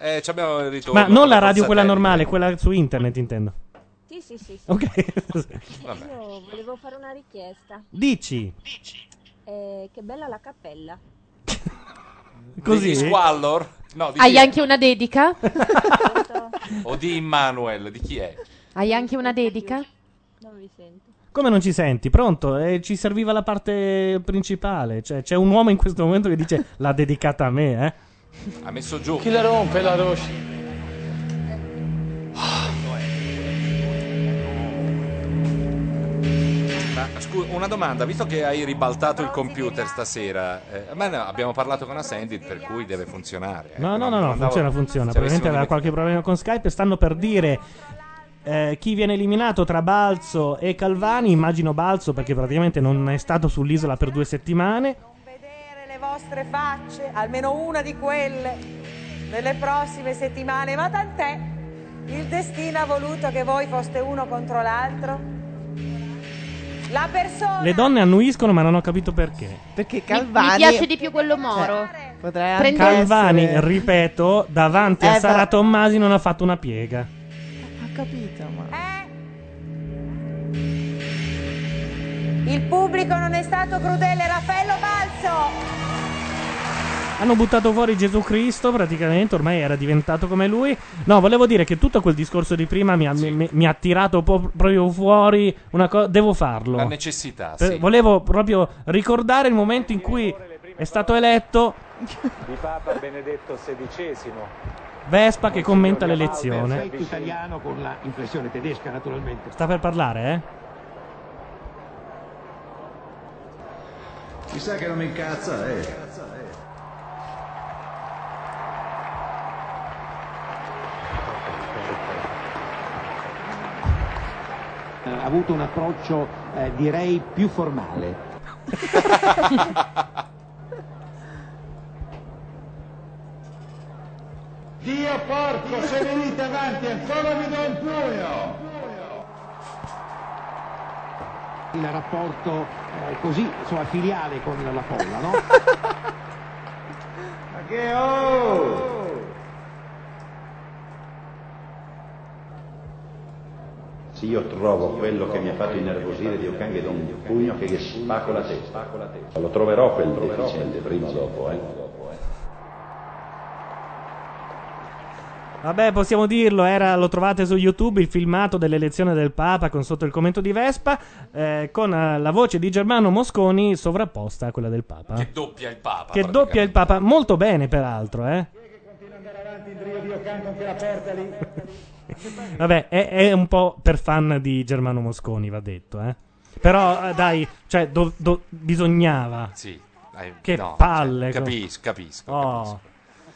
C'abbiamo il ritorno. Ma non la radio quella normale, quella su internet intendo. Sì. Ok. Vabbè. Io volevo fare una richiesta. Dici. Che bella la cappella. Così? Di Squallor? No, di Hai anche una dedica? O di Immanuel, di chi è? Hai anche una dedica? Non vi sento. Come non ci senti? Pronto? Ci serviva la parte principale. Cioè c'è un uomo in questo momento che dice l'ha dedicata a me, Ha messo giù. Chi la rompe la roscia? Scusa, una domanda, visto che hai ribaltato il computer stasera, abbiamo parlato con Ascendit, per cui deve funzionare. No, funziona. Probabilmente aveva qualche problema con Skype. Stanno per dire chi viene eliminato tra Balzo e Calvani. Immagino Balzo, perché praticamente non è stato sull'isola per 2 settimane. Vostre facce, almeno una di quelle nelle prossime settimane, ma tant'è, il destino ha voluto che voi foste uno contro l'altro. La persona... Le donne annuiscono, ma non ho capito perché. Perché Calvani mi piace di più quello moro. Cioè, Calvani, ripeto, davanti a Sara Tommasi non ha fatto una piega. Ha capito, ma il pubblico non è stato crudele. Raffaello Balzo. Hanno buttato fuori Gesù Cristo, praticamente, ormai era diventato come lui. No, volevo dire che tutto quel discorso di prima mi ha tirato proprio fuori una cosa. Devo farlo. La necessità, sì. Volevo proprio ricordare il momento in cui è stato eletto di Papa Benedetto XVI. Vespa che commenta l'elezione. Italiano con la inflessione tedesca, naturalmente. Sta per parlare, Mi sa che non mi incazza, ha avuto un approccio direi più formale. Dio porco, se venite avanti ancora vi do il pugno. Il rapporto così, insomma, filiale con la folla, no? Ma che Sì, io trovo quello che mi ha fatto innervosire di Okange da un pugno che spacco la testa. Lo troverò quel deficiente prima o dopo, Vabbè, possiamo dirlo, lo trovate su YouTube il filmato dell'elezione del Papa con sotto il commento di Vespa, con la voce di Germano Mosconi sovrapposta a quella del Papa. Che doppia il Papa. Molto bene, peraltro, che continua ad andare avanti in trio di Okange anche la porta lì. Vabbè, è un po' per fan di Germano Mosconi, va detto, Però, dai, cioè, bisognava. Sì. Che palle. Capisco.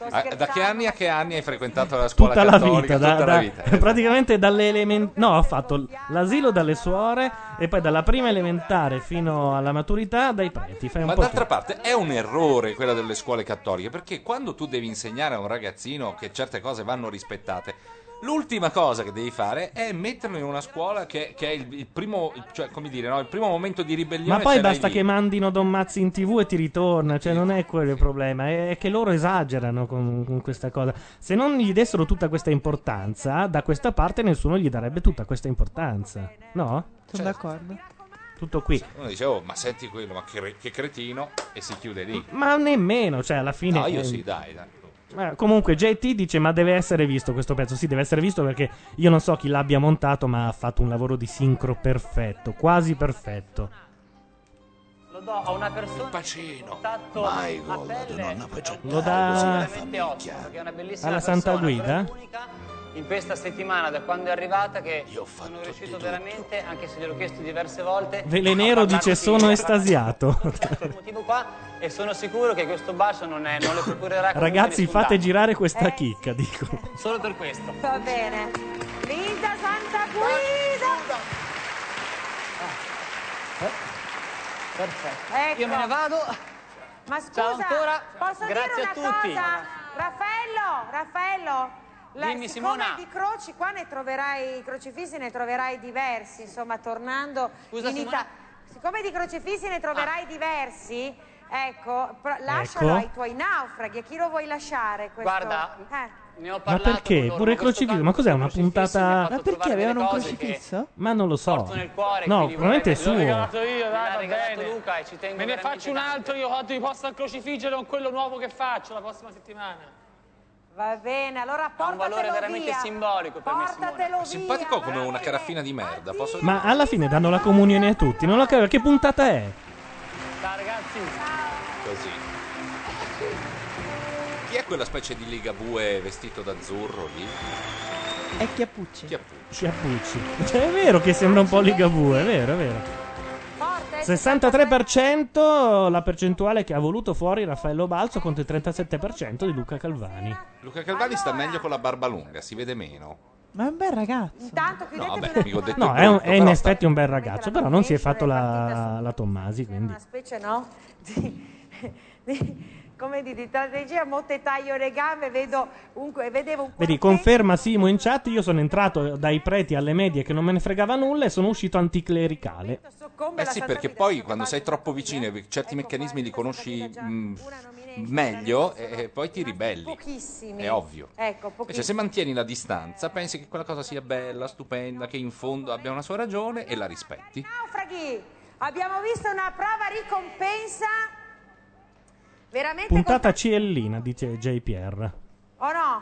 Da che anni a che anni hai frequentato la scuola cattolica? Tutta la vita. Praticamente dalle elementari. No, ho fatto l'asilo dalle suore e poi dalla prima elementare fino alla maturità dai preti. Ma d'altra parte è un errore quella delle scuole cattoliche, perché quando tu devi insegnare a un ragazzino che certe cose vanno rispettate, l'ultima cosa che devi fare è metterlo in una scuola che è il primo, cioè, come dire, no? Il primo momento di ribellione. Ma poi basta che mandino Don Mazzi in TV e ti ritorna, cioè non è quello il problema, è che loro esagerano con questa cosa. Se non gli dessero tutta questa importanza, da questa parte nessuno gli darebbe tutta questa importanza, no? Sono d'accordo. Tutto qui. Uno dice, oh, ma senti quello, ma che cretino, e si chiude lì. Ma nemmeno, cioè alla fine... No, io sì, dai. Comunque JT dice, ma deve essere visto questo pezzo. Sì, deve essere visto, perché io non so chi l'abbia montato, ma ha fatto un lavoro di sincro perfetto, quasi perfetto. Lo do a una persona, Pacino, Michael, a pelle, donna lo dà alla Santa Guida. In questa settimana, da quando è arrivata, che io sono riuscito veramente, anche se gliel'ho chiesto diverse volte. Velenero dice: sono estasiato. Per motivo qua, e sono sicuro che questo bacio non le procurerà. Ragazzi, fate girare questa chicca, dico. Solo per questo. Va bene. Linda Santa Guida. Perfetto. Ecco. Io me ne vado. Ma scusa, ciao ancora. Posso grazie dire una a tutti. Cosa? Raffaello. Dimmi, Simona. Di croci qua ne troverai, crocifissi ne troverai diversi, insomma, tornando in Italia. Siccome di crocifissi ne troverai diversi, ecco, lascialo ai tuoi naufraghi. A chi lo vuoi lasciare questo? Guarda, ne ho parlato. Ma perché? Pure il crocifisso? Ma cos'è, una puntata? Ma perché avevano un crocifisso? Ma non lo so. Cuore, no, probabilmente è suo. L'ho regalato io, dai, va bene. Luca, e ci tengo. Me ne faccio un altro, io vado di posto al crocifiggere con quello nuovo che faccio la prossima settimana. Va bene, allora portatelo via. Ha un valore veramente simbolico per me, Simone. Simpatico come una caraffina di merda. Posso... Ma alla fine danno la comunione a tutti. Non lo capisco, che puntata è? Ciao ragazzi. Ciao. Così. Chi è quella specie di ligabue vestito d'azzurro lì? È Chiappucci. Chiappucci. Cioè, è vero che sembra un po' ligabue, è vero, è vero. 63% la percentuale che ha voluto fuori Raffaello Balzo contro il 37% di Luca Calvani. Luca Calvani sta meglio con la barba lunga, si vede meno. Ma è un bel ragazzo. Intanto, no, vabbè, io ho detto no, è in effetti un bel ragazzo, però non si è fatto la Tommasi, quindi. Una specie, no? Come di strategia, motte taglio le gambe, vedevo un po'. Vedi, conferma Simo in chat, io sono entrato dai preti alle medie che non me ne fregava nulla e sono uscito anticlericale. Eh sì, perché poi quando sei troppo vicino e certi meccanismi li conosci meglio e poi ti ribelli. Pochissimi. È ovvio. Ecco, cioè, se mantieni la distanza, pensi che quella cosa sia bella, stupenda, che in fondo abbia una sua ragione e la rispetti. Naufraghi! Abbiamo visto una prova ricompensa... Veramente puntata ciellina, dice JPR. Oh no?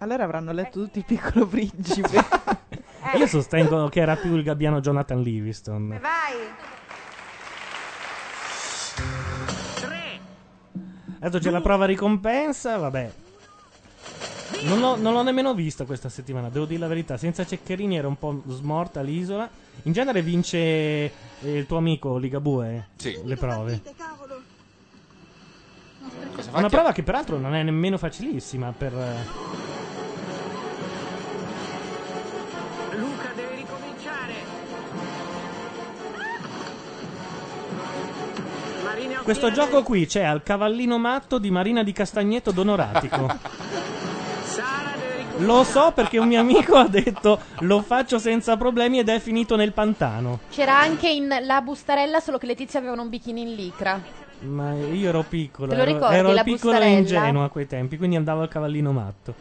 Allora avranno letto tutti Il Piccolo Principe. Io sostengo che era più il gabbiano Jonathan Livingston. Vai. 3. Adesso c'è la prova ricompensa, vabbè. Non l'ho nemmeno vista questa settimana, devo dire la verità. Senza Ceccherini era un po' smorta l'isola. In genere vince il tuo amico Ligabue le prove. Una prova che peraltro non è nemmeno facilissima per... Luca deve ricominciare. Marina questo gioco qui c'è al cavallino matto di Marina di Castagneto Donoratico. Sara deve ricominciare. Lo so perché un mio amico ha detto lo faccio senza problemi ed è finito nel pantano. C'era anche in La Bustarella, solo che Letizia aveva un bikini in licra. Ma io ero piccolo, ero piccola e ingenua a quei tempi, quindi andavo al cavallino matto.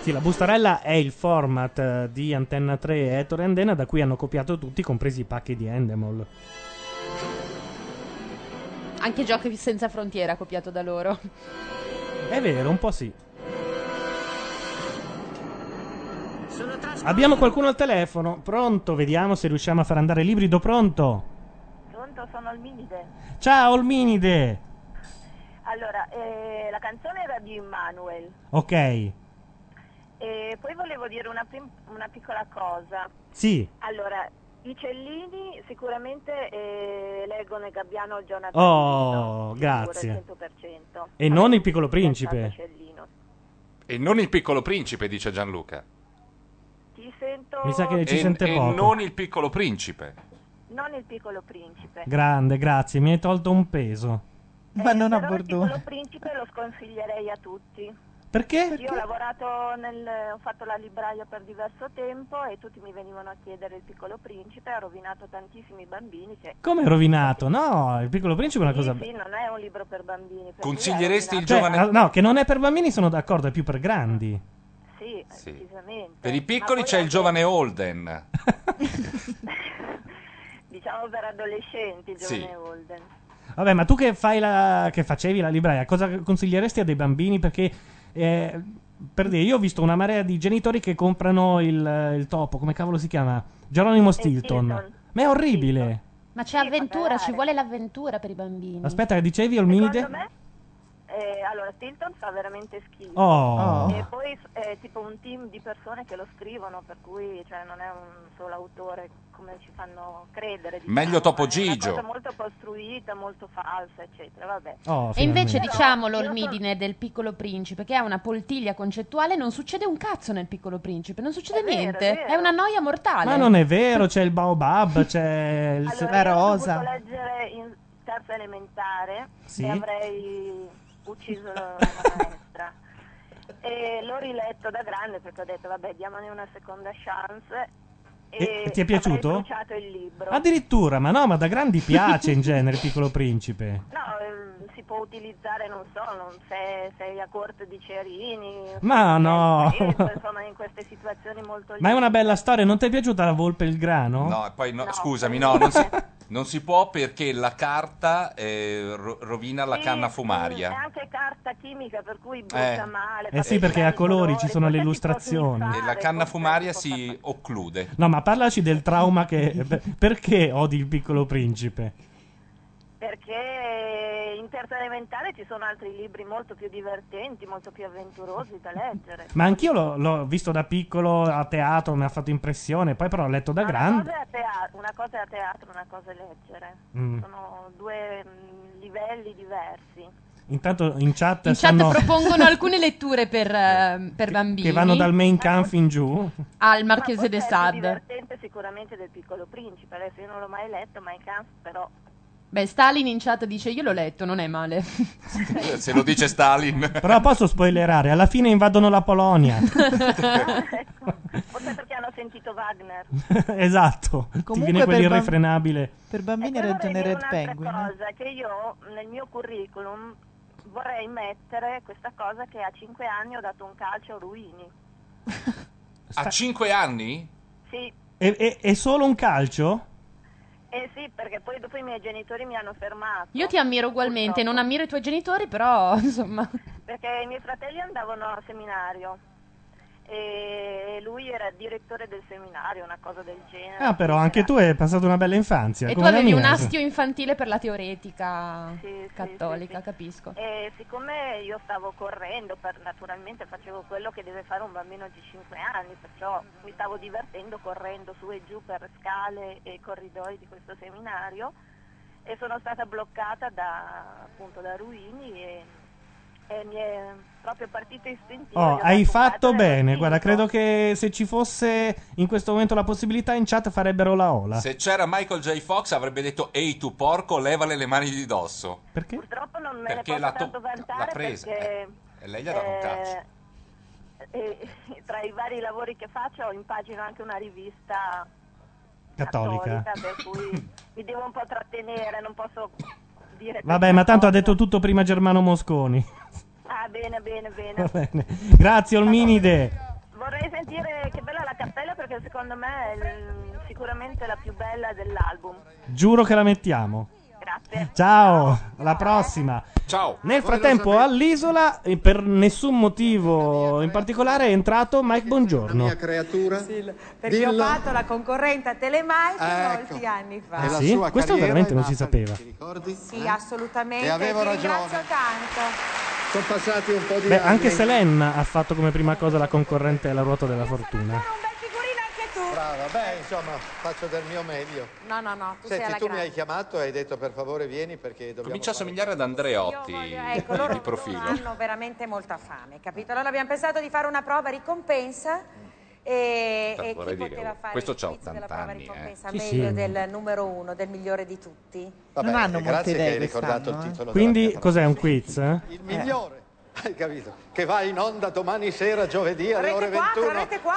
Sì, La Bustarella è il format di Antenna 3 e Ettore Andena, da cui hanno copiato tutti, compresi i pacchi di Endemol. Anche Giochi Senza Frontiera copiato da loro. È vero, un po' sì. Abbiamo qualcuno al telefono? Pronto, vediamo se riusciamo a far andare l'ibrido. Pronto? Sono Olminide. Ciao Olminide. Allora, la canzone era di Immanuel. Ok. E poi volevo dire una piccola cosa. Sì. Allora, i Cellini sicuramente leggono il gabbiano Jonathan. Oh, grazie. 100%. E non Il Piccolo Principe. E non Il Piccolo Principe, dice Gianluca. Ti sento... Mi sa che ci sente poco. E non Il Piccolo Principe. Non Il Piccolo Principe. Grande, grazie, mi hai tolto un peso. Ma non a Bordeaux. Il Piccolo Principe lo sconsiglierei a tutti. Perché? Perché? Io ho lavorato ho fatto la libraia per diverso tempo e tutti mi venivano a chiedere Il Piccolo Principe, ha rovinato tantissimi bambini. Cioè... Come rovinato? No, Il Piccolo Principe è una cosa bella. Sì, non è un libro per bambini. Per Consiglieresti il giovane? Cioè, no, che non è per bambini sono d'accordo, è più per grandi. Sì, sì. Decisamente. Per i piccoli c'è il giovane Holden. Diciamo per adolescenti, il giovane Holden. Vabbè, ma tu che facevi la libraia, cosa consiglieresti a dei bambini? Perché... per dire, io ho visto una marea di genitori che comprano il topo, come cavolo si chiama? Geronimo Stilton. Ma è orribile. Stilton. Ma c'è avventura, ci vuole l'avventura per i bambini. Aspetta, dicevi Olminide? Secondo me, allora Stilton fa veramente schifo. E poi è tipo un team di persone che lo scrivono, per cui cioè, non è un solo autore come ci fanno credere. Diciamo. Meglio Topo Gigio. È una cosa molto costruita, molto falsa, eccetera. Vabbè. E invece diciamo l'Olmidine del Piccolo Principe, che è una poltiglia concettuale, non succede un cazzo nel Piccolo Principe, non succede niente, è vero. È una noia mortale. Ma non è vero, c'è il Baobab, c'è il la rosa. Allora, io ho potuto leggere in terza elementare e avrei ucciso la maestra. E l'ho riletto da grande perché ho detto, vabbè, diamone una seconda chance. E ti è piaciuto? Ho bruciato il libro. Addirittura, ma no, ma da grandi piace in genere Il Piccolo Principe. No, si può utilizzare, non so, se sei a corte di cerini. Ma no. Insomma, in queste situazioni molto libere. Ma è una bella storia, non ti è piaciuta La Volpe e il Grano? No, poi no, scusami, no, non si può perché la carta rovina la canna fumaria. Sì, è anche carta chimica, per cui brucia male. Sì, perché a colori ci sono le illustrazioni. E la canna fumaria si occlude. No, ma parlaci del trauma che... Perché odi Il Piccolo Principe? Perché in terza elementare ci sono altri libri molto più divertenti, molto più avventurosi da leggere. Ma anch'io l'ho visto da piccolo a teatro, mi ha fatto impressione, poi però l'ho letto da grande. Una cosa è a teatro, una cosa è leggere. Sono due livelli diversi. Intanto in chat propongono alcune letture per bambini che vanno dal Mein Kampf in giù al Marchese de Sade. È divertente sicuramente del Piccolo Principe, adesso io non l'ho mai letto, Mein Kampf però. Beh, Stalin in chat dice io l'ho letto, non è male. Se lo dice Stalin. Però posso spoilerare, alla fine invadono la Polonia. Forse perché hanno sentito Wagner. Esatto. Comunque ti viene quell'irrefrenabile. Per bambini era il genere Red Penguin. È una cosa che io nel mio curriculum vorrei mettere questa cosa che a 5 anni ho dato un calcio a Ruini. A 5 anni? Sì. E solo un calcio? Sì, perché poi dopo i miei genitori mi hanno fermato. Io ti ammiro ugualmente, purtroppo. Non ammiro i tuoi genitori, però insomma. Perché i miei fratelli andavano a seminario e lui era direttore del seminario, una cosa del genere. Ah, però anche tu hai passato una bella infanzia. E come tu avevi un astio infantile per la teoretica cattolica, sì. Capisco. E siccome io stavo correndo, naturalmente facevo quello che deve fare un bambino di 5 anni, perciò mi stavo divertendo correndo su e giù per scale e corridoi di questo seminario e sono stata bloccata da Ruini e mi è proprio partito istintivo. Hai fatto bene, guarda, credo che se ci fosse in questo momento la possibilità in chat farebbero la ola. Se c'era Michael J. Fox avrebbe detto ehi tu porco, levale le mani di dosso. Perché? Purtroppo non me perché ne posso tanto vantare l'ha presa. Perché e lei gli ha dato un cazzo. Tra i vari lavori che faccio impagino anche una rivista cattolica per cui mi devo un po' trattenere, non posso dire. Vabbè, ma tanto ha detto tutto prima Germano Mosconi. Ah, bene. Va bene. Grazie, Olminide. Vorrei sentire che bella la cappella perché secondo me è sicuramente la più bella dell'album. Giuro che la mettiamo. Grazie. Ciao, alla prossima. Ciao. Nel frattempo all'isola, e per nessun motivo in particolare, è entrato Mike Bongiorno. La mia creatura. Sì, perché ho fatto la concorrente a Telemike molti anni fa. Questo veramente non si sapeva. Ti ricordi? Sì, assolutamente. E avevo ragione. Ti ringrazio tanto. Sono passati un po' di anni. Anche Selena ha fatto come prima cosa la concorrente alla ruota della fortuna. Sarà un bel figurino anche tu. Bravo. brava, beh, insomma, faccio del mio meglio. No, tu senti, sei alla tu grande. Mi hai chiamato e hai detto per favore vieni perché dobbiamo... Comincia a somigliare ad Andreotti loro, di profilo. Loro hanno veramente molta fame, capito? Allora abbiamo pensato di fare una prova ricompensa e chi poteva fare questo il quiz della prova ricompensa meglio del numero uno, del migliore di tutti. Vabbè, non hanno molte idee quest'anno, il titolo. Quindi cos'è un quiz? Il migliore. Hai capito? Che va in onda domani sera, giovedì alle ore 21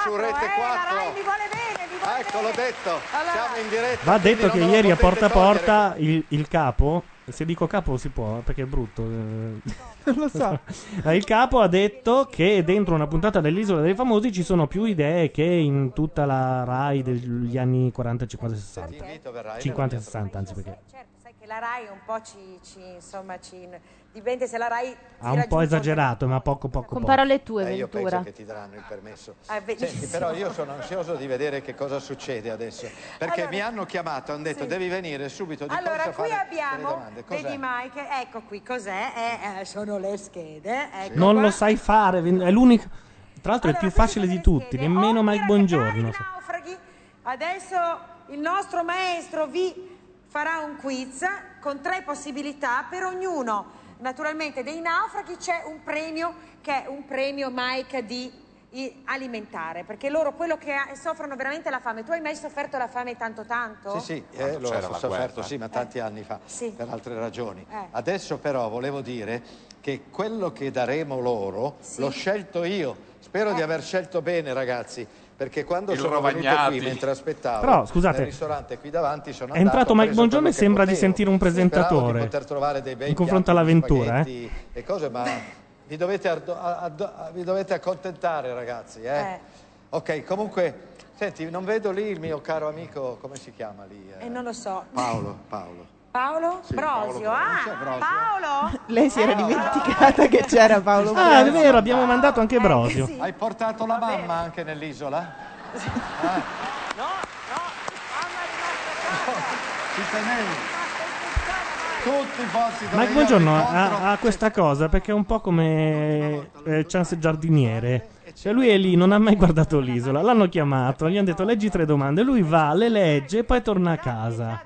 su Rete 4. Rai, mi vuole bene. Ecco, l'ho detto. Allora, siamo in diretta. Va detto che ieri a Porta a Porta il capo, se dico capo si può, perché è brutto. Non lo so. Il capo ha detto che dentro una puntata dell'Isola dei Famosi ci sono più idee che in tutta la Rai degli anni 40, 50 e 60. 50 e 60, anzi, perché la Rai un po' ci dipende se la Rai ha un po' esagerato, ma poco. Con parole tue, Ventura. Io penso che ti daranno il permesso. Senti, però io sono ansioso di vedere che cosa succede adesso, perché allora, mi hanno chiamato, hanno detto sì, devi venire subito. Allora qui abbiamo, vedi Mike, ecco qui cos'è, sono le schede. Ecco non qua. Lo sai fare, è l'unico. Tra l'altro allora, è più facile di tutti, nemmeno Mike Bongiorno. Adesso il nostro maestro vi farà un quiz con 3 possibilità per ognuno, naturalmente dei naufraghi c'è un premio che è un premio Mike di alimentare, perché loro quello che soffrono veramente la fame. Tu hai mai sofferto la fame tanto? Sì, lo ho sofferto, sì, ma tanti anni fa, sì, per altre ragioni. Adesso però volevo dire che quello che daremo loro, sì, l'ho scelto io, spero di aver scelto bene ragazzi. Perché quando sono venuto qui mentre aspettavo, però, scusate, nel ristorante qui davanti sono andato, è entrato Mike Bongiorno e sembra di sentire un presentatore di poter trovare dei bei in confronto all'avventura e cose, ma vi dovete accontentare ragazzi ok, comunque senti, non vedo lì il mio caro amico, come si chiama lì? Non lo so. Paolo? Sì, Brosio. Paolo? Lei si era dimenticata che c'era Paolo Brosio. Ah, è vero, abbiamo mandato anche Brosio. Sì. Hai portato la mamma anche nell'isola? No, mamma è rimasta casa. Ci tenevo. Tutti i posti dove... Mike Bongiorno ha questa cosa perché è un po' come Chance Giardiniere. Cioè lui è lì, non ha mai guardato l'isola. L'hanno chiamato, gli hanno detto leggi 3 domande. Lui va, le legge e poi torna a casa.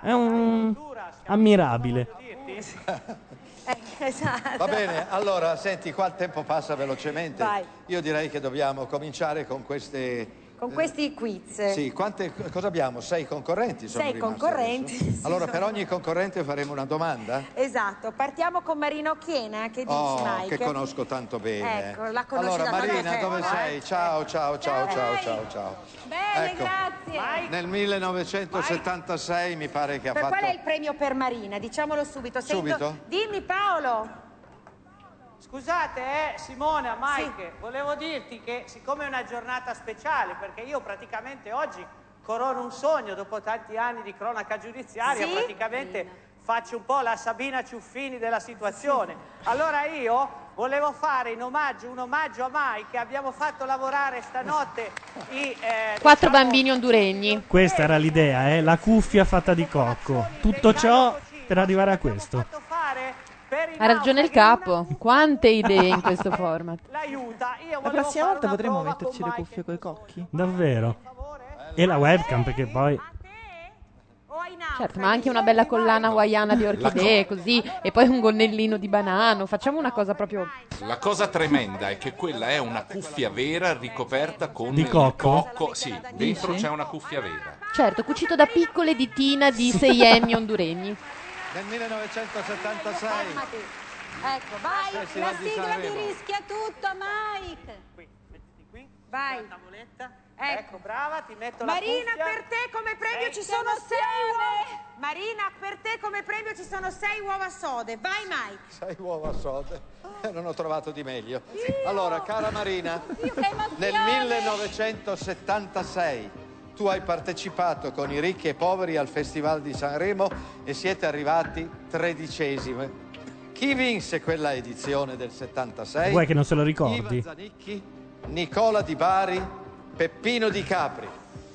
È un... ammirabile. Esatto. Va bene, allora senti, qua il tempo passa velocemente. Vai. Io direi che dobbiamo cominciare con queste... Con questi quiz. Sì, cosa abbiamo? 6 concorrenti sono rimasti. 6 concorrenti. Adesso. Allora per ogni concorrente faremo una domanda? Esatto, partiamo con Marina Occhiena, che dici Mike? Che conosco tanto bene. Ecco, la conosco. Allora Marina, dove sei? Ciao. Bene, ecco, grazie. Mike. Nel 1976 Mike. Mi pare che ha fatto... Qual è il premio per Marina? Diciamolo subito. Subito? Dimmi Paolo. Scusate, Simona, Mike, sì, volevo dirti che siccome è una giornata speciale, perché io praticamente oggi corono un sogno dopo tanti anni di cronaca giudiziaria, sì? Praticamente faccio un po' la Sabina Ciuffini della situazione. Sì. Allora io volevo fare un omaggio a Mike, abbiamo fatto lavorare stanotte i... 4 bambini honduregni. Questa era l'idea, la cuffia fatta di cocco. Tutto ciò per arrivare a questo. Ha ragione il capo, quante idee in questo format. La prossima volta potremmo metterci le cuffie coi cocchi. Davvero. E la webcam, perché poi... Certo, ma anche una bella collana hawaiana di orchidee, così, e poi un gonnellino di banano, facciamo una cosa proprio... La cosa tremenda è che quella è una cuffia vera ricoperta con... Di cocco? Sì, dentro c'è una cuffia vera. Certo, cucito da piccole ditina di seienni honduregni. Nel 1976. Ecco, vai, la sigla di Rischia Tutto, Mike. Qui. Vai. Ecco, brava, ti metto la cuffia. Marina, per te come premio ci sono 6 uova. Marina, per te come premio ci sono 6 uova sode. Vai, Mike. 6 uova sode. Non ho trovato di meglio. Dio. Allora, cara Marina, nel 1976 tu hai partecipato con i Ricchi e Poveri al Festival di Sanremo e siete arrivati 13esimi. Chi vinse quella edizione del 76? Vuoi che non se lo ricordi? Ivan Zanicchi, Nicola Di Bari, Peppino Di Capri.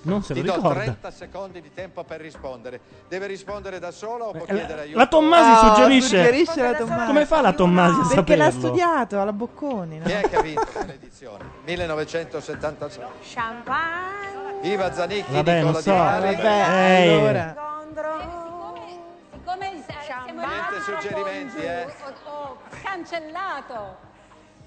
Non se lo ricorda. Ti do 30 secondi di tempo per rispondere. Deve rispondere da sola o può chiedere aiuto? La Tommasi suggerisce la Tommasi. Come fa la Tommasi a saperlo? Perché l'ha studiato alla Bocconi, no? Chi è che ha vinto quell'edizione? 1976. Champagne. Iva Zanicchi, vabbè, Nicola Di Bari. Vabbè, allora. Siccome siamo in suggerimenti, ho cancellato.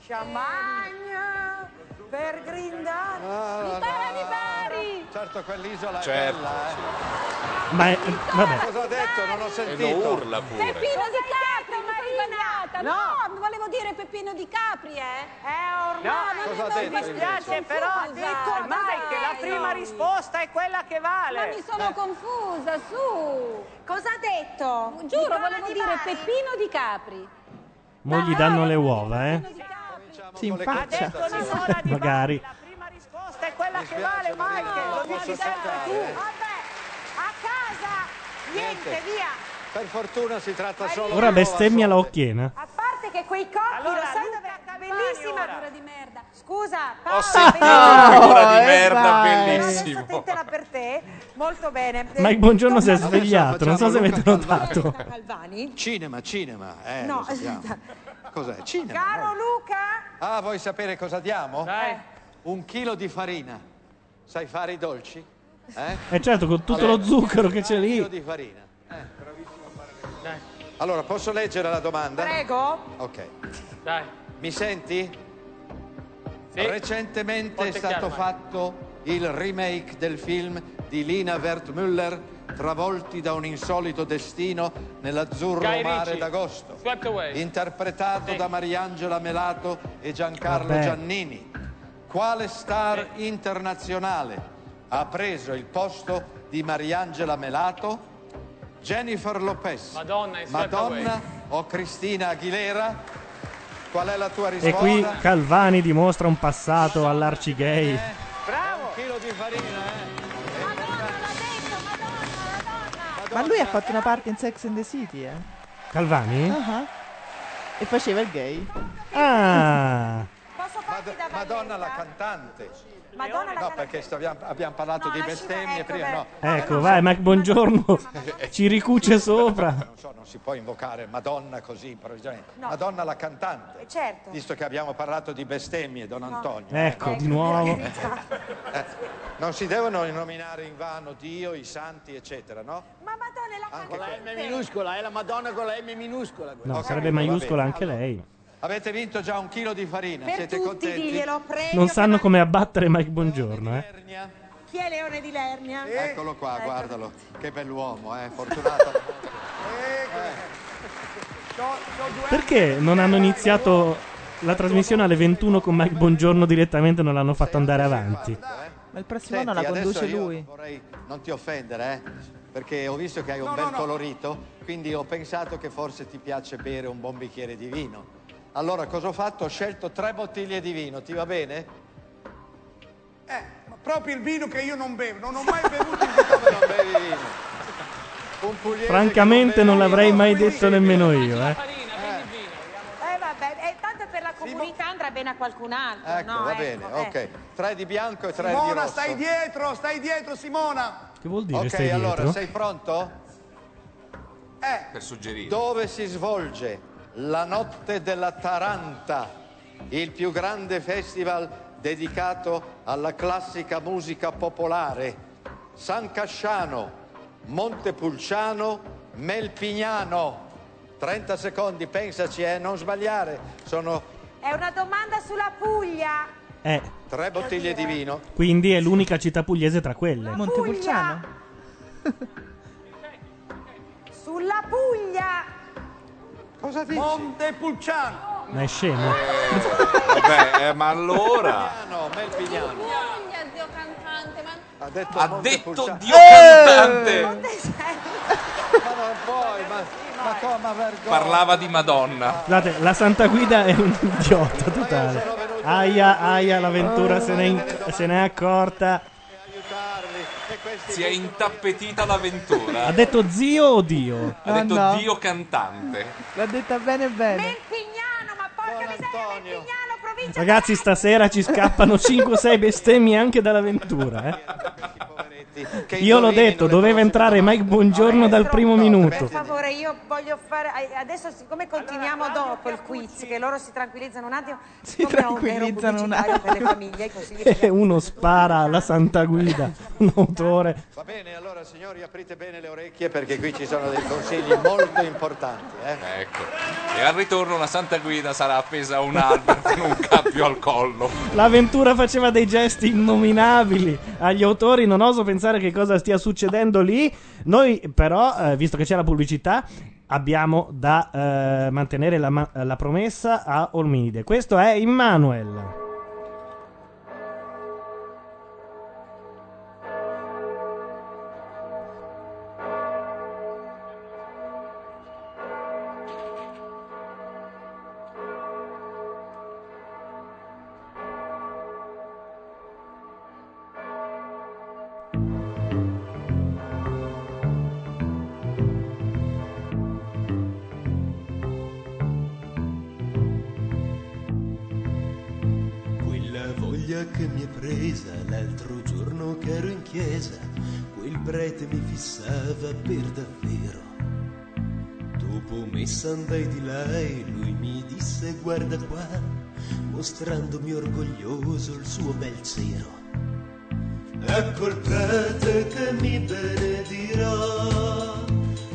Champagne per grindare. No, Di Bari. Certo, quell'isola certo, è bella, sì. Ma è, vabbè. Cosa ha detto? Non ho sentito. E lo urla pure. Peppino Di Capri, Marinata. No, volevo dire Peppino Di Capri, ormai mi dispiace, però ormai che la prima risposta è quella che vale. Ma mi sono confusa, su. Cosa ha detto? Giuro, volevo dire Peppino Di Capri. Mo' gli danno le uova, Sì, in faccia. Magari. La prima risposta è quella che vale, Mike. Lo dici sempre tu. Vabbè, a casa, niente, via. Per fortuna si tratta solo. Ora bestemmia la Occhiena. A parte che quei coppi, allora, lo sai dove è bellissima figura di merda. Scusa, Paolo, figura di merda bellissima. Sentitela per te. Molto bene. Mike Bongiorno si è svegliato, non so se avete notato. Calvani. Cinema, no, cos'è? Cinema. Caro Luca? Ah, vuoi sapere cosa diamo? Dai. 1 chilo di farina. Sai fare i dolci? Eh certo, con tutto lo zucchero che c'è lì. 1 chilo di farina. Allora, posso leggere la domanda? Prego. Ok. Dai. Mi senti? Sì. Recentemente è stato fatto il remake del film di Lina Wertmüller, Travolti da un insolito destino nell'azzurro mare d'agosto, interpretato da Mariangela Melato e Giancarlo Giannini. Quale star internazionale ha preso il posto di Mariangela Melato? Jennifer Lopez, Madonna o Cristina Aguilera? Qual è la tua risposta? E qui Calvani dimostra un passato all'arcigay. Bravo! 1 chilo di farina, Madonna l'ha detto, Madonna. Ma lui ha fatto una parte in Sex and the City, Calvani? E faceva il gay. Posso farti da Madonna la cantante. No, perché abbiamo parlato di bestemmie prima. Ecco, vai, Mike Bongiorno ci ricuce sopra. Non si può invocare Madonna così improvvisamente. No. Madonna la cantante. Certo. Visto che abbiamo parlato di bestemmie, Don Antonio. Ecco, di nuovo. Non si devono nominare in vano Dio, i santi, eccetera, no? Ma Madonna è la cantante. Con la M minuscola, è la Madonna con la M minuscola. Quella. No, sarebbe maiuscola anche lei. Avete vinto già 1 chilo di farina, per siete tutti, contenti? Diglielo, prego, non sanno come abbattere Mike Bongiorno, Chi è Leone di Lernia? Eccolo qua, guardalo. Che bell'uomo, fortunato. Perché non hanno iniziato la trasmissione alle 21 con Mike Bongiorno direttamente, non l'hanno fatto andare avanti? Ma il prossimo anno la conduce lui. Vorrei non ti offendere, perché ho visto che hai un bel colorito, quindi ho pensato che forse ti piace bere un buon bicchiere di vino. Allora, cosa ho fatto? Ho scelto 3 bottiglie di vino, ti va bene? Ma proprio il vino che io non bevo, non ho mai bevuto il vino. Come non bevi vino? Un pugliese. Francamente non l'avrei mai detto nemmeno io, vabbè, tanto per la comunità andrà bene a qualcun altro. Ecco, va bene, ok. 3 di bianco e 3 di rosso. Simona, stai dietro, Simona. Che vuol dire stai dietro? Ok, allora, sei pronto? Per suggerire. Dove si svolge la notte della Taranta, il più grande festival dedicato alla classica musica popolare? San Casciano, Montepulciano, Melpignano. 30 secondi, pensaci, non sbagliare. È una domanda sulla Puglia. 3 bottiglie di vino. Quindi è l'unica città pugliese tra quelle. Montepulciano. Sulla Puglia. Cosa dici? Montepulciano! Ma è scemo? Vabbè, ma allora. Melpignano. Dio cantante, ma... Ha detto Dio cantante! Ma non puoi, ma vergogna! Parlava di Madonna. Guardate, la Santa Guida è un idiota totale. Aia, l'avventura se n'è accorta. Si è intappetita l'avventura. Ha detto zio o Dio? Ha detto Dio cantante. L'ha detta bene. Melpignano, ma porca miseria, Melpignano, provincia. Ragazzi, stasera ci scappano 5-6 bestemmie anche dall'avventura. Infatti, che io l'ho detto, doveva entrare Mike Bongiorno dal primo minuto. Per favore, io voglio fare adesso, siccome continuiamo dopo il quiz, che loro si tranquillizzano un attimo, si tranquillizzano un attimo per le famiglie, e uno spara alla Santa Guida, un autore. Va bene, allora signori, aprite bene le orecchie perché qui ci sono dei consigli molto importanti, eh? Ecco. E al ritorno la Santa Guida sarà appesa a un albero con un cappio al collo. L'avventura faceva dei gesti innominabili agli autori, non oso pensare che cosa stia succedendo lì. Noi però, visto che c'è la pubblicità, abbiamo da mantenere la promessa a Olmide. Questo è Immanuel. Che mi è presa l'altro giorno che ero in chiesa, quel prete mi fissava per davvero. Dopo messa andai di là e lui mi disse guarda qua, mostrandomi orgoglioso il suo bel cero. Ecco il prete che mi benedirà,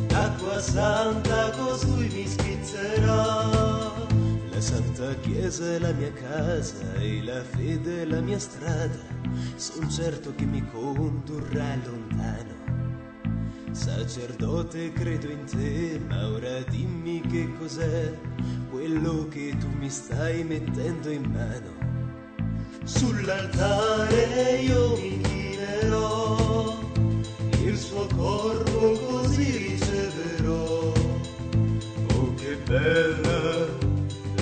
l'acqua santa costui mi schizzerà. La Santa Chiesa è la mia casa e la fede è la mia strada, son certo che mi condurrà lontano. Sacerdote, credo in te, ma ora dimmi che cos'è quello che tu mi stai mettendo in mano. Sull'altare io mi inchinerò, il suo corpo così riceverò. Oh, che bella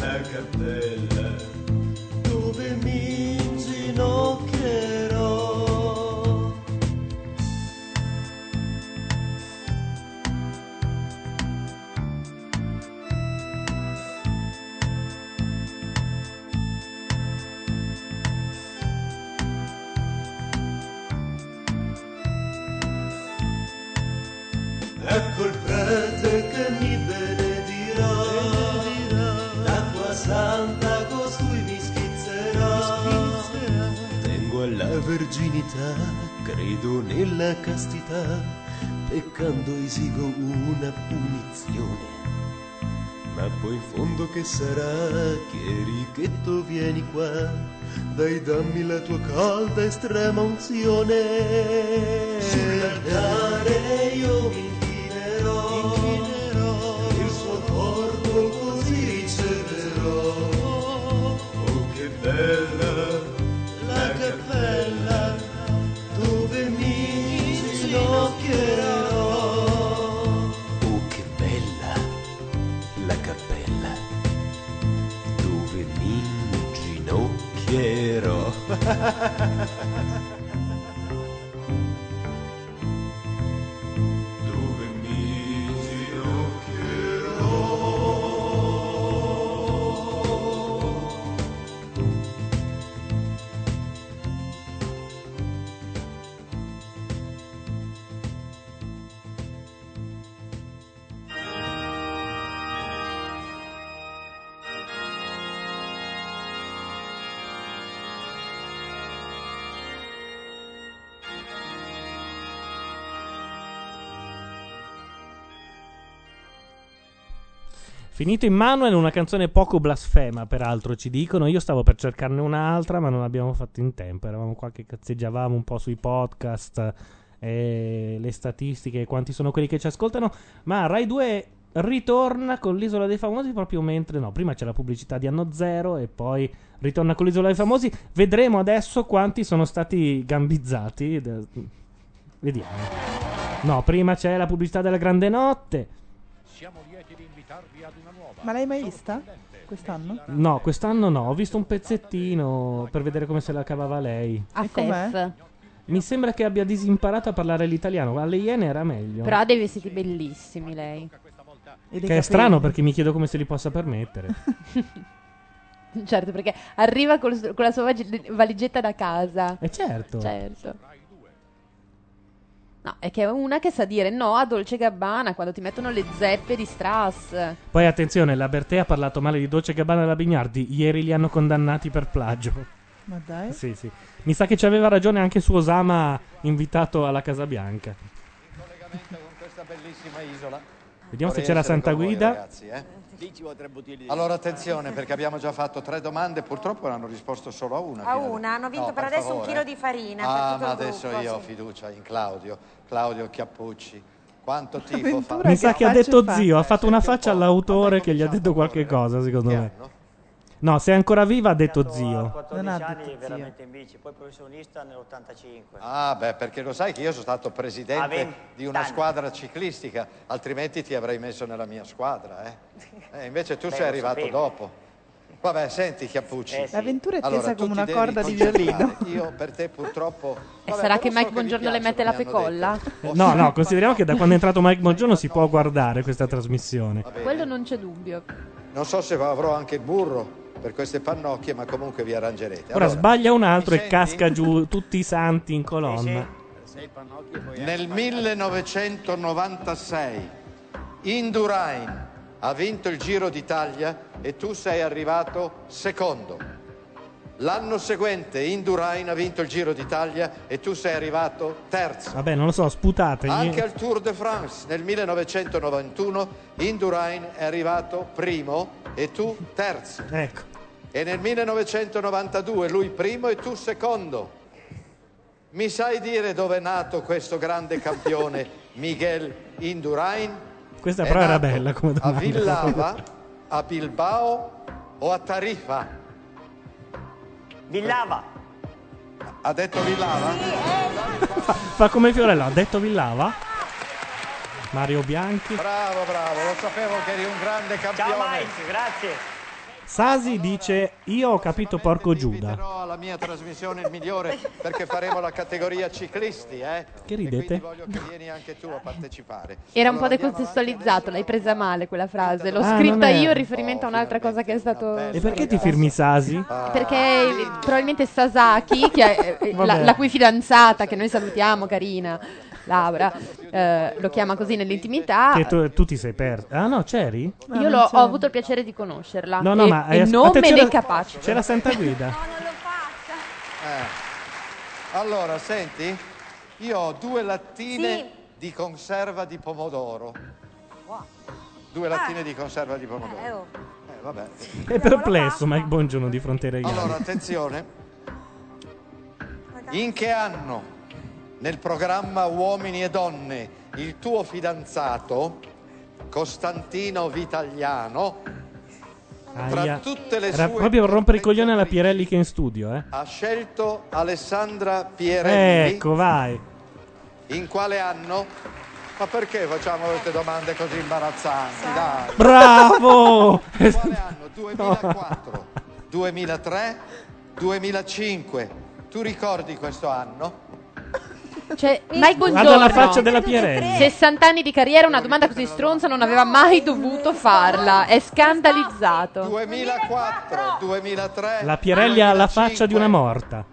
la cappella dove mi inginocchierò. Ecco il prete che mi benedirà, santa costui mi schizzerà. Tengo alla verginità, credo nella castità, peccando esigo una punizione. Ma poi in fondo che sarà? Che Chierichetto vieni qua, dai dammi la tua calda estrema unzione. Sull'altare io mi inchinerò, il suo corpo così riceverò. Oh, che bella la cappella dove mi inginocchierò. Oh, che bella la cappella dove mi inginocchierò. Finito Immanuel, una canzone poco blasfema, peraltro ci dicono. Io stavo per cercarne un'altra, ma non l'abbiamo fatto in tempo. Eravamo qua che cazzeggiavamo un po' sui podcast, le statistiche e quanti sono quelli che ci ascoltano. Ma Rai 2 ritorna con l'Isola dei Famosi proprio mentre... No, prima c'è la pubblicità di Anno Zero e poi ritorna con l'Isola dei Famosi. Vedremo adesso quanti sono stati gambizzati. Vediamo. No, prima c'è la pubblicità della Grande Notte. Siamo lieti di invitarvi ad una nuova... Ma l'hai mai vista quest'anno? No, quest'anno no, ho visto un pezzettino per vedere come se la cavava lei. Ah, com'è? Mi sembra che abbia disimparato a parlare l'italiano, alle Iene era meglio. Però ha dei vestiti bellissimi lei. Che è strano perché mi chiedo come se li possa permettere. Certo, perché arriva con la sua valigetta da casa. E certo. No, è che è una che sa dire no a Dolce Gabbana quando ti mettono le zeppe di Strass. Poi attenzione, la Bertè ha parlato male di Dolce Gabbana alla Bignardi. Ieri li hanno condannati per plagio. Ma dai? Sì, sì. Mi sa che ci aveva ragione anche su Osama, invitato alla Casa Bianca. Collegamento con questa bellissima isola. Vediamo se c'è la Santa Guida. Voi, ragazzi, Allora attenzione, perché abbiamo già fatto tre domande, purtroppo hanno risposto solo a una. A una, hanno vinto per adesso un chilo di farina. Ah, per tutto ma il gruppo, adesso io ho fiducia in Claudio, Claudio Chiappucci. Quanto tifo fa? Mi sa che ha detto zio, ha fatto una faccia all'autore che gli ha detto qualche cosa, secondo me. No, se è ancora viva ha detto zio. 14 anni veramente in bici, poi professionista nell'85. Ah, beh, perché lo sai che io sono stato presidente di una squadra ciclistica, altrimenti ti avrei messo nella mia squadra, eh. Invece tu sei arrivato dopo. Vabbè, senti Chiappucci. Sì. L'avventura è tesa come una corda di violino. Io per te purtroppo... Vabbè, sarà che Mike Bongiorno le mette la pecolla? No, no, consideriamo che da quando è entrato Mike Bongiorno si può guardare questa trasmissione. Quello non c'è dubbio. Non so se avrò anche il burro per queste pannocchie, ma comunque vi arrangerete. Allora, ora sbaglia un altro e casca giù tutti i santi in colonna. Nel 1996 Indurain ha vinto il Giro d'Italia e tu sei arrivato secondo. L'anno seguente Indurain ha vinto il Giro d'Italia e tu sei arrivato terzo. Vabbè, non lo so, sputate. Anche al Tour de France nel 1991 Indurain è arrivato primo e tu terzo. Ecco. E nel 1992 lui primo e tu secondo. Mi sai dire dove è nato questo grande campione Miguel Indurain? Questa però era bella come domanda. A Villava, a Bilbao o a Tarifa? Villava. Ha detto Villava? Sì, fa come Fiorello, ha detto Villava? Mario Bianchi. Bravo, bravo, lo sapevo che eri un grande campione. Ciao Mike, grazie. Sasi dice: io ho capito porco Giuda. Inviterò alla mia trasmissione il migliore perché faremo la categoria ciclisti, eh? Che ridete? E voglio che vieni anche tu a partecipare. Era un po' decontestualizzato, l'hai presa male quella frase. L'ho scritta io in riferimento a un'altra cosa che è stato. E perché ti firmi Sasi? Perché probabilmente Sasaki, che è la cui fidanzata, che noi salutiamo, carina Laura, lo chiama così nell'intimità. Che tu ti sei persa. Ah no, c'eri? No, io ho avuto il piacere di conoscerla. No, no, ma non me ne capace. C'è la Santa Guida. No, non lo faccia. Allora, senti, io ho due lattine di conserva di pomodoro. Wow. Due lattine di conserva di pomodoro. Vabbè. È perplesso Mike Bongiorno di fronte ai ragazzi. Allora, attenzione. In che anno nel programma Uomini e Donne il tuo fidanzato Costantino Vitagliano tra tutte le sue proprio rompere i coglioni alla Pierelli che è in studio, ha scelto Alessandra Pierelli. Ecco, vai. In quale anno? Ma perché facciamo queste domande così imbarazzanti? Dai. Bravo! In quale anno? 2004, 2003, 2005. Tu ricordi questo anno? Cioè, Mike Bongiorno, guarda la faccia della Pierelli. 60 anni di carriera, una domanda così stronza non aveva mai dovuto farla. È scandalizzato. 2004, 2003. La Pierelli ha la faccia di una morta.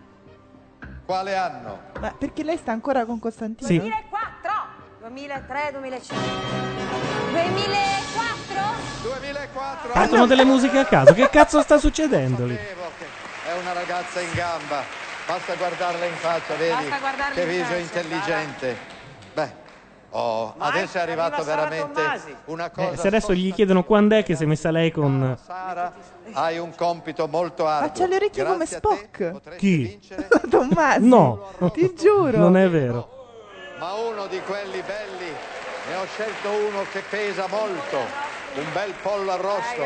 Quale anno? Ma perché lei sta ancora con Costantino? Sì. 2004, 2003, 2005. 2004. Partono delle musiche a caso. Che cazzo sta succedendo lì? È una ragazza in gamba. Basta guardarla in faccia, vedi che viso intelligente. Beh, adesso è arrivato veramente una cosa. Se adesso gli chiedono quando è che si è messa lei con Sara, hai un compito molto arduo. Faccia le orecchie come Spock. Chi? Don Mazzi. No, ti giuro. Non è vero. Ma uno di quelli belli, ne ho scelto uno che pesa molto. Un bel pollo arrosto.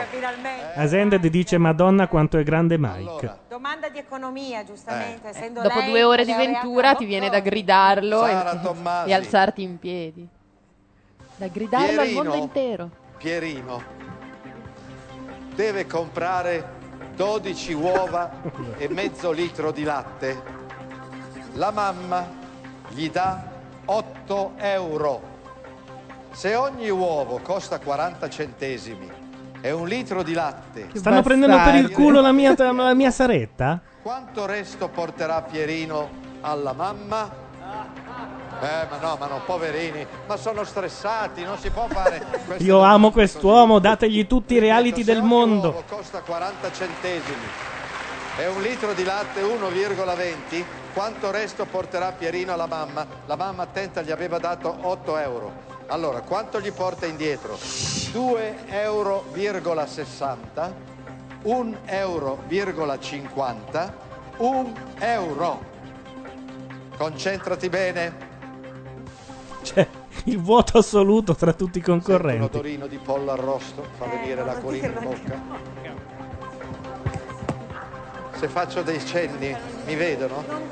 Asended dice: Madonna quanto è grande Mike. Allora, domanda di economia, giustamente. Dopo lei, 2 ore di ventura ti viene da gridarlo e alzarti in piedi. Da gridarlo Pierino, al mondo intero. Pierino deve comprare 12 uova e mezzo litro di latte. La mamma gli dà 8 euro. Se ogni uovo costa 40 centesimi e un litro di latte... Stanno prendendo per il culo la mia saretta? Quanto resto porterà Pierino alla mamma? Ma no, poverini, ma sono stressati, non si può fare. Io amo quest'uomo, dategli tutti i reality del mondo. Uovo costa 40 centesimi e un litro di latte 1,20, quanto resto porterà Pierino alla mamma? La mamma attenta gli aveva dato 8 euro. Allora, quanto gli porta indietro? 2,60 euro, 1,50 euro, 1 euro. Concentrati bene. C'è il vuoto assoluto tra tutti i concorrenti. Un odorino di pollo arrosto fa venire la l'acquolina in bocca. Se faccio dei cenni, mi vedono? Non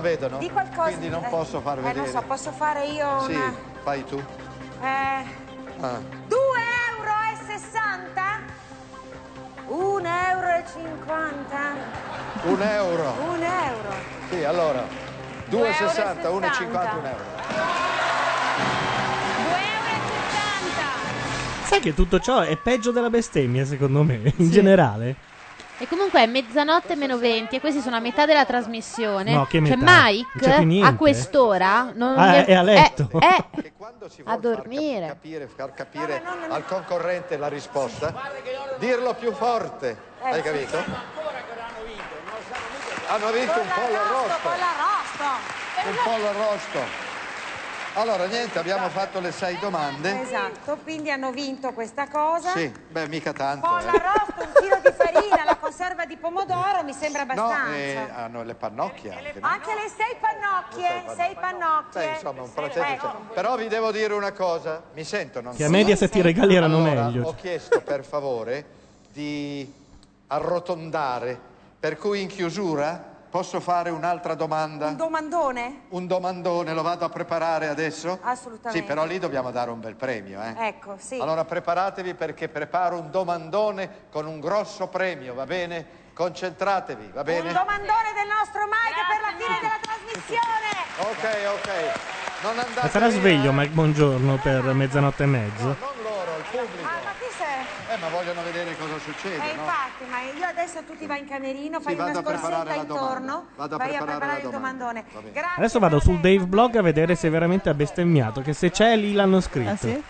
vedono. Di qualcosa. Quindi non posso far vedere. Non so, posso fare io una... Sì, fai tu. 2,60 euro? 1,50 euro? 1 euro. 1 euro. Sì, allora, 2,60, 1,50, 1 euro. Sai che tutto ciò è peggio della bestemmia, secondo me, in generale. E comunque è mezzanotte meno 20 e questi sono a metà della trasmissione. No, che metà? Cioè Mike a quest'ora non è a letto. È a dormire. Far capire no. Al concorrente la risposta, dirlo più forte, hai capito? Hanno vinto un pollo arrosto. Un pollo arrosto. Allora, niente, abbiamo fatto le 6 domande. Esatto, quindi hanno vinto questa cosa. Sì, beh, mica tanto. Pollo arrosto, un chilo di farina, la conserva di pomodoro, mi sembra abbastanza. No, hanno le pannocchie. Anche le 6 pannocchie. Beh, insomma, un praticamente... Però vi devo dire una cosa, mi sentono? Che a media se ti regali erano meglio. Ho chiesto, per favore, di arrotondare, per cui in chiusura... Posso fare un'altra domanda? Un domandone? Un domandone, lo vado a preparare adesso? Assolutamente. Sì, però lì dobbiamo dare un bel premio, eh? Ecco, sì. Allora preparatevi perché preparo un domandone con un grosso premio, va bene? Concentratevi, va bene? Un domandone del nostro Mike per la fine della trasmissione! Ok. Non andate sarà via, sveglio Mike Bongiorno per mezzanotte e mezzo? No, non loro, il pubblico. Ma vogliono vedere cosa succede, no? Infatti, ma io adesso tu ti vai in camerino, fai una sborsetta intorno, vai a preparare il domandone. Grazie, adesso vado sul Dave Blog a vedere se veramente ha bestemmiato, che se c'è lì l'hanno scritto. Ah, sì?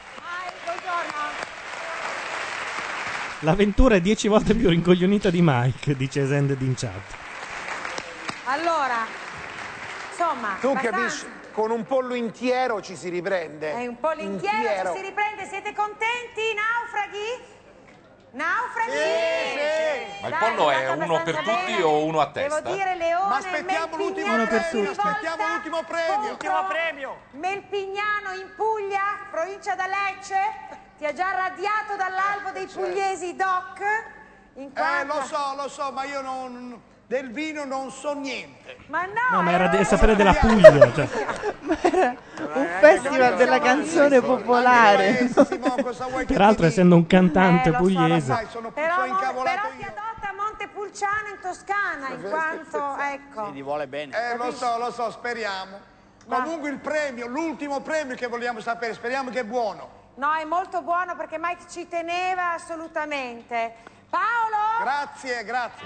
L'avventura è 10 volte più rincoglionita di Mike, dice Zend in chat. Allora, insomma, tu capisci? Con un pollo intiero ci si riprende. Un pollo intiero ci si riprende, siete contenti, naufraghi? Sì. Ma il pollo è uno per tutti o uno a testa? Devo dire Leone. Ma aspettiamo l'ultimo premio. L'ultimo premio. Melpignano in Puglia, provincia da Lecce. Ti ha già radiato dall'albo dei pugliesi, Doc. Lo so, ma io non... Del vino non so niente. Ma no! No, ma era sapere della Puglia. Cioè. Ma era un festival della canzone popolare. Peraltro, essendo un cantante pugliese. Però ti adotta Montepulciano in Toscana, in quanto ecco. Ti vuole bene. Lo so, speriamo. Ma... Comunque il premio, l'ultimo premio che vogliamo sapere, speriamo che è buono. No, è molto buono perché Mike ci teneva assolutamente. Paolo! Grazie.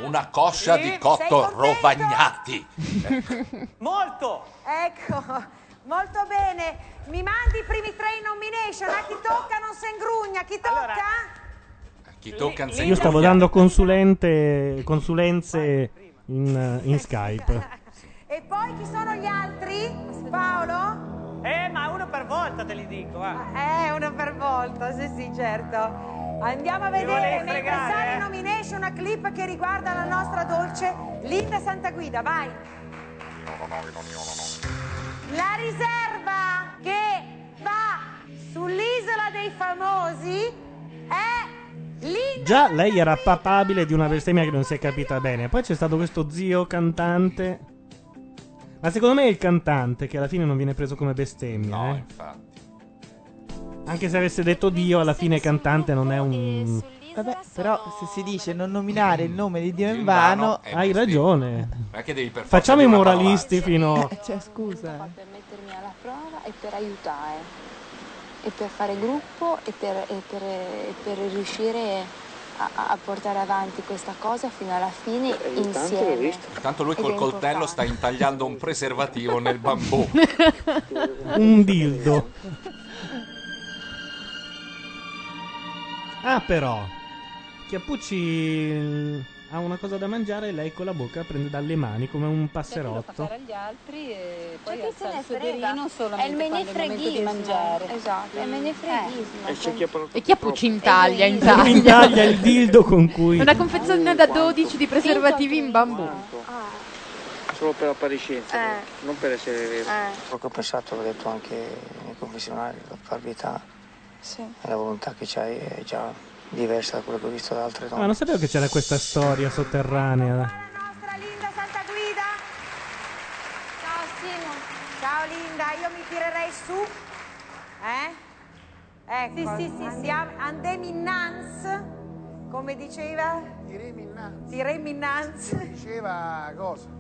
Una coscia di cotto rovagnati. Molto! Ecco, molto bene. Mi mandi i primi 3 in nomination. A chi tocca non se ingrugna. Chi tocca? Allora, chi tocca non se ingrugna. Io stavo dando consulenze in Skype. E poi chi sono gli altri? Paolo? Ma uno per volta te li dico. Uno per volta, sì, certo. Andiamo a vedere, mentre sale in nomination, una clip che riguarda la nostra dolce Linda Santaguida, vai! La riserva che va sull'isola dei famosi è Linda. Già lei era papabile di una bestemmia che non si è capita bene, poi c'è stato questo zio cantante, ma secondo me è il cantante che alla fine non viene preso come bestemmia. No, infatti. Anche se avesse detto Dio, alla fine cantante non è un... Vabbè, però se si dice non nominare il nome di Dio in vano... Hai ragione. Ma che devi per forza? Facciamo i moralisti fino... scusa. Per mettermi alla prova e per aiutare. E per fare gruppo e per riuscire a portare avanti questa cosa fino alla fine insieme. Intanto lui col coltello sta intagliando un preservativo nel bambù. Un dildo. Ah, però Chiappucci ha una cosa da mangiare e lei con la bocca prende dalle mani come un passerotto. Cioè, lo fa agli altri e poi cioè, alza il suo solo è il menefreghismo di mangiare. Esatto, è il menefreghismo. E Chiappucci intaglia il dildo con cui una confezione da 12 di preservativi in bambù. Solo per appariscenza, non per essere vero. Quello che ho pensato l'ho detto anche nei confessionari, la parità. Sì. E la volontà che c'hai è già diversa da quello che ho visto da altre donne. Ma non sapevo che c'era questa storia sotterranea. La nostra Linda Santa Guida. Ciao Simo. Ciao Linda, io mi tirerei su. Ecco. Sì. Andiamo innanz. Come diceva? Tiremi innanz. Diceva cosa?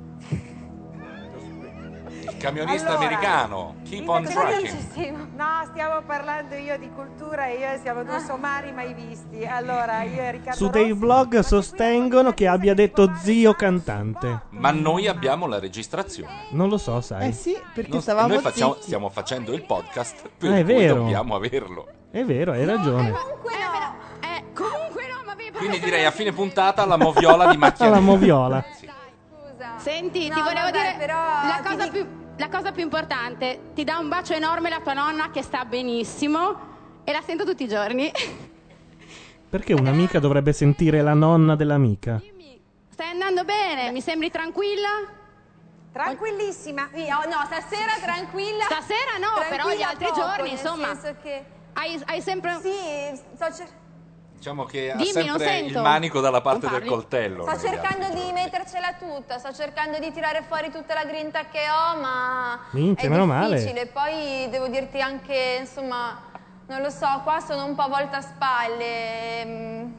Il camionista americano. Keep on trucking. No, stiamo parlando io di cultura e io siamo due somari mai visti. Allora, io e Riccardo Rossi, dei vlog sostengono che abbia detto zio cantante. Ma noi abbiamo la registrazione. Non lo so, sai. Eh sì, perché stavamo stiamo facendo il podcast, per cui dobbiamo averlo. È vero, hai ragione. Quindi direi a fine puntata la moviola di Macchia. La moviola. Sì. Senti, ti volevo dire però, la cosa più importante. Ti dà un bacio enorme la tua nonna, che sta benissimo e la sento tutti i giorni. Perché un'amica dovrebbe sentire la nonna dell'amica? Stai andando bene? Mi sembri tranquilla? Tranquillissima. No, stasera tranquilla. Stasera no, tranquilla però gli altri poco, giorni insomma che... hai sempre. Sì, diciamo che ha sempre il manico dalla parte del coltello. Sto cercando di mettercela tutta, sto cercando di tirare fuori tutta la grinta che ho, ma minchia, è difficile. Poi devo dirti anche, insomma, non lo so, qua sono un po' a voltaspalle,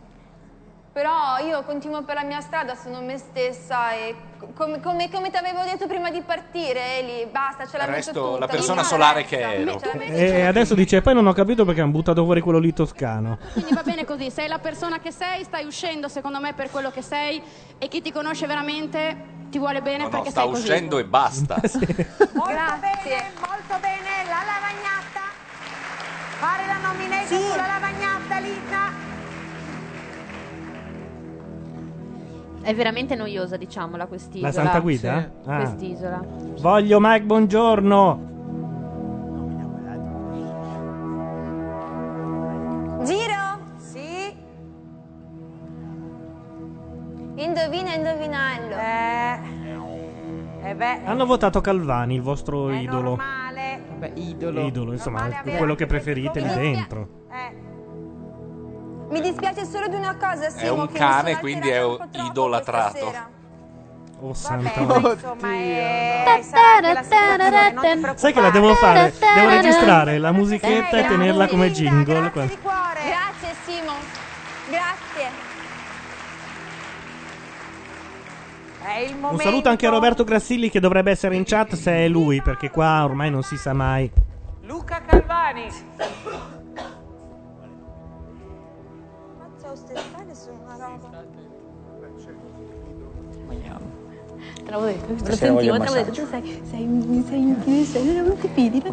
però io continuo per la mia strada, sono me stessa e come ti avevo detto prima di partire, Eli, basta, ce la metto tutta. La persona solare che ero. E adesso dice, poi non ho capito perché hanno buttato fuori quello lì toscano. Quindi va bene così, sei la persona che sei, stai uscendo secondo me per quello che sei e chi ti conosce veramente ti vuole bene perché sei così. Sta uscendo e basta. Sì. Molto bene, la lavagnata. Fare la nomination sulla lavagnata, Lina. È veramente noiosa, diciamola, quest'isola. La Santa Guida? Sì. Quest'isola. Voglio Mike Bongiorno. Giro? Sì. Indovina, indovinello. Hanno votato Calvani, il vostro idolo. Normale. Beh, idolo, insomma, normale, quello che preferite lì dentro. Mi dispiace solo di una cosa, Simo, è un cane, quindi è idolatrato. Oh, santa. Sai che la devo fare? Devo registrare la musichetta e tenerla come jingle. Grazie di cuore. Grazie, Simo. Grazie. Un saluto anche a Roberto Grassilli, che dovrebbe essere in chat se è lui, perché qua ormai non si sa mai. Luca Calvani. Te l'avevo detto, sei non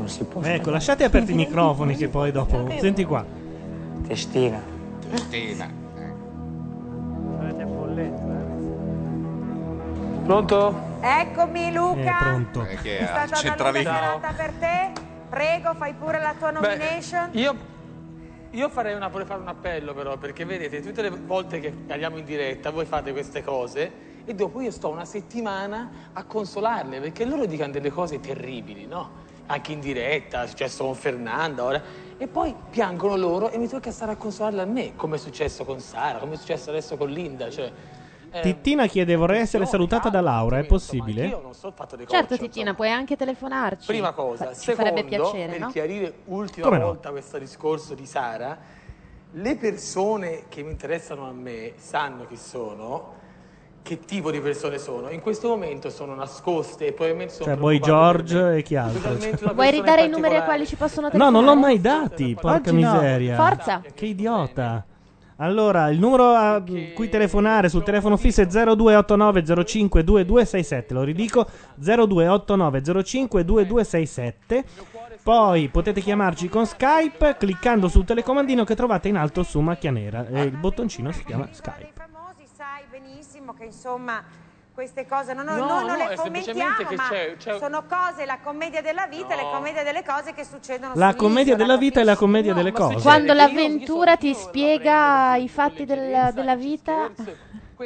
si può. Ecco, lasciate aperti i microfoni che poi dopo. Senti qua. Testina. Avete bolletta. Pronto? Eccomi Luca. Pronto. Che è stata una serata per te. Prego, fai pure la tua nomination. Io vorrei fare un appello però, perché vedete, tutte le volte che andiamo in diretta voi fate queste cose e dopo io sto una settimana a consolarle, perché loro dicono delle cose terribili, no? Anche in diretta, è successo con Fernanda, ora... E poi piangono loro e mi tocca stare a consolarle a me, come è successo con Sara, come è successo adesso con Linda, cioè... Tittina chiede, vorrei essere salutata da Laura, è possibile? Io non so, fatto dei certo, Tittina, puoi anche telefonarci. Prima cosa, secondo, farebbe piacere, per chiarire ultima volta questo discorso di Sara, le persone che mi interessano a me sanno chi sono, che tipo di persone sono. In questo momento sono nascoste e probabilmente sono... Cioè, vuoi George e chi altro? Vuoi ridare i numeri a quali ci possono telefonare? No, non l'ho mai dati, porca miseria. Forza! Che idiota! Allora, il numero a cui telefonare sul telefono fisso è 0289 05 2267. Lo ridico, 0289 05 2267. Poi potete chiamarci con Skype cliccando sul telecomandino che trovate in alto su Macchia Nera, e il bottoncino si chiama Skype. Famosi, sai benissimo che insomma queste cose non le commentiamo, che ma c'è... sono cose, la commedia della vita e le commedie delle cose che succedono. La commedia della vita e la commedia delle cose. Quando l'avventura ti spiega i fatti della vita.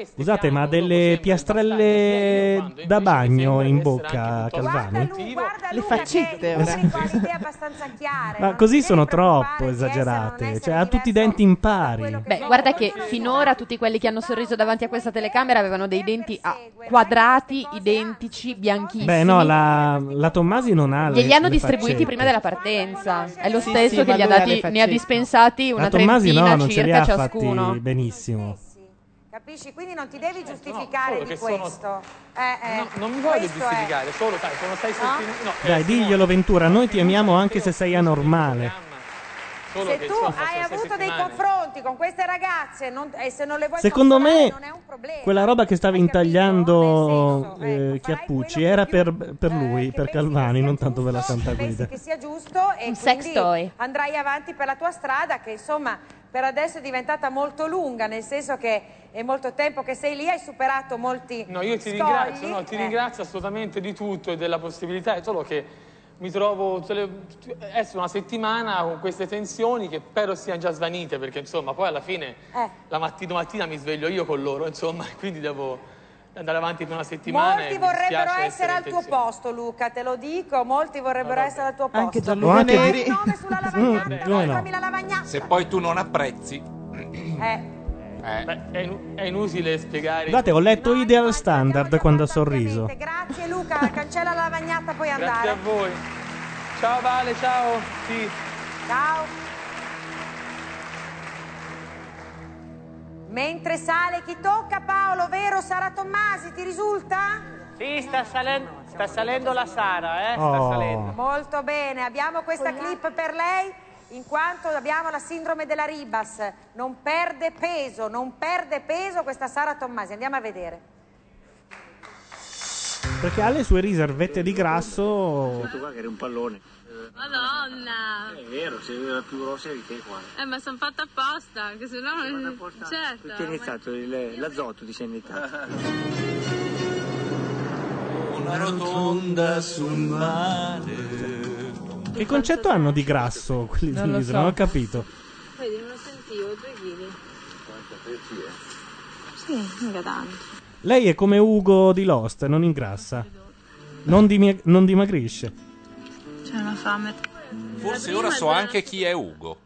Scusate, ma ha delle piastrelle da bagno in bocca, Calvani? Guarda Luca, le faccette, un'idea abbastanza chiara. Ma così sono troppo esagerate, cioè ha tutti i denti in pari. Beh, guarda che finora tutti quelli che hanno sorriso davanti a questa telecamera avevano dei denti a quadrati, identici, bianchissimi. Beh, no, la Tommasi non ha le faccette. Glieli hanno distribuiti prima della partenza. È lo stesso che gli ha dati, ne ha dispensati una trentina circa ciascuno. La Tommasi non ce li ha fatti benissimo. Capisci? Quindi non ti devi giustificare di questo. Non mi voglio giustificare, solo sono 6 settimane. No? Dai, diglielo Ventura, noi ti amiamo anche se sei anormale. Se tu hai avuto dei confronti con queste ragazze e se non le vuoi, secondo me, non è un problema. Quella roba che stavi intagliando Chiappucci era per lui, per Calvani, non tanto per la Santa Guida. Pensi che sia giusto e quindi andrai avanti per la tua strada che insomma per adesso è diventata molto lunga, nel senso che è molto tempo che sei lì, hai superato molti scogli. No, io ti ringrazio, ti ringrazio assolutamente di tutto e della possibilità, è solo che mi trovo adesso una settimana con queste tensioni che spero siano già svanite, perché insomma poi alla fine domattina mi sveglio io con loro, insomma, quindi devo andare avanti per una settimana. Molti vorrebbero essere al tuo posto, Luca, te lo dico, molti vorrebbero essere al tuo posto. Anche Gianluca Neri. Se poi tu non apprezzi. Beh, è inutile spiegare. Guardate, ho letto Ideal Standard quando ha sorriso. Grazie Luca, cancella la lavagnata, puoi andare. Grazie a voi. Ciao Vale, ciao. Sì. Ciao. Mentre sale chi tocca, Paolo, vero? Sara Tommasi, ti risulta? Sì, sta salendo la Sara, sta salendo. Molto bene, abbiamo questa clip per lei. In quanto abbiamo la sindrome della Ribas, non perde peso questa Sara Tommasi, andiamo a vedere. Perché ha le sue riservette di grasso. Tutto qua che era un pallone. Madonna! È vero, sei la più grossa di te qua. Ma sono fatta apposta, anche se no non è... Certo. Ti è iniziato l'azoto, ti sei iniziato. Una rotonda sul mare. Che concetto hanno di grasso quelli di Lisa? Non ho capito. Vedi, non lo sentivo, 2 kg. 43 kg? Sì, mica tanto. Lei è come Ugo di Lost, non ingrassa. Non dimagrisce. C'è una fame. Forse ora so anche chi è Ugo.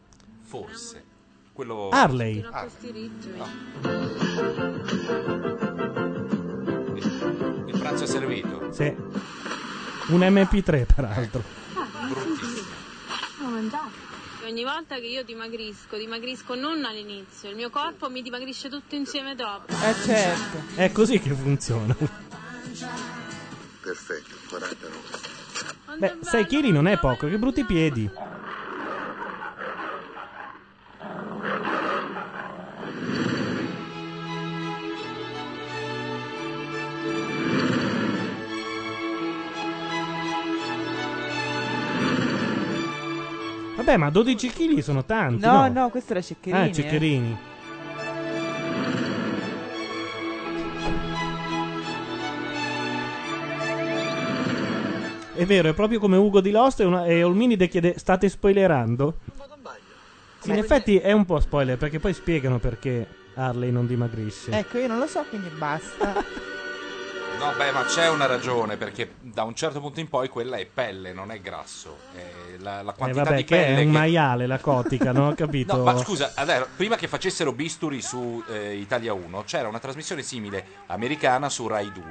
Forse. Quello... Harley. Il pranzo è servito. Sì. Un MP3, peraltro. Ogni volta che io dimagrisco non all'inizio, il mio corpo mi dimagrisce tutto insieme dopo. Certo. È così che funziona. Perfetto, 49. Beh, 6 kg non è poco, che brutti piedi. Vabbè, ma 12 kg sono tanti. No, questo era Ceccherini. Ceccherini. È vero, è proprio come Ugo di Lost e Olminide chiede: state spoilerando? Sì, in effetti è un po' spoiler, perché poi spiegano perché Harley non dimagrisce. Ecco, io non lo so, quindi basta. No, beh, ma c'è una ragione, perché da un certo punto in poi quella è pelle, non è grasso. È la quantità di pelle che è un maiale, la cotica, non ho capito. No, ma scusa, adesso, prima che facessero bisturi su Italia 1, c'era una trasmissione simile americana su Rai 2.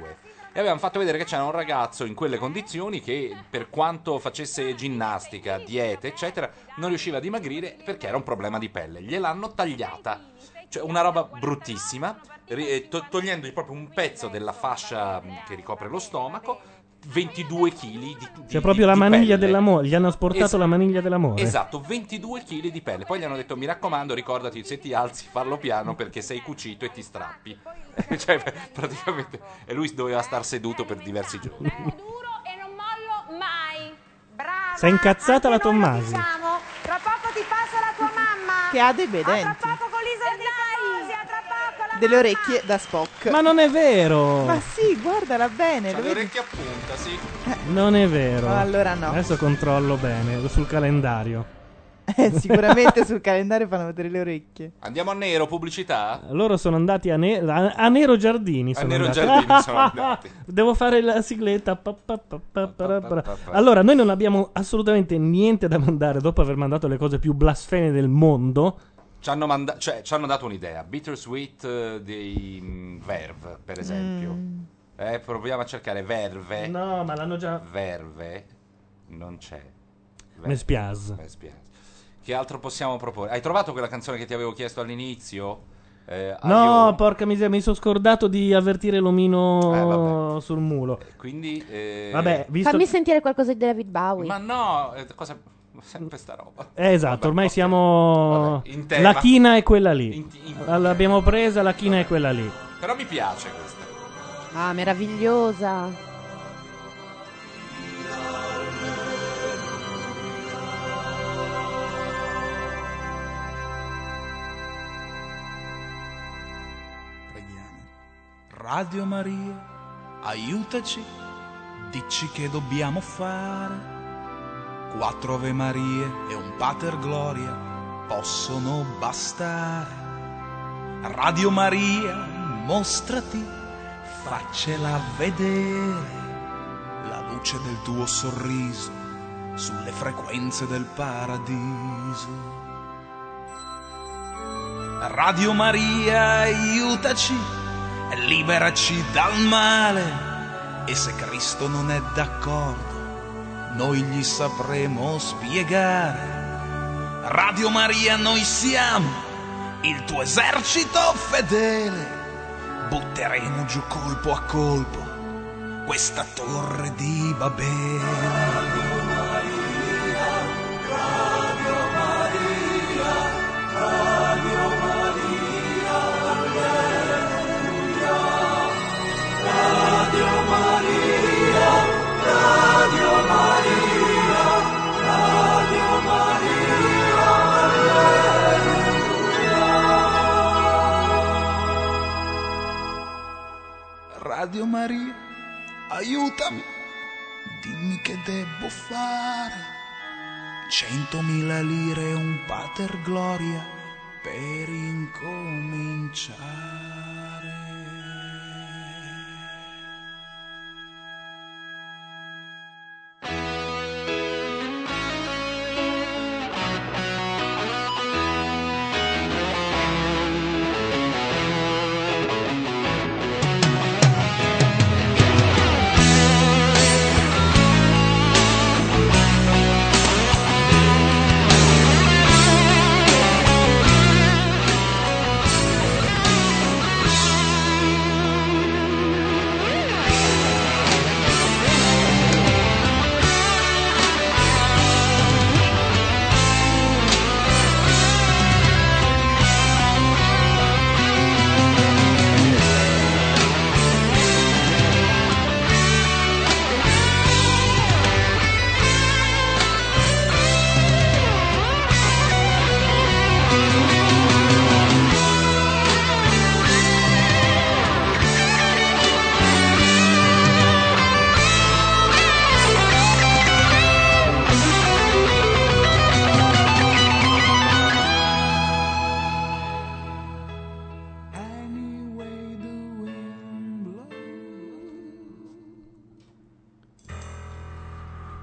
E avevano fatto vedere che c'era un ragazzo in quelle condizioni che, per quanto facesse ginnastica, diete, eccetera, non riusciva a dimagrire perché era un problema di pelle. Gliel'hanno tagliata. Cioè, una roba bruttissima, togliendogli proprio un pezzo della fascia che ricopre lo stomaco, 22 kg di cioè proprio la maniglia dell'amore. Gli hanno asportato la maniglia dell'amore. Esatto, 22 kg di pelle. Poi gli hanno detto: mi raccomando, ricordati, se ti alzi fallo piano perché sei cucito e ti strappi. Cioè praticamente. E lui doveva star seduto per diversi giorni. Duro e non mollo mai. Brava. Sei incazzata la Tommasi. Tra poco ti passa la tua mamma che ha dei bei denti. Tra poco con delle orecchie da Spock. Ma non è vero. Ma sì, guardala bene. C'ha le orecchie a punta, sì. Non è vero. Allora no. Adesso controllo bene sul calendario. Sicuramente sul calendario fanno vedere le orecchie. Andiamo a nero, pubblicità. Loro sono andati a Nero Giardini. Sono a Nero Giardini sono andati. Devo fare la sigletta. Allora, noi non abbiamo assolutamente niente da mandare dopo aver mandato le cose più blasfeme del mondo. Ci hanno dato un'idea. Bittersweet dei Verve, per esempio. Proviamo a cercare Verve. No, ma l'hanno già. Verve non c'è. Mi spiace. Che altro possiamo proporre? Hai trovato quella canzone che ti avevo chiesto all'inizio? No, porca miseria, mi sono scordato di avvertire l'omino sul mulo. Quindi vabbè, visto... Fammi sentire qualcosa di David Bowie. Ma no, cosa... sempre sta roba. Esatto, vabbè, ormai siamo vabbè, la china è quella lì. L'abbiamo presa, la china vabbè. È quella lì. Però mi piace questa. Ah, meravigliosa. Preghiamo. Radio Maria, aiutaci. Dici che dobbiamo fare. 4 Ave Marie e un Pater Gloria possono bastare. Radio Maria, mostrati, faccela vedere. La luce del tuo sorriso sulle frequenze del paradiso. Radio Maria, aiutaci, liberaci dal male. E se Cristo non è d'accordo, noi gli sapremo spiegare. Radio Maria, noi siamo il tuo esercito fedele. Butteremo giù colpo a colpo questa torre di Babele. Radio Maria, Radio Maria, alleluia. Radio Maria, Radio Maria. Radio Maria, aiutami, dimmi che devo fare. 100.000 lire e un Pater Gloria per incominciare.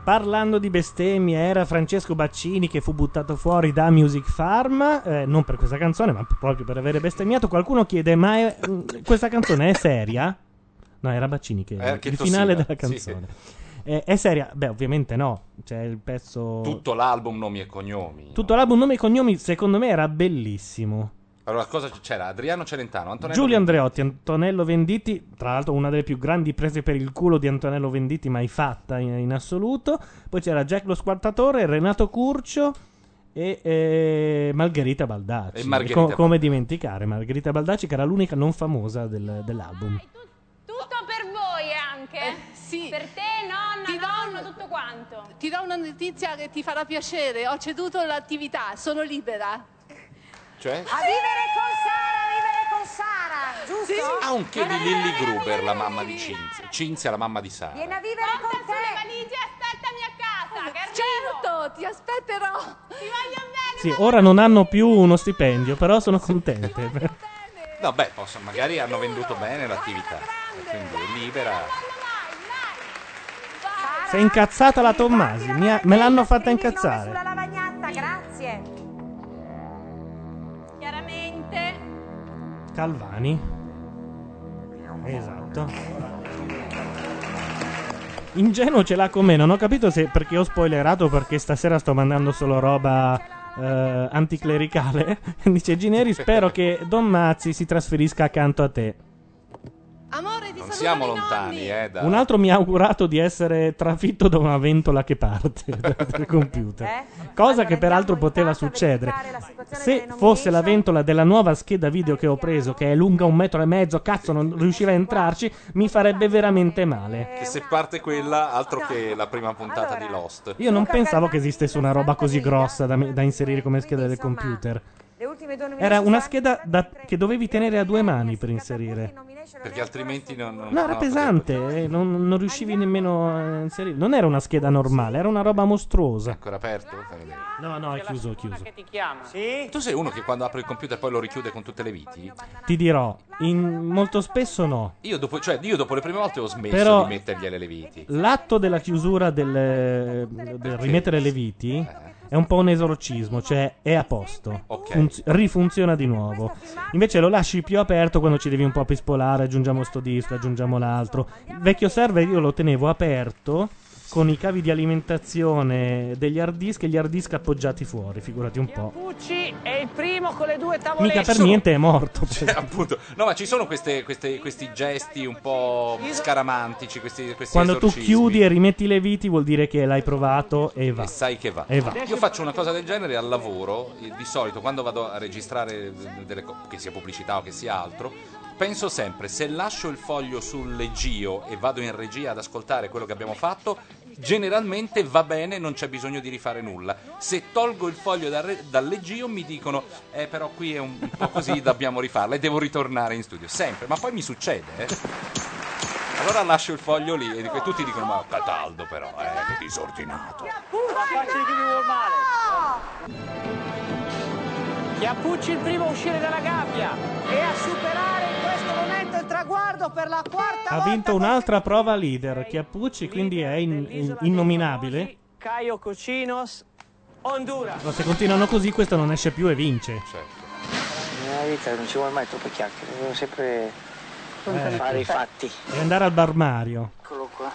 Parlando di bestemmie, era Francesco Baccini che fu buttato fuori da Music Farm, non per questa canzone, ma proprio per avere bestemmiato. Qualcuno chiede, ma questa canzone è seria? No, era Baccini che il finale della canzone. Sì. È seria? Beh, ovviamente no. Cioè, il pezzo... Tutto l'album Nomi e Cognomi. Tutto l'album Nomi e Cognomi, secondo me, era bellissimo. Allora, cosa c'era? Adriano Celentano, Antonello Giulio Venditi. Andreotti, Antonello Venditti, tra l'altro una delle più grandi prese per il culo di Antonello Venditti mai fatta in assoluto. Poi c'era Jack lo Squartatore, Renato Curcio e Margherita Baldacci. E Margherita come dimenticare Margherita Baldacci, che era l'unica non famosa dell'album. Tutto per voi anche? Sì. Per te, nonna, nonno, tutto quanto. Ti do una notizia che ti farà piacere. Ho ceduto l'attività, sono libera. Cioè? A vivere con Sara, giusto? Sì. Ha un che di Lilli Gruber, la mamma di Cinzia. Cinzia, la mamma di Sara. Vieni a vivere con te. Sulle valigie, aspettami a casa, certo, ti aspetterò. Ti voglio bene. Sì, ora non hanno più uno stipendio, però sono contente. No, beh, magari hanno venduto bene l'attività, quindi è libera. Si è incazzata la Tommasi, me l'hanno fatta incazzare. Sulla lavagnata, grazie. Chiaramente. Calvani. Esatto. Ingenuo ce l'ha con me, non ho capito se perché ho spoilerato, perché stasera sto mandando solo roba... anticlericale. Dice Gineri, spero che Don Mazzi si trasferisca accanto a te. Amore, non siamo lontani, da... Un altro mi ha augurato di essere trafitto da una ventola che parte dal computer, cosa che peraltro poteva succedere se fosse la ventola della nuova scheda video che ho preso, che è lunga 1,5 metri. Cazzo, non riuscirei a entrarci, mi farebbe veramente male. Che se parte quella, altro che la prima puntata di Lost. Io non pensavo che esistesse una roba così grossa da inserire come scheda del computer. Era una scheda che dovevi tenere a due mani per inserire, perché altrimenti no, era pesante, non riuscivi nemmeno a inserire. Non era una scheda normale, era una roba mostruosa. È ancora aperto? No, è chiuso, che ti chiama. Sì? Tu sei uno che quando apre il computer poi lo richiude con tutte le viti? Ti dirò, molto spesso no. Io dopo le prime volte ho smesso però di mettergliele le viti. L'atto della chiusura del rimettere le viti... È un po' un esorcismo, cioè è a posto, okay. Rifunziona di nuovo. Invece lo lasci più aperto quando ci devi un po' pispolare, aggiungiamo sto disco, aggiungiamo l'altro. Il vecchio server io lo tenevo aperto con i cavi di alimentazione degli hard disk e gli hard disk appoggiati fuori, figurati un po'. Chiappucci è il primo con le due tavolette. Mica per niente è morto. Cioè, appunto. No, ma ci sono questi gesti un po' scaramantici, questi quando esorcismi. Tu chiudi e rimetti le viti vuol dire che l'hai provato e va. E sai che va. E va. Io faccio una cosa del genere al lavoro, di solito quando vado a registrare delle che sia pubblicità o che sia altro, penso sempre, se lascio il foglio sul leggio e vado in regia ad ascoltare quello che abbiamo fatto, generalmente va bene, non c'è bisogno di rifare nulla. Se tolgo il foglio dal leggio mi dicono però qui è un po' così, dobbiamo rifarla e devo ritornare in studio, sempre, ma poi mi succede, Allora lascio il foglio lì e tutti dicono ma Cataldo però, che disordinato. Chiappucci il primo a uscire dalla gabbia e a superare in questo momento il traguardo per la quarta volta. Ha vinto un'altra prova leader Chiappucci, quindi è innominabile. Cayo Cochinos, Honduras. Se continuano così questo non esce più e vince. Certo. Nella vita non ci vuole mai troppe chiacchiere, devo sempre fare i fatti. E andare al barmario. Eccolo qua.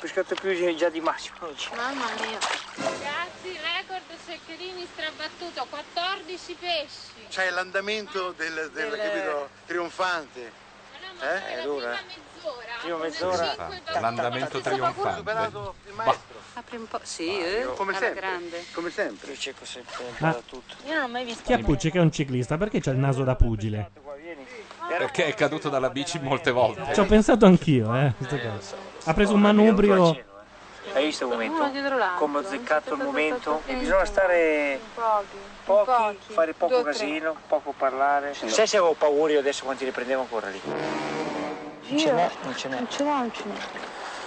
Pescato più già di Massimo. Mamma mia. Ragazzi, record Ceccherini strabattuto, 14 pesci. C'è l'andamento del capito, trionfante. È l'ora. Prima mezz'ora. L'andamento trionfante. Apri un po'. Sì, come sempre. Come sempre. Io cerco sempre da tutto. Io non ho mai visto. Chiappucci che è un ciclista, perché c'ha il naso da pugile? Perché è caduto dalla bici molte volte. Ci ho pensato anch'io, Ha preso un manubrio. Hai visto il momento? Come ho zeccato il momento? E bisogna stare pochi, fare poco casino, poco parlare. Non sai se avevo paura io adesso quando ti riprendevo ancora lì. Non ce n'è.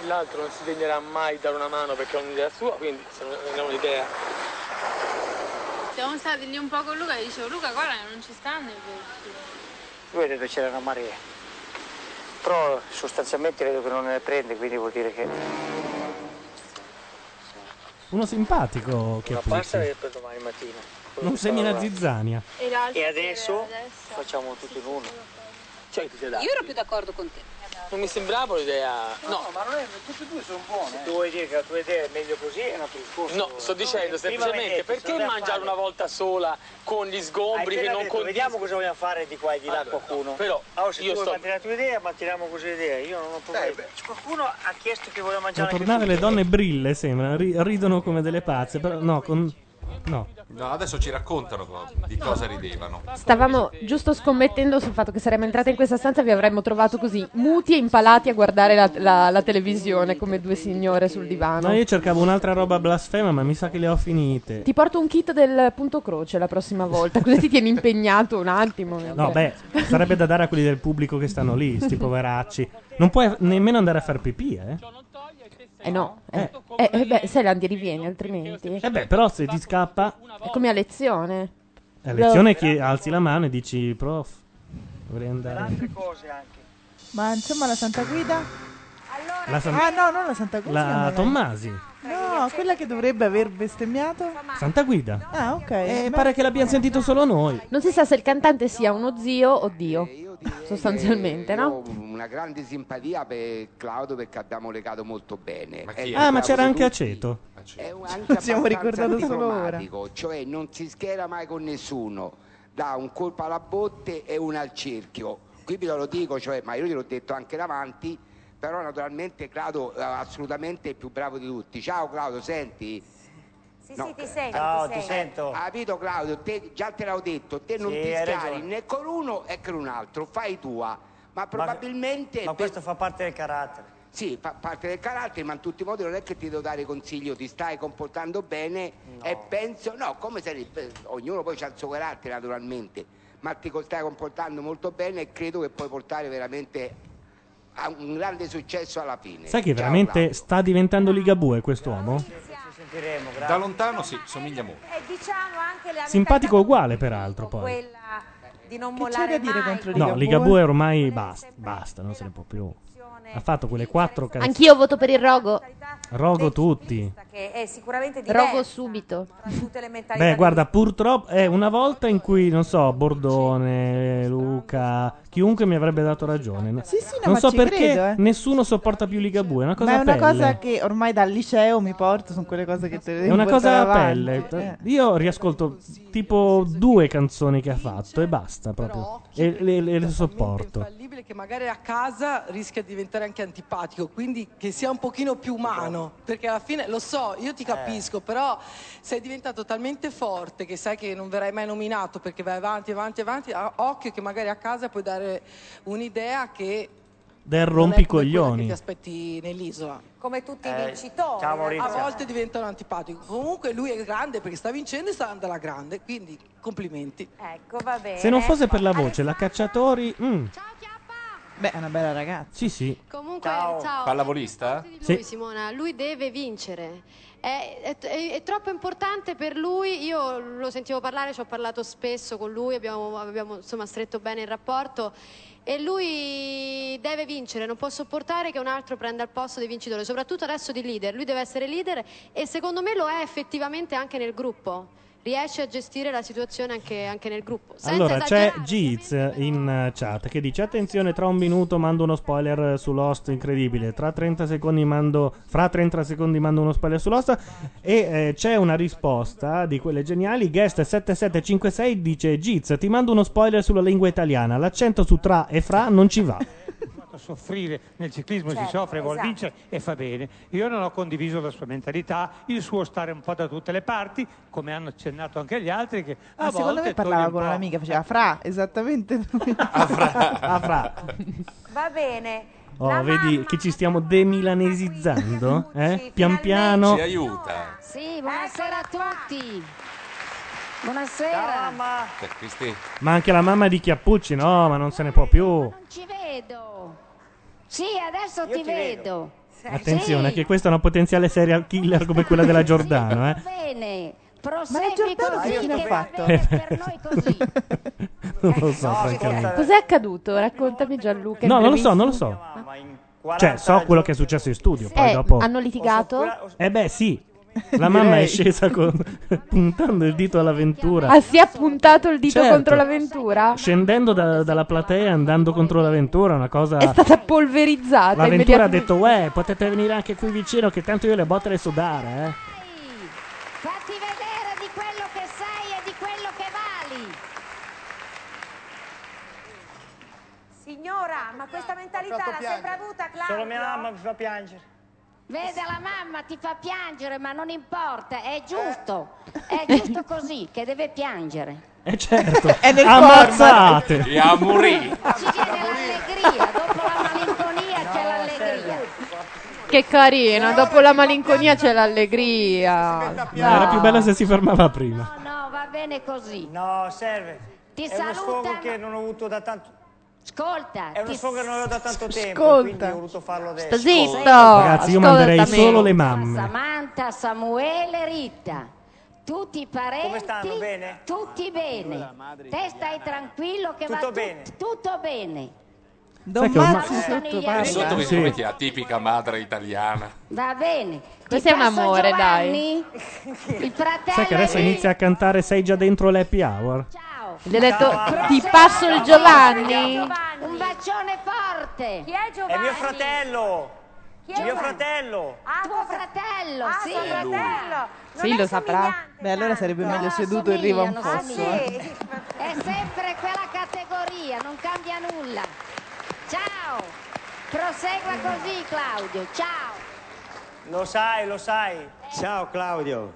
L'altro non si degnerà mai dare una mano perché ha un'idea sua, quindi se non abbiamo l'idea. Siamo stati lì un po' con Luca e dicevo Luca guarda non ci stanno i pesci. Lui ha detto c'era una marea. Però sostanzialmente vedo che non ne prende, quindi vuol dire che... Uno simpatico che ha preso. La pasta l'hai per domani mattina. Non semina zizzania. E adesso facciamo tutto in uno. cioè che ti sei dato? Io ero più d'accordo con te. Non mi sembrava l'idea... No, ma non è... tutte e due sono buone. Se tu vuoi dire che la tua idea è meglio così, è un altro discorso. No, sto dicendo semplicemente perché mangiare una volta sola con gli sgombri che non condiscono? Vediamo cosa vogliamo fare di qua e di là qualcuno. Però se io sto... mantenere la tua idea, manteniamo così l'idea. Io non ho problemi. Qualcuno ha chiesto che voleva mangiare... Ma tornare le donne brille, sembra. Ridono come delle pazze, però no, con... No. No, adesso ci raccontano di cosa ridevano. Stavamo giusto scommettendo sul fatto che saremmo entrate in questa stanza e vi avremmo trovato così, muti e impalati a guardare la televisione come due signore sul divano. No, io cercavo un'altra roba blasfema, ma mi sa che le ho finite. Ti porto un kit del punto croce la prossima volta, così ti tieni impegnato un attimo. No, beh, sarebbe da dare a quelli del pubblico che stanno lì, sti poveracci. Non puoi nemmeno andare a far pipì, eh? Eh no, beh, sai, l'andi e rivieni, altrimenti... beh, però se ti scappa... È come a lezione. A lezione che alzi la mano e dici, prof, dovrei andare... Altre cose anche. Ma insomma la Santa Guida... Ah no, non la Santa Guida. La Tommasi. No, quella che dovrebbe aver bestemmiato... Santa Guida. Ah, ok. Pare che l'abbiamo sentito solo noi. Non si sa se il cantante sia uno zio o Dio. Sostanzialmente, no? Una grande simpatia per Claudio perché abbiamo legato molto bene. Ma c'era anche Aceto. Ci siamo ricordati solo ora. Cioè non si schiera mai con nessuno, dà un colpo alla botte e uno al cerchio. Qui ve lo dico, cioè, ma io gliel'ho detto anche davanti, però naturalmente Claudio assolutamente è il più bravo di tutti. Ciao Claudio, senti? Sì, no, sì, ti sento. No, ti sento. Capito Claudio, te, già te l'ho detto, te non ti scari né con uno né con un altro, fai tua. Ma probabilmente... Ma questo fa parte del carattere. Sì, fa parte del carattere, ma in tutti i modi non è che ti devo dare consiglio, ti stai comportando bene e penso... No, come se... Ognuno poi ha il suo carattere naturalmente, ma ti stai comportando molto bene e credo che puoi portare veramente... a un grande successo alla fine. Sai che veramente sta diventando Ligabue quest'uomo? Da lontano sì, somiglia molto. Simpatico uguale peraltro poi. Di non mollare mai. No, Ligabue ormai basta, non se ne può più. Ha fatto quelle 4 canzoni. Anch'io voto per il Rogo. Rogo tutti. Rogo subito. Beh, guarda, purtroppo è una volta in cui, non so, Bordone, Luca, chiunque mi avrebbe dato ragione. Sì, sì, no, non so perché nessuno sopporta più Ligabue. È una cosa a pelle. Ma è una cosa che ormai dal liceo mi porto, sono quelle cose che te le... È una cosa a pelle. Io riascolto tipo 2 canzoni che ha fatto e basta proprio. E le sopporto. È infallibile che magari a casa rischia di diventare anche antipatico, quindi che sia un pochino più umano, perché alla fine lo so, io ti capisco, però sei diventato talmente forte che sai che non verrai mai nominato perché vai avanti, occhio che magari a casa puoi dare un'idea che del rompicoglioni che ti aspetti nell'isola, come tutti i vincitori a volte diventano antipatico. Comunque lui è grande perché sta vincendo e sta andando alla grande, quindi complimenti. Ecco, va bene. Se non fosse per la voce la Cacciatori ciao. Beh, è una bella ragazza. Sì, sì. Comunque, ciao. Pallavolista? Sì. Simona, lui deve vincere. È troppo importante per lui. Io lo sentivo parlare, ci ho parlato spesso con lui, abbiamo insomma stretto bene il rapporto. E lui deve vincere, non può sopportare che un altro prenda il posto di vincitore, soprattutto adesso di leader. Lui deve essere leader e secondo me lo è effettivamente anche nel gruppo. Riesce a gestire la situazione anche nel gruppo. Allora c'è Giz in chat che dice: attenzione, tra 1 minuto mando uno spoiler su Lost incredibile, fra 30 secondi mando uno spoiler su Lost. E c'è una risposta di quelle geniali. Guest 7756 dice: Giz, ti mando uno spoiler sulla lingua italiana, l'accento su tra e fra non ci va. Soffrire nel ciclismo, certo, si soffre, vuol vincere e fa bene. Io non ho condiviso la sua mentalità, il suo stare un po' da tutte le parti, come hanno accennato anche gli altri. Che a volte secondo me parlava con un'amica, faceva fra, esattamente lui. Fra. Va bene. Vedi che ci stiamo demilanesizzando? Pian piano. Ci aiuta. Sì, buonasera a tutti. Buonasera. Ma anche la mamma di Chiappucci, no, ma non se ne può più. Non ci vedo. Sì, adesso io ti vedo. Attenzione, sì, che questa è una potenziale serial killer come quella della Giordano, eh. Bene. Prosegui così, che va bene per noi così. Non lo so, francamente. Cos'è accaduto? Raccontami, Gianluca. No, non lo so. Cioè, so quello che è successo in studio, poi dopo hanno litigato? Sì. La mamma è scesa puntando il dito alla Ventura. Ah, si è puntato il dito, certo, contro la Ventura? Scendendo dalla platea e andando contro la Ventura, una cosa. È stata polverizzata. La Ventura ha detto: uè, potete venire anche qui vicino, che tanto io le botte le so dare, eh. Fatti vedere di quello che sei e di quello che vali. Signora, ma questa mentalità l'ha sempre avuta Claudio? Solo mia mamma mi fa piangere. Vede, la mamma ti fa piangere, ma non importa, è giusto così, che deve piangere. E certo, è nel ammazzate. E a morire. Ci viene l'allegria, dopo la malinconia c'è l'allegria. Che carina, dopo la malinconia c'è l'allegria. No. Era più bella se si fermava prima. No, va bene così. No, serve. Ti saluta. È uno sfogo che non ho avuto da tanto. Ascolta, è uno sfogo che non avevo da tanto tempo, quindi ho voluto farlo adesso. Zitto. Ragazzi, io manderei solo le mamme. Samantha, Samuele, Rita, tutti i parenti. Come stanno? Bene? Tutti bene. Te stai tranquillo che tutto va bene. Tutto bene. Don Mazzi sotto che come la tipica madre italiana. Va bene. Questo è un amore, Giovanni, dai. Il fratello. Sai che adesso inizia a cantare Sei già dentro l'happy hour. Gli ho detto, ti passo il Giovanni. Un bacione forte. Chi è Giovanni? È mio fratello. Chi è mio fratello? Ah, tuo fratello, sì. Fratello. Sì, lo saprà. Beh, allora sarebbe meglio seduto in riva a un fosso. È sempre quella categoria, non cambia nulla. Ciao. Prosegua così, Claudio. Ciao. Lo sai, lo sai. Ciao, Claudio.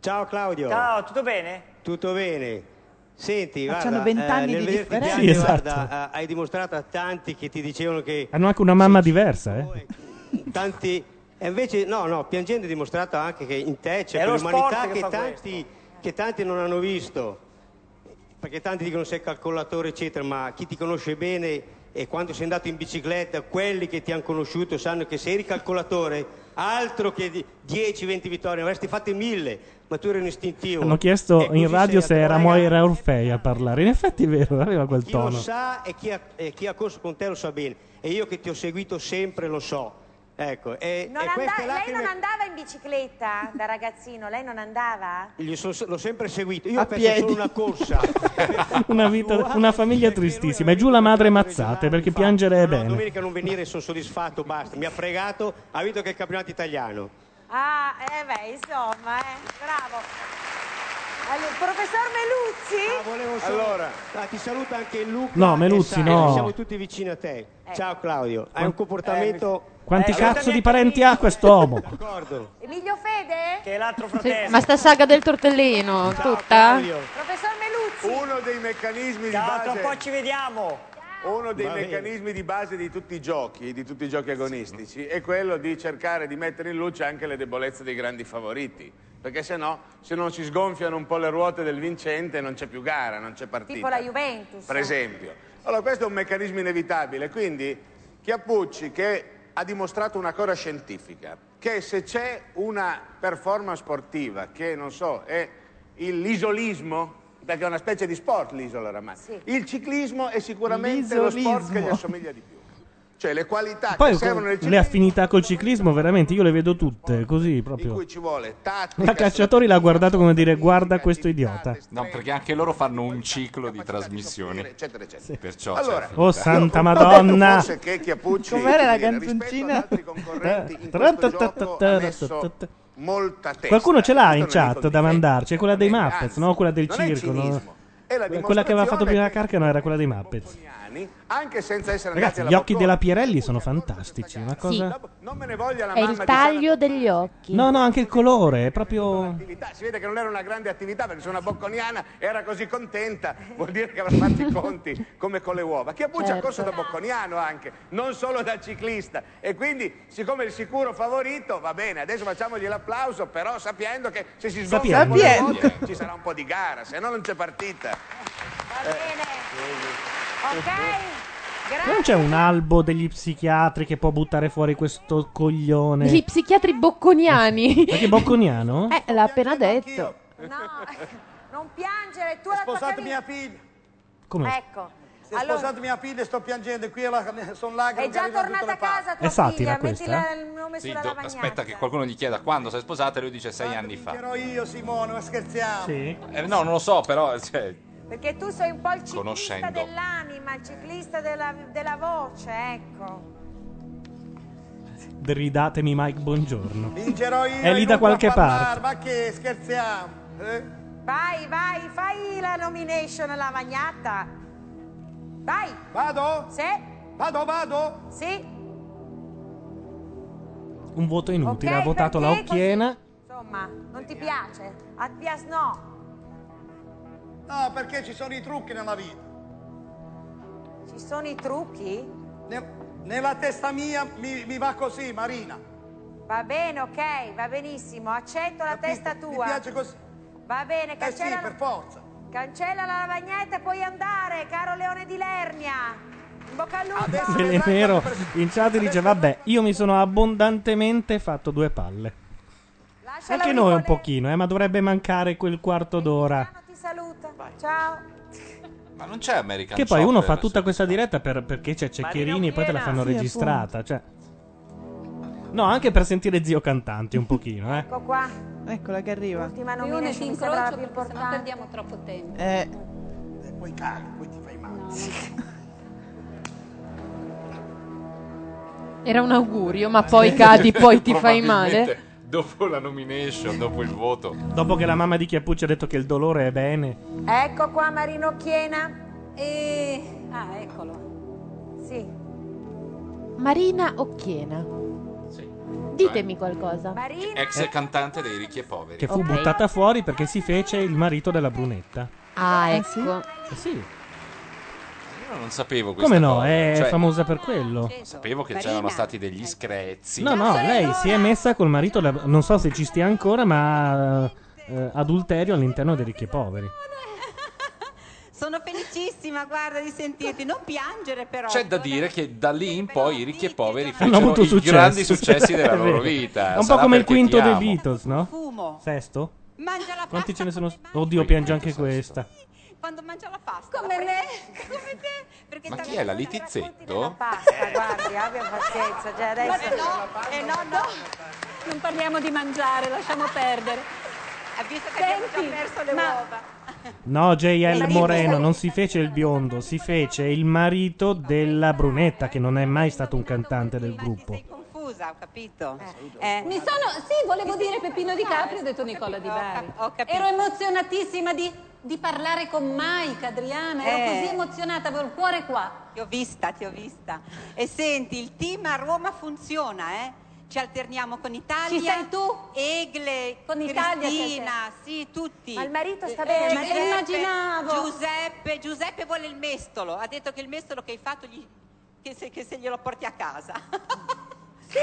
Ciao, Claudio. Ciao, tutto bene? Tutto bene. Senti, facciano 20 anni di differenza. Sì, esatto. Guarda, hai dimostrato a tanti che ti dicevano che hanno anche una mamma diversa, eh? Tanti, e invece no, piangendo hai dimostrato anche che in te c'è l'umanità che tanti non hanno visto. Perché tanti dicono sei calcolatore eccetera, ma chi ti conosce bene e quando sei andato in bicicletta, quelli che ti hanno conosciuto sanno che se eri calcolatore, altro che 10-20 vittorie, avresti fatte 1000, ma tu eri un istintivo. Hanno chiesto in radio se era Moira Orfei a parlare, in effetti è vero, aveva quel tono. Chi lo sa e chi ha corso con te lo sa bene, e io che ti ho seguito sempre lo so. Ecco, lei non andava in bicicletta da ragazzino? Lei non andava? L'ho sempre seguito. Io ho perso solo una corsa. una famiglia tristissima. E giù la madre mazzate, perché piangere è bene. Domenica non venire, sono soddisfatto, basta. Mi ha fregato, ha vinto che il campionato italiano. Ah, insomma, bravo. Allora, professor Meluzzi? Ah, volevo solo... Allora, ti saluta anche Luca. No, Meluzzi, no. Siamo tutti vicini a te. Ciao Claudio, hai un comportamento... Quanti cazzo di parenti ha quest'uomo? D'accordo. Emilio Fede? Che è l'altro fratello. Sì, ma sta saga del tortellino, ciao, tutta? Claudio. Professor Meluzzi? Uno dei meccanismi di base... Ciao, tra poco ci vediamo. Uno dei meccanismi di base di tutti i giochi agonistici, sì, è quello di cercare di mettere in luce anche le debolezze dei grandi favoriti. Perché se no si sgonfiano un po' le ruote del vincente, non c'è più gara, non c'è partita. Tipo la Juventus. Per esempio. Allora, questo è un meccanismo inevitabile, quindi Chiappucci che... ha dimostrato una cosa scientifica, che se c'è una performance sportiva che, non so, è l'isolismo, perché è una specie di sport l'isola oramai, sì, il ciclismo è sicuramente lo sport che gli assomiglia di più. Cioè le qualità poi, che servono nel ciclismo... Le affinità col ciclismo veramente, io le vedo tutte, così proprio... In cui ci vuole tattica... La Cacciatori l'ha guardato come dire, guarda questo idiota. No, perché anche loro fanno un ciclo di trasmissioni, eccetera, eccetera. Sì. Perciò... Allora, oh, santa madonna! Com'era la canzoncina? Molta testa. Qualcuno ce l'ha in chat da mandarci, è quella dei Muppets, no? Quella del circo, quella che aveva fatto prima la Carcano era quella dei Muppets. Anche senza essere ragazzi, gli occhi della Pierelli sono fantastici, una cosa... Sì. È il taglio degli occhi. No, anche il colore, è proprio... Si vede che non era una grande attività, perché se una bocconiana era così contenta, vuol dire che avrà fatto i conti come con le uova. Chiappucci certo. Ha corso da bocconiano anche, non solo da ciclista. E quindi, siccome è il sicuro favorito, va bene, adesso facciamogli l'applauso, però sapendo che se si sgonfia con le uova ci sarà un po' di gara, se no non c'è partita. Va bene. Ok, non c'è un albo degli psichiatri che può buttare fuori questo coglione? Gli psichiatri bocconiani. Perché bocconiano? L'ha appena detto. No, non piangere, tu la tua famiglia. Sposate mia figlia. Come? Ecco. Si è sposato mia figlia e sto piangendo e qui sono lacrime. È già tornata a casa tua figlia, metti il nome sulla lavagnetta. Aspetta che qualcuno gli chieda quando sei sposata e lui dice 6 anni fa. Però io, Simone, ma scherziamo? Sì. No, non lo so, però... Cioè, perché tu sei un po' il ciclista dell'anima, il ciclista della voce, ecco. Ridatemi Mike Bongiorno. Vincerò io. È lì da qualche parte. Ma che scherziamo? Vai, vai, fai la nomination alla lavagnata. Vai. Vado? Sì. Vado? Sì. Un voto inutile, okay, ha votato la Occhiena. Insomma, non ti piace? A Pias no. No, perché ci sono i trucchi nella vita. Ci sono i trucchi? Nella testa mia mi va così, Marina. Va bene, ok, va benissimo. Accetto la testa tua. Mi piace così. Va bene, cancella. Sì, per forza. Cancella la lavagnetta e puoi andare, caro Leone di Lernia. In bocca al lupo. È vero, in chat dice, vabbè, io mi sono abbondantemente fatto 2 palle. Lasciala anche noi un pochino, ma dovrebbe mancare quel quarto d'ora. Ti saluta. Vai. Ciao. Ma non c'è American Chopper. Che poi uno fa tutta questa diretta perché c'è Ceccherini e poi te la fanno registrata. Cioè. No, anche per sentire zio cantanti un pochino. Ecco qua. Eccola che arriva. L'ultima nomination mi sembrava più importante. Non perdiamo troppo tempo. Poi cali, poi ti fai male. No. Era un augurio, ma poi cadi, poi ti fai male. Dopo la nomination, dopo il voto. Dopo che la mamma di Chiappucci ha detto che il dolore è bene. Ecco qua Marina Occhiena. Ah, eccolo. Sì. Marina Occhiena. Sì. Ditemi qualcosa. Marina... Ex cantante dei Ricchi e Poveri. Che fu buttata fuori perché si fece il marito della brunetta. Ah, ecco. Sì. Io non sapevo questa cosa. Come no? È famosa per quello. Sapevo che c'erano stati degli screzi. No, lei si è messa col marito, non so se ci stia ancora, ma adulterio all'interno dei Ricchi e Poveri. Sono felicissima, guarda, di sentirti. Non piangere, però. C'è da dire che da lì in poi i Ricchi e Poveri fecero i grandi successi della loro vita. È un po' come il quinto dei Beatles, no? Fumo. Sesto? Mangia la pasta. Quanti ce ne sono? Oddio, piangio anche questa. Quando mangia la pasta come me, come te, perché ma chi è la Litizzetto? La pasta, guardi, abbia pazienza, già adesso no, non parliamo di mangiare, lasciamo perdere. Ha visto che abbiamo già perso le uova. No, JL Moreno non si fece il biondo, si fece il marito della brunetta, che non è mai stato un cantante del gruppo. Ho capito. Volevo dire Peppino Di Capri, ho detto Nicola Di Bari. Ero emozionatissima di parlare con Mike, Adriana, ero così emozionata, avevo il cuore qua. Ti ho vista. E senti, il team a Roma funziona, eh? Ci alterniamo con Italia. Ci sei tu? Egle, con Italia, Cristina, sì, tutti. Ma il marito sta bene, ma te immaginavo. Giuseppe vuole il mestolo, ha detto che il mestolo che hai fatto che se glielo porti a casa. Sì,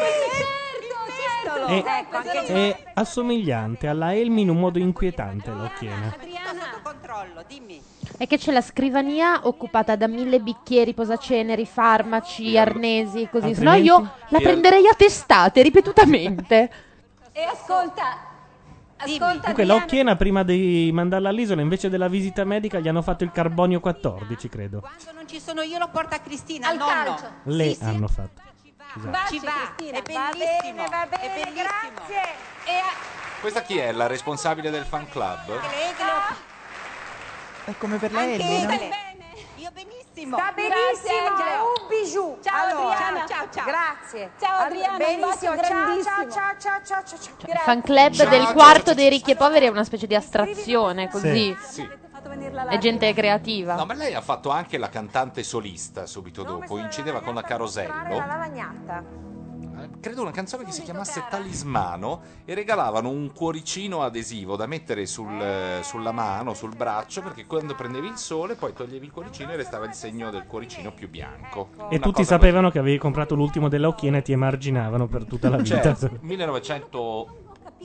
certo. È assomigliante alla Elmi in un modo inquietante, Occhiena. Adriana, controllo, dimmi. È che c'è la scrivania occupata da 1000 bicchieri, posaceneri, farmaci, arnesi, così. Se no io la prenderei a testate, ripetutamente. E ascolta. Comunque la Occhiena, prima di mandarla all'isola, invece della visita medica, gli hanno fatto il carbonio 14, credo. Quando non ci sono io lo porto a Cristina, al calcio. Le hanno fatto. Baci, Cristina, va bene, grazie. Questa chi è? La responsabile del fan club? È come per lei. Io benissimo. Sta benissimo, è un bijou. Ciao Adriana. Grazie. Ciao Adriana, benissimo. Ciao. Il fan club del quarto dei Ricchi e Poveri è una specie di astrazione, così. Sì. È gente creativa. No, ma lei ha fatto anche la cantante solista subito dopo. Incideva con la Carosello. La lavagnata. Credo una canzone che si chiamasse Talismano. E regalavano un cuoricino adesivo da mettere sulla mano, sul braccio, perché quando prendevi il sole poi toglievi il cuoricino e restava il segno del cuoricino più bianco. E tutti sapevano che avevi comprato l'ultimo della Occhiena e ti emarginavano per tutta la vita.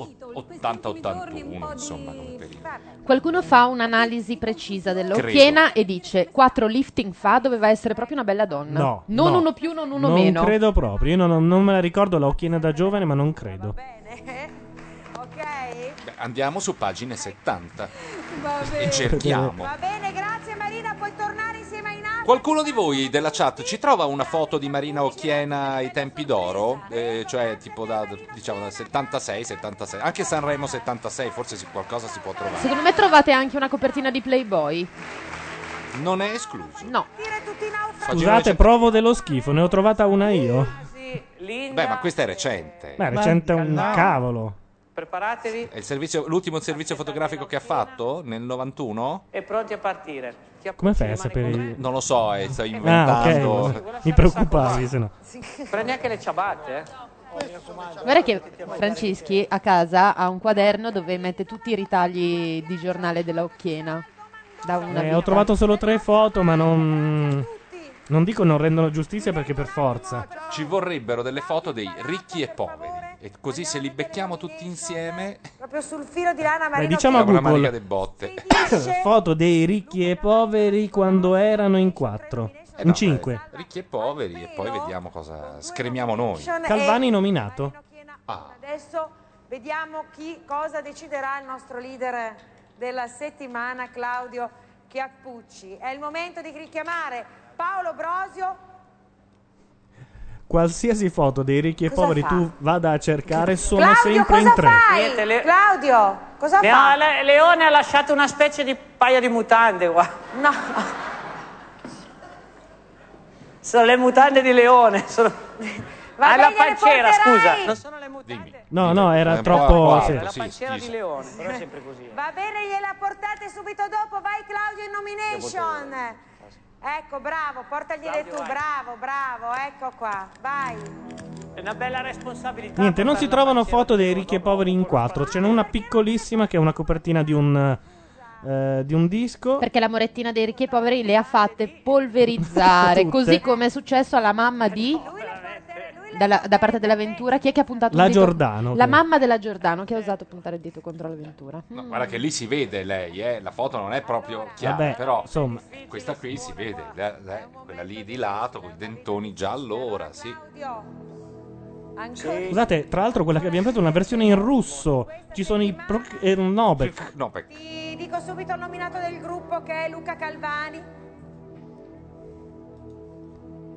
80-81, insomma, come periodo. Qualcuno fa un'analisi precisa dell'Occhiena e dice 4 lifting fa, doveva essere proprio una bella donna. No, non uno più, non uno meno. Non credo proprio, io non me la ricordo l'Occhiena da giovane, ma non credo. Va bene, ok. Beh, andiamo su pagine 70 e cerchiamo. Va bene, grazie Marina, puoi tornare insieme a Ina. Qualcuno di voi della chat ci trova una foto di Marina Occhiena ai tempi d'oro? Cioè tipo da, diciamo, da 76, anche Sanremo 76, forse qualcosa si può trovare. Secondo me trovate anche una copertina di Playboy. Non è escluso. No. Scusate, provo dello schifo, ne ho trovata una io. Beh, ma questa è recente. Beh, recente è un cavolo. Preparatevi. È il servizio, l'ultimo servizio fotografico che ha fatto nel 91? È pronti a partire. Come fai a sapere? Non lo so, sto inventando. Ah, okay. Mi preoccupavi, se no. Prendi anche le ciabatte, Guarda che Francischi a casa ha un quaderno dove mette tutti i ritagli di giornale della Occhiena. Da una ho trovato solo 3 foto, ma non dico non rendono giustizia, perché per forza ci vorrebbero delle foto dei ricchi e poveri, e così se li becchiamo tutti insieme proprio sul filo di lana. Beh, diciamo a Google, una manica di botte. Foto dei ricchi e poveri quando erano in 4, in 5 ricchi e poveri, e poi vediamo cosa scremiamo noi. Calvani nominato. Adesso vediamo cosa deciderà il nostro leader della settimana, Claudio Chiappucci. È il momento di richiamare Paolo Brosio. Qualsiasi foto dei ricchi e poveri tu vada a cercare, sono sempre in 3. Niente, Claudio, cosa fai? Leone ha lasciato una specie di paio di mutande qua. No. Sono le mutande di Leone. Alla panciera, scusa. Non sono le mutande. Dimmi. No, era troppo. La panciera di Leone, però è sempre così. Va bene, gliela portate subito dopo. Vai Claudio in nomination. Ecco, bravo, portagliele tu, vai. Bravo, ecco qua. Vai. È una bella responsabilità. Niente, non si trovano foto dei ricchi e poveri in 4. Ce n'è una piccolissima che è una copertina di un disco, perché la morettina dei ricchi e poveri le ha fatte polverizzare così come è successo alla mamma di da parte dell'avventura. Chi è che ha puntato il dito? Giordano. La mamma della Giordano, che ha osato puntare il dito contro l'avventura. No, guarda che lì si vede lei, la foto non è proprio chiara. Vabbè, però insomma, questa qui si vede, quella lì di lato con i dentoni già allora, sì. Scusate, tra l'altro quella che abbiamo fatto è una versione in russo. Ci sono i Nobek. Ti dico subito il nominato del gruppo, che è Luca Calvani.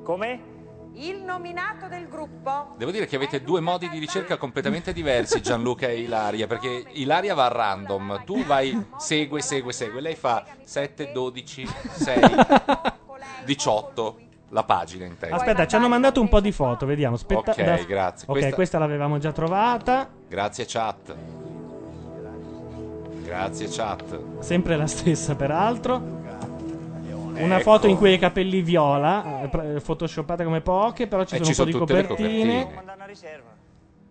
Come? Il nominato del gruppo. Devo dire che avete due modi di ricerca completamente diversi, Gianluca e Ilaria, perché Ilaria va a random, tu vai segue, lei fa 7, 12, 6, 18 la pagina intera. Aspetta, ci hanno mandato un po' di foto, vediamo. Ok, grazie. Ok, questa l'avevamo già trovata. Grazie chat. Sempre la stessa peraltro. Una foto in cui i capelli viola, photoshoppata come poche, però ci sono un po' di copertine.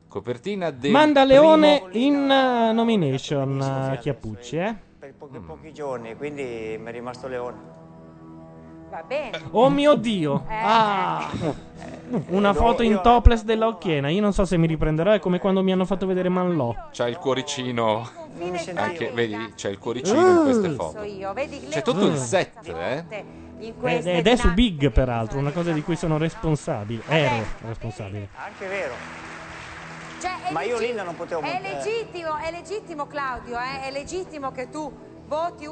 Copertina del Manda Leone in nomination Chiappucci, per pochi giorni, quindi mi è rimasto Leone. Va bene. Oh mio Dio! Una foto in topless della Occhiena. Io non so se mi riprenderò, è come quando mi hanno fatto vedere Manlò. C'ha il cuoricino. Anche, vedi, c'è il cuoricino in queste foto. C'è tutto il set, Ed è su Big, peraltro, una cosa di cui sono responsabile. Ero responsabile. Anche vero. Cioè, ma io Linda non potevo montare. È legittimo Claudio, è legittimo che tu voti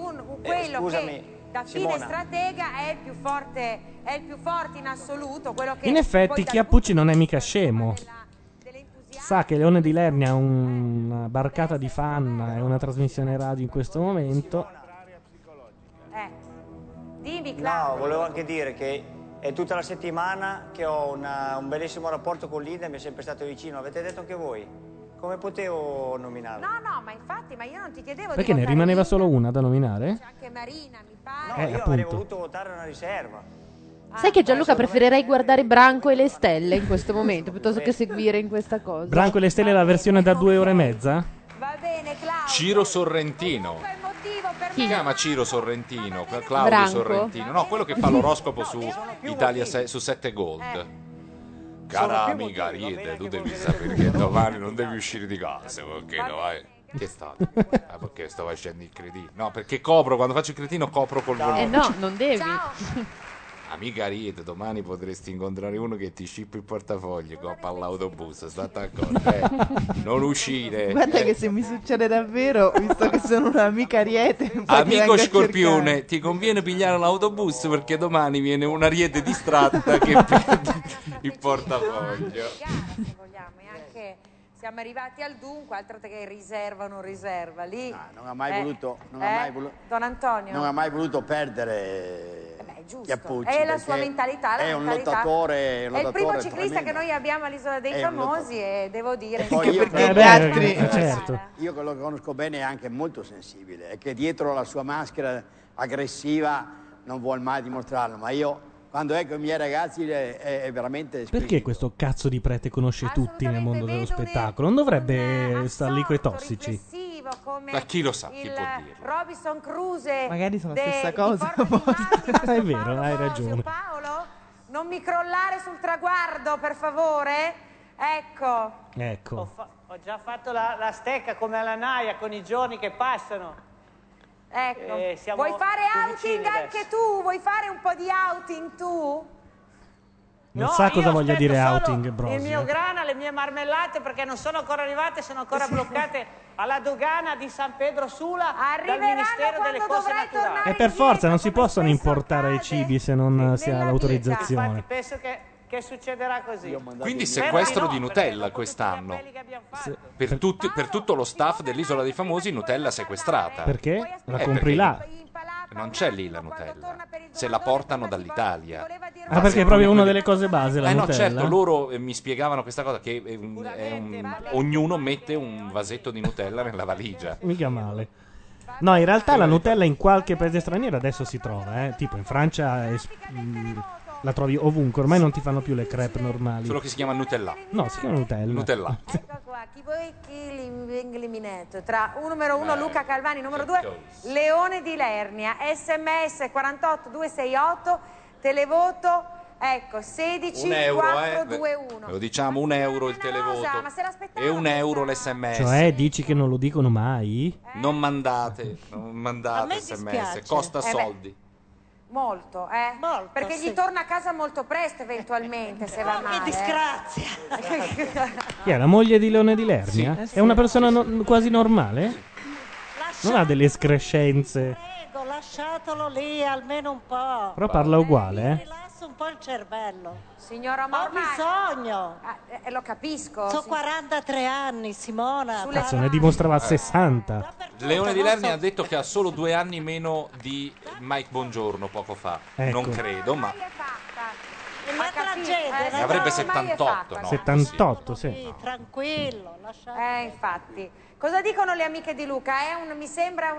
quello che da fine stratega è il più forte in assoluto, quello che in effetti Chiappucci non è mica scemo, sa che Leone di Lernia ha una barcata di fan e una trasmissione radio in questo momento. Dimmi Claudio. No, volevo anche dire che è tutta la settimana che ho un bellissimo rapporto con Linda, mi è sempre stato vicino. Avete detto anche voi, come potevo nominarlo? No, ma infatti, ma io non ti chiedevo perché ne rimaneva solo una da nominare? C'è anche Marina, mi pare. Io avrei voluto votare una riserva. Sai che Gianluca, preferirei guardare Branco e le stelle in questo momento piuttosto che seguire in questa cosa. Branco e le stelle è la versione da 2 ore e mezza? Va bene, Claudio. Ciro Sorrentino. Chi? Si chiama Ciro Sorrentino, Claudio Branco. Sorrentino. No, quello che fa l'oroscopo su Italia 6, su 7 Gold. Cara amica Riede, tu devi sapere che domani non devi uscire di casa, perché che stato? Perché sto facendo il cretino? No, perché copro, quando faccio il cretino copro col volume. No, non devi. Ciao. Amica Riete, domani potresti incontrare uno che ti scippa il portafoglio, coppa all'autobus, state d'accordo, non uscire. Guarda che se mi succede davvero, visto che sono un'amica Riete, amico Scorpione, ti conviene pigliare l'autobus perché domani viene una Riete distratta che perde il portafoglio. Se vogliamo, e anche siamo arrivati al dunque, altro che riserva o non riserva, lì non ha mai voluto, non ha mai voluto Don Antonio, non ha mai voluto perdere. Giusto, è la sua mentalità, la è un mentalità. Lottatore, è il primo ciclista tremendo che noi abbiamo all'Isola dei Famosi, e devo dire che perché gli altri certo. Io che lo conosco bene è anche molto sensibile, è che dietro la sua maschera aggressiva non vuol mai dimostrarlo, ma io quando è con i miei ragazzi è veramente spirito. Perché questo cazzo di prete conosce tutti nel mondo dello spettacolo? Non dovrebbe stare lì coi tossici. Ma chi lo sa, chi può dire? Robinson Crusoe. Magari sono la stessa cosa. È vero, Paolo, hai ragione. Paolo, non mi crollare sul traguardo, per favore. Ecco. Ecco. Ho già fatto la stecca come alla naia con i giorni che passano. Ecco, vuoi fare outing anche adesso? Tu? Vuoi fare un po' di outing tu? Non no, sa cosa voglia dire outing, Brosio. Il mio grana, le mie marmellate, perché non sono ancora arrivate, sono ancora bloccate alla dogana di San Pedro Sula. Dal Ministero delle Cose Naturali. E per forza non si possono importare i cibi se non si ha l'autorizzazione. Infatti penso che succederà così. Quindi sequestro di Nutella quest'anno. Per tutto lo staff dell'Isola dei Famosi, Nutella sequestrata. Perché? La compri là. Non c'è lì la Nutella, se la portano dall'Italia. Ah, perché è proprio una delle cose base la Nutella. No, certo, loro mi spiegavano questa cosa, che ognuno mette un vasetto di Nutella nella valigia. Mica male. No, in realtà la Nutella in qualche paese straniero adesso si trova, tipo in Francia la trovi ovunque, ormai non ti fanno più le crepe normali. Solo che si chiama Nutella. No, si chiama Nutella. Nutella. Ecco qua, chi vuoi chi l'eliminato? Tra numero 1 Luca Calvani, numero 2 Leone di Lernia, SMS 48268, televoto, ecco, 16421. Lo diciamo, 1 euro il televoto e 1 euro l'SMS. Cioè, dici che non lo dicono mai? Non mandate, SMS, costa soldi. Molto, molto, perché gli torna a casa molto presto eventualmente, se va male. Che disgrazia! Chi è, la moglie di Leone di Lernia? Sì. È una persona quasi normale? Non ha delle escrescenze? Prego, lasciatelo lì almeno un po'. Però parla uguale, Rilassa un po' il cervello. Signora Mormani, ho bisogno. Lo capisco. Ho 43 anni, Simona. Cazzo, ne dimostrava 60. Leone di Lernia ha detto che ha solo 2 anni meno di Mike Bongiorno poco fa. Ecco. Non credo, ma ne avrebbe 78, no? 78, sì. No. Tranquillo, lasciate. Infatti. Cosa dicono le amiche di Luca? Mi sembra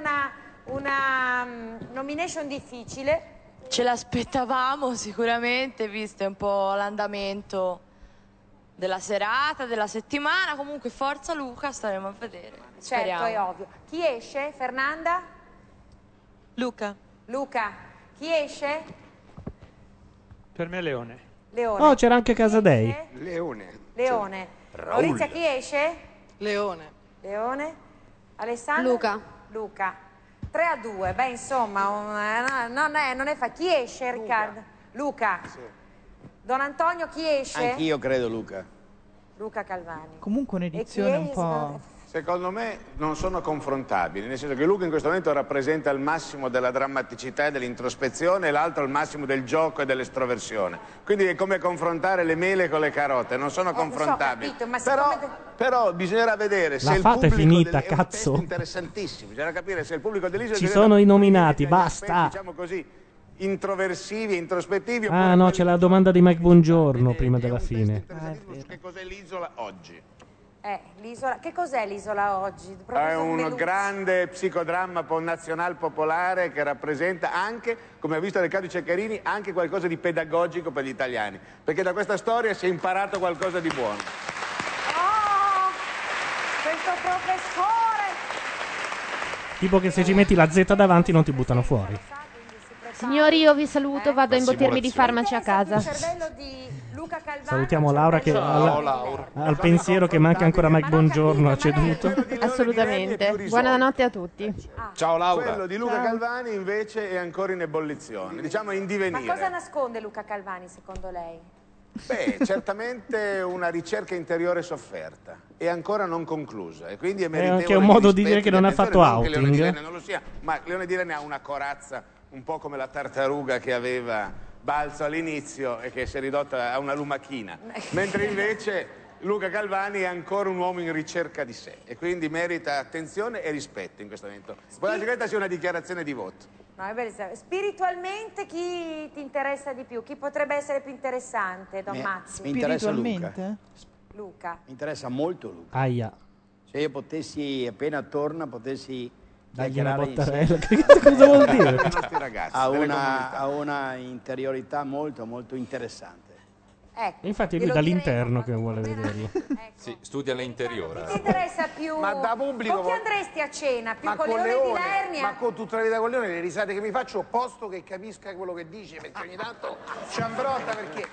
una nomination difficile. Ce l'aspettavamo sicuramente, visto un po' l'andamento della serata, della settimana. Comunque forza Luca, staremo a vedere. Speriamo. Certo, è ovvio. Chi esce? Fernanda? Luca. Chi esce? Per me Leone. Oh, c'era anche Casadei. Leone. Maurizia, chi esce? Leone. Alessandro? Luca. 3-2, beh, insomma, non è fa. Chi esce, Riccardo? Luca. Sì. Don Antonio, chi esce? Anch'io credo Luca. Luca Calvani. Comunque un'edizione un po'... Secondo me non sono confrontabili, nel senso che Luca in questo momento rappresenta il massimo della drammaticità e dell'introspezione e l'altro il massimo del gioco e dell'estroversione. Quindi è come confrontare le mele con le carote, non sono confrontabili. Lo so, capito, ma però bisognerà vedere se il pubblico... La fata è finita, cazzo! È interessantissimo, bisognerà capire se il pubblico dell'isola... Ci sono i nominati, basta! Diciamo così, introversivi e introspettivi... Ah no, c'è la domanda di Mike Bongiorno prima della fine. Che cos'è l'isola oggi? L'isola. Che cos'è l'isola oggi? È un grande psicodramma nazional popolare che rappresenta anche, come ha visto Riccardo Ceccherini, anche qualcosa di pedagogico per gli italiani, perché da questa storia si è imparato qualcosa di buono. Oh, questo professore! Tipo che se ci metti la Z davanti non ti buttano fuori. Signori, io vi saluto, vado a imbottirmi di farmaci a casa. Il cervello di... Luca Calvani, salutiamo Laura che al pensiero che manca ancora Mike Bongiorno ha ceduto. Assolutamente. Buonanotte a tutti. Ciao Laura. Quello di Luca Calvani invece è ancora in ebollizione, diciamo in divenire. Ma cosa nasconde Luca Calvani secondo lei? Beh, certamente una ricerca interiore sofferta e ancora non conclusa, e quindi è meritevole. Che è un modo di dire che non ha fatto outing. Leone di Lernia non lo sia, ma Leone di Lernia ha una corazza un po' come la tartaruga che aveva Balzo all'inizio e che si è ridotta a una lumachina, mentre invece Luca Calvani è ancora un uomo in ricerca di sé e quindi merita attenzione e rispetto in questo momento. Poi la segreta sia una dichiarazione di voto. No, è bellissimo. Spiritualmente chi ti interessa di più? Chi potrebbe essere più interessante, Don Mazzi? Mi interessa Luca. Luca. Mi interessa molto Luca. Aia. Se io potessi, appena potessi dagli una bottarella. Cosa vuol dire? Ragazzi, ha una interiorità molto, molto interessante. Ecco, infatti è lui dall'interno che vuole vederlo. Ecco. Sì, studia l'interiore. Ti interessa più? Ma da pubblico. Con chi andresti a cena? Più con Leone di Lernia? Ma con tutta la vita con Leone, le risate che mi faccio, posto che capisca quello che dice, perché ogni tanto ciambrotta, perché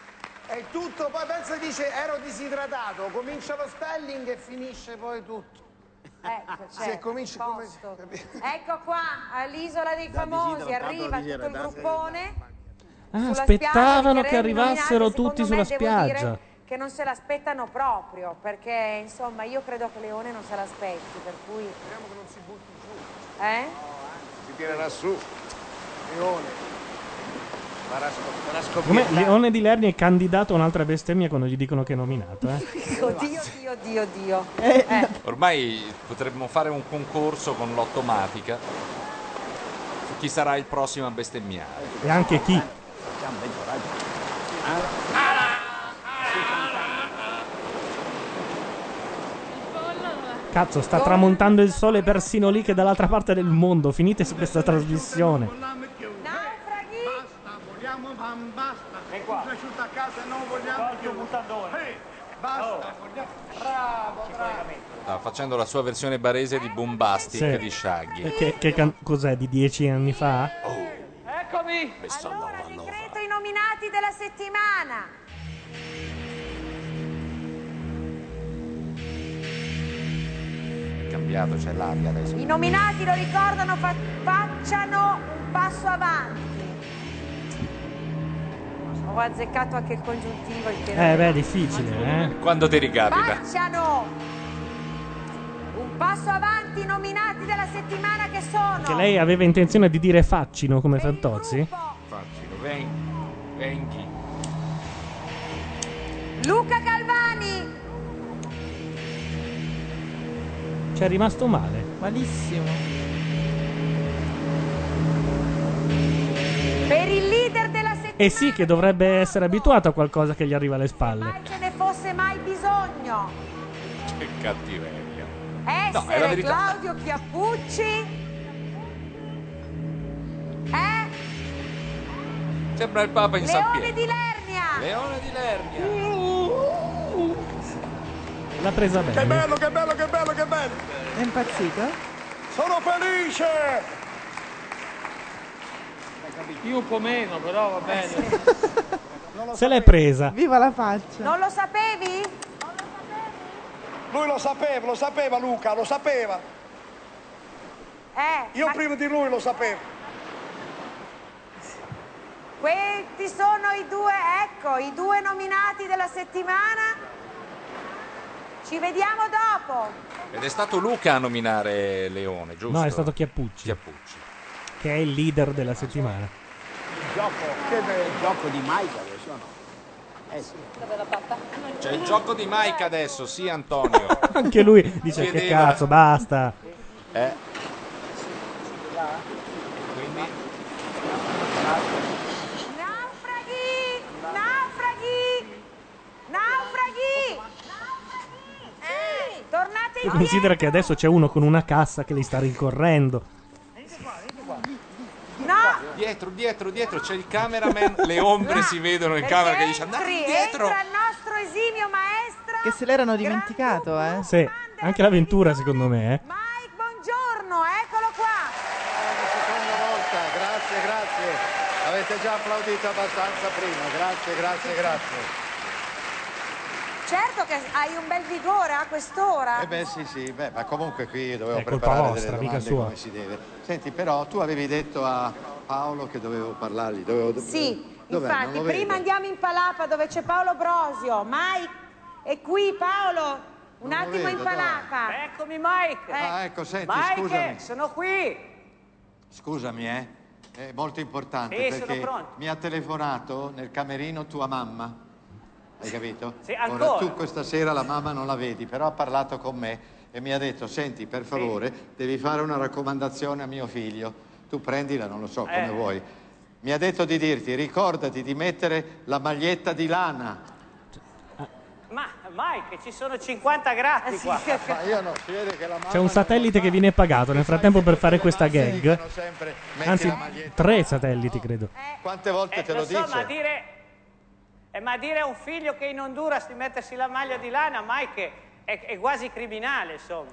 è tutto, poi pensa e dice ero disidratato, comincia lo spelling e finisce poi tutto. Ecco, se cominci come... Ecco qua, all'Isola dei Famosi arriva tutto il gruppone. Ah, aspettavano che arrivassero tutti sulla spiaggia. Devo dire che non se l'aspettano proprio, perché insomma io credo che Leone non se l'aspetti, per cui speriamo che non si butti giù. Si tirerà su. Leone. Come Leone di Lernia è candidato a un'altra bestemmia quando gli dicono che è nominato. Oddio. Ormai potremmo fare un concorso con l'ottomatica su chi sarà il prossimo a bestemmiare. E anche chi? Cazzo, sta tramontando il sole persino lì che è dall'altra parte del mondo. Finite su questa trasmissione. Basta, vogliamo basta. È cresciuta a casa e non vogliamo più basta, vogliamo. Bravo. Sta facendo la sua versione barese di Bombastic di Shaggy. Che cos'è di 10 anni fa? Eccomi. Allora decreto i nominati della settimana. È cambiato, c'è l'aria adesso. I nominati lo ricordano, facciano un passo avanti. Ho azzeccato anche il congiuntivo. Beh, è difficile, Quando ti ricapita. Facciano un passo avanti i nominati della settimana che sono... Che lei aveva intenzione di dire faccino come Fantozzi? Faccino, venghi. Luca Calvani! Ci è rimasto male. Malissimo. Per il leader della settimana... E sì che dovrebbe essere abituato a qualcosa che gli arriva alle spalle. Se mai ce ne fosse mai bisogno. Che cattiveria. Essere no, Claudio Chiappucci sembra il Papa in San Pietro. Leone di Lernia l'ha presa bene. Che bello è impazzito. Sono felice. Io un po' meno, però va bene. Se l'è presa. Viva la faccia. Non lo sapevi? Lui lo sapeva Luca, lo sapeva. Io prima di lui lo sapevo. Questi sono i due nominati della settimana. Ci vediamo dopo. Ed è stato Luca a nominare Leone, giusto? No, è stato Chiappucci. Che è il leader della settimana. Il gioco di Mike adesso, no? Sì. C'è il gioco di Mike adesso, sì Antonio. Anche lui dice che cazzo, basta. Naufraghi! Tornate indietro. Considera che adesso c'è uno con una cassa che li sta rincorrendo. Dietro, c'è il cameraman, le ombre si vedono in camera che dice andate dietro. Entra il nostro esimio maestro. Che se l'erano dimenticato, Sì, anche l'avventura secondo me, Mike Bongiorno, eccolo qua. La seconda volta, grazie. Avete già applaudito abbastanza prima, grazie. Certo che hai un bel vigore a quest'ora. Eh beh sì sì, beh, ma comunque qui dovevo preparare delle domande come si deve. Senti, però tu avevi detto a Paolo che dovevo parlargli, dovevo... Sì, infatti prima andiamo in palapa dove c'è Paolo Brosio. Mike è qui, Paolo, un attimo in palapa. Eccomi Mike. Ah ecco, senti, Mike, scusami. Sono qui. Scusami è molto importante perché mi ha telefonato nel camerino tua mamma. Hai capito? Sì, ancora. Ora tu questa sera la mamma non la vedi, però ha parlato con me e mi ha detto, senti, per favore, devi fare una raccomandazione a mio figlio. Tu prendila, non lo so, come vuoi. Mi ha detto di dirti, ricordati di mettere la maglietta di lana. Ma Mike, ci sono 50 gradi qua. Ma io non si vede che la mamma... C'è un satellite che viene pagato nel frattempo per fare questa gag. Sempre, anzi, tre satelliti, credo. Quante volte te lo dice? Ma dire... ma dire a un figlio che in Honduras di mettersi la maglia di lana, Mike, è quasi criminale, insomma.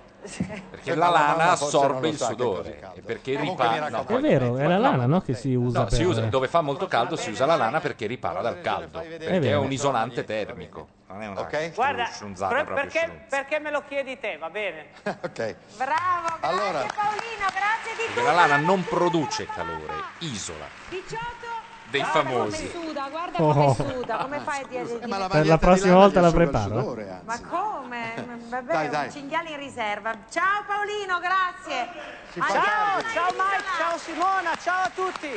Perché la lana assorbe il sudore, perché ripara... No, è vero, è la lana, no, che si usa, no, per... si usa dove fa molto caldo, si usa la lana perché ripara dal caldo, perché è un isolante termico. Non è una... Ok? Guarda, perché me lo chiedi te, va bene? Ok. Bravo, grazie allora, Paolino, grazie di tutto. Perché la lana non produce calore, isola. 18 dei famosi. Guarda come suda, come fai a dire di... la per la prossima volta la preparo. Sudore, ma come? Vabbè, dai. Un cinghiale in riserva. Ciao Paolino, grazie. Ciao Mike, ciao Simona, ciao a tutti.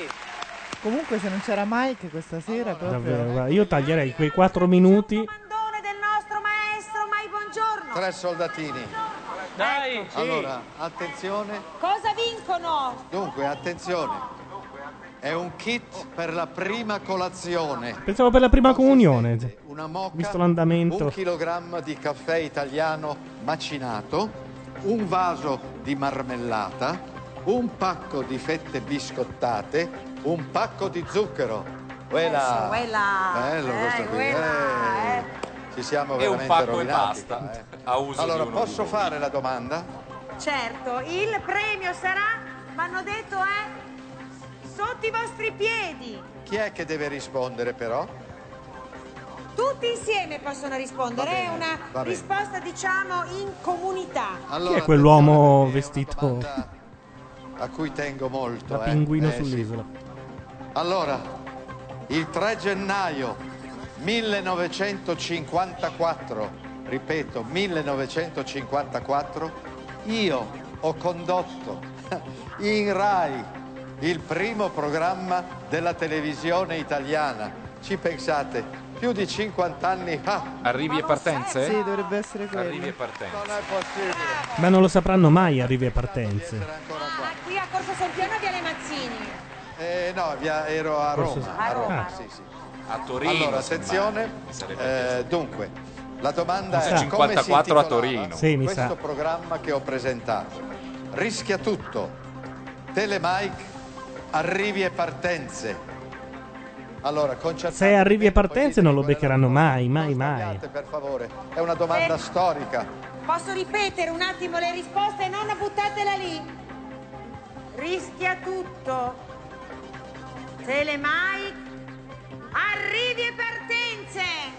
Comunque se non c'era Mike questa sera proprio... Davvero, io taglierei quei 4 minuti. Un comandone del nostro maestro Mike Bongiorno. 3 soldatini. Dai, ecco. Allora, attenzione. Cosa vincono? Dunque, attenzione. È un kit per la prima colazione. Pensavo per la prima comunione. Una moka, visto l'andamento. 1 chilogrammo di caffè italiano macinato, 1 vaso di marmellata, 1 pacco di fette biscottate, 1 pacco di zucchero. Quella. Bello questo qui. Ci siamo veramente rovinati. E 1 pacco e basta. A uso allora, di uno posso di fare la domanda? Certo, il premio sarà, mi hanno detto, sotto i vostri piedi. Chi è che deve rispondere però? Tutti insieme possono rispondere, è una risposta diciamo in comunità. Allora, chi è quell'uomo vestito? A cui tengo molto. Da pinguino sull'isola. Sì. Allora, il 3 gennaio 1954, ripeto, 1954, io ho condotto in Rai il primo programma della televisione italiana. Ci pensate, più di 50 anni fa. Arrivi e partenze? Sì, dovrebbe essere quello. Arrivi e partenze. Non è possibile. Ma non lo sapranno mai, arrivi e partenze. Ma qui a Corso Sempione o via Le Mazzini? No, ero a Roma. A Roma, sì, sì. A Torino. Allora, attenzione. Dunque, la domanda è: 54 come si a Torino. Sì, mi questo sa. Programma che ho presentato. Rischia tutto. Telemike. Arrivi e partenze. Allora, se arrivi e partenze non lo beccheranno mai. Per favore, è una domanda storica. Posso ripetere un attimo le risposte e non buttatela lì. Rischia tutto. Telemike. Arrivi e partenze.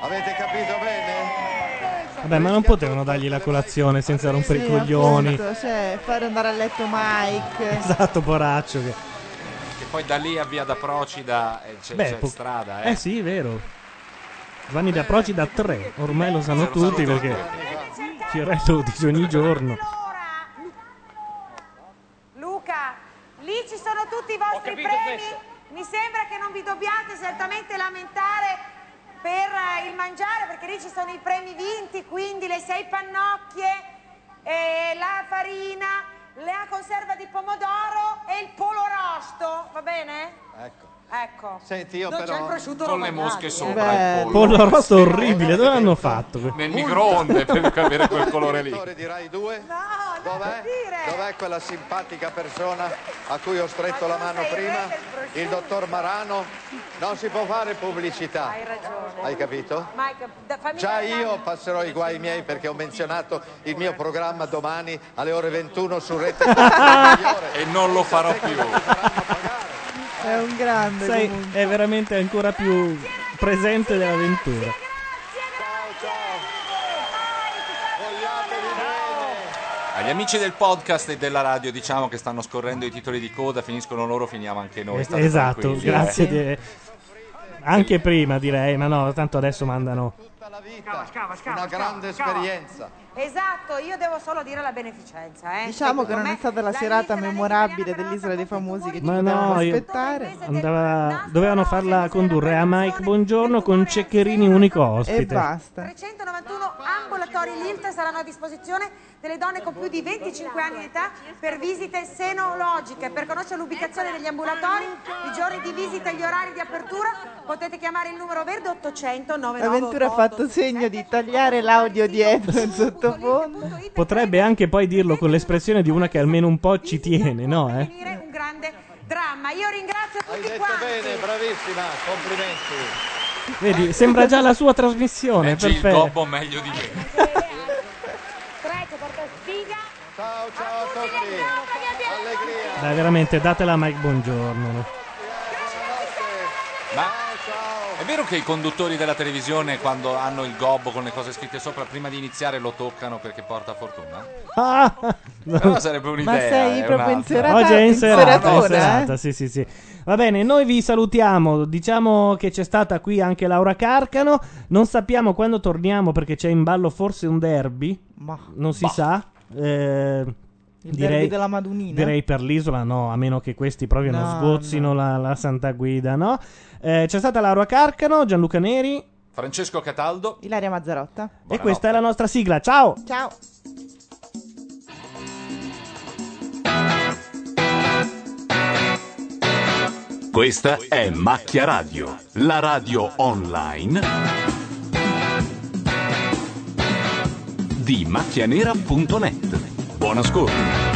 Avete capito bene? Vabbè, ma non potevano dargli la colazione senza rompere i coglioni. Appunto, cioè, fare andare a letto Mike. Esatto, poraccio. Che poi da lì a via da Procida c'è strada. Sì, è vero. Vanni da Procida 3, ormai lo sanno tutti perché Fiorello lo dice ogni giorno. Luca, lì ci sono tutti i vostri premi. Mi sembra che non vi dobbiate esattamente lamentare per il mangiare, perché lì ci sono i premi vinti, quindi le 6 pannocchie, la farina, la conserva di pomodoro e il polorosto, va bene? Ecco. Senti, io non però con le mosche sopra il polorosto orribile, dove l'hanno fatto? Nel microonde per avere quel colore lì. Di Rai 2? No, dov'è? Dov'è quella simpatica persona a cui ho stretto la mano prima? Il dottor Marano? Non si può fare pubblicità. Hai ragione. Hai capito? Mike, già io passerò i guai miei perché ho menzionato il mio programma domani alle ore 21 su Rete e non lo farò più. È un grande. È veramente ancora più presente dell'avventura. Agli amici del podcast e della radio, diciamo, che stanno scorrendo i titoli di coda, finiscono loro, finiamo anche noi. Esatto, grazie. Anche prima, direi, ma no, tanto adesso mandano. La vita, scava, una grande esperienza. Esatto, io devo solo dire la beneficenza. Diciamo che non è stata la serata memorabile dell'Isola dei Famosi che ci dovevamo aspettare. Dovevano farla condurre a Mike Bongiorno con Ceccherini unico ospite. E basta. 391 ambulatori LILT saranno a disposizione delle donne con più di 25 anni di età per visite senologiche. Per conoscere l'ubicazione degli ambulatori, i giorni di visita e gli orari di apertura, potete chiamare il numero verde 800 998. Segno di tagliare l'audio dietro in sottofondo. Potrebbe anche poi dirlo con l'espressione di una che almeno un po' ci tiene, no? Un grande dramma. Io ringrazio tutti quanti. Hai detto bene, bravissima, complimenti. Vedi, sembra già la sua trasmissione, perfetto. Il gobbo meglio di me. Ciao a tutti. Allegria. Dai, veramente, datela a Mike Bongiorno. Ma è vero che i conduttori della televisione, quando hanno il gobbo con le cose scritte sopra, prima di iniziare lo toccano perché porta fortuna? No. Però sarebbe un'idea. Ma sei proprio inserata. Oggi è inserata, sì. Va bene, noi vi salutiamo. Diciamo che c'è stata qui anche Laura Carcano. Non sappiamo quando torniamo perché c'è in ballo forse un derby. Non si sa. Direi della Madunina. Direi per l'isola no, a meno che questi proprio non sgozzino la Santa Guida, no? C'è stata Laura Carcano, Gianluca Neri, Francesco Cataldo, Ilaria Mazzarotta. Buonanotte. E questa è la nostra sigla. Ciao! Ciao! Questa è Macchia Radio, la radio online di macchianera.net. Buon ascolto!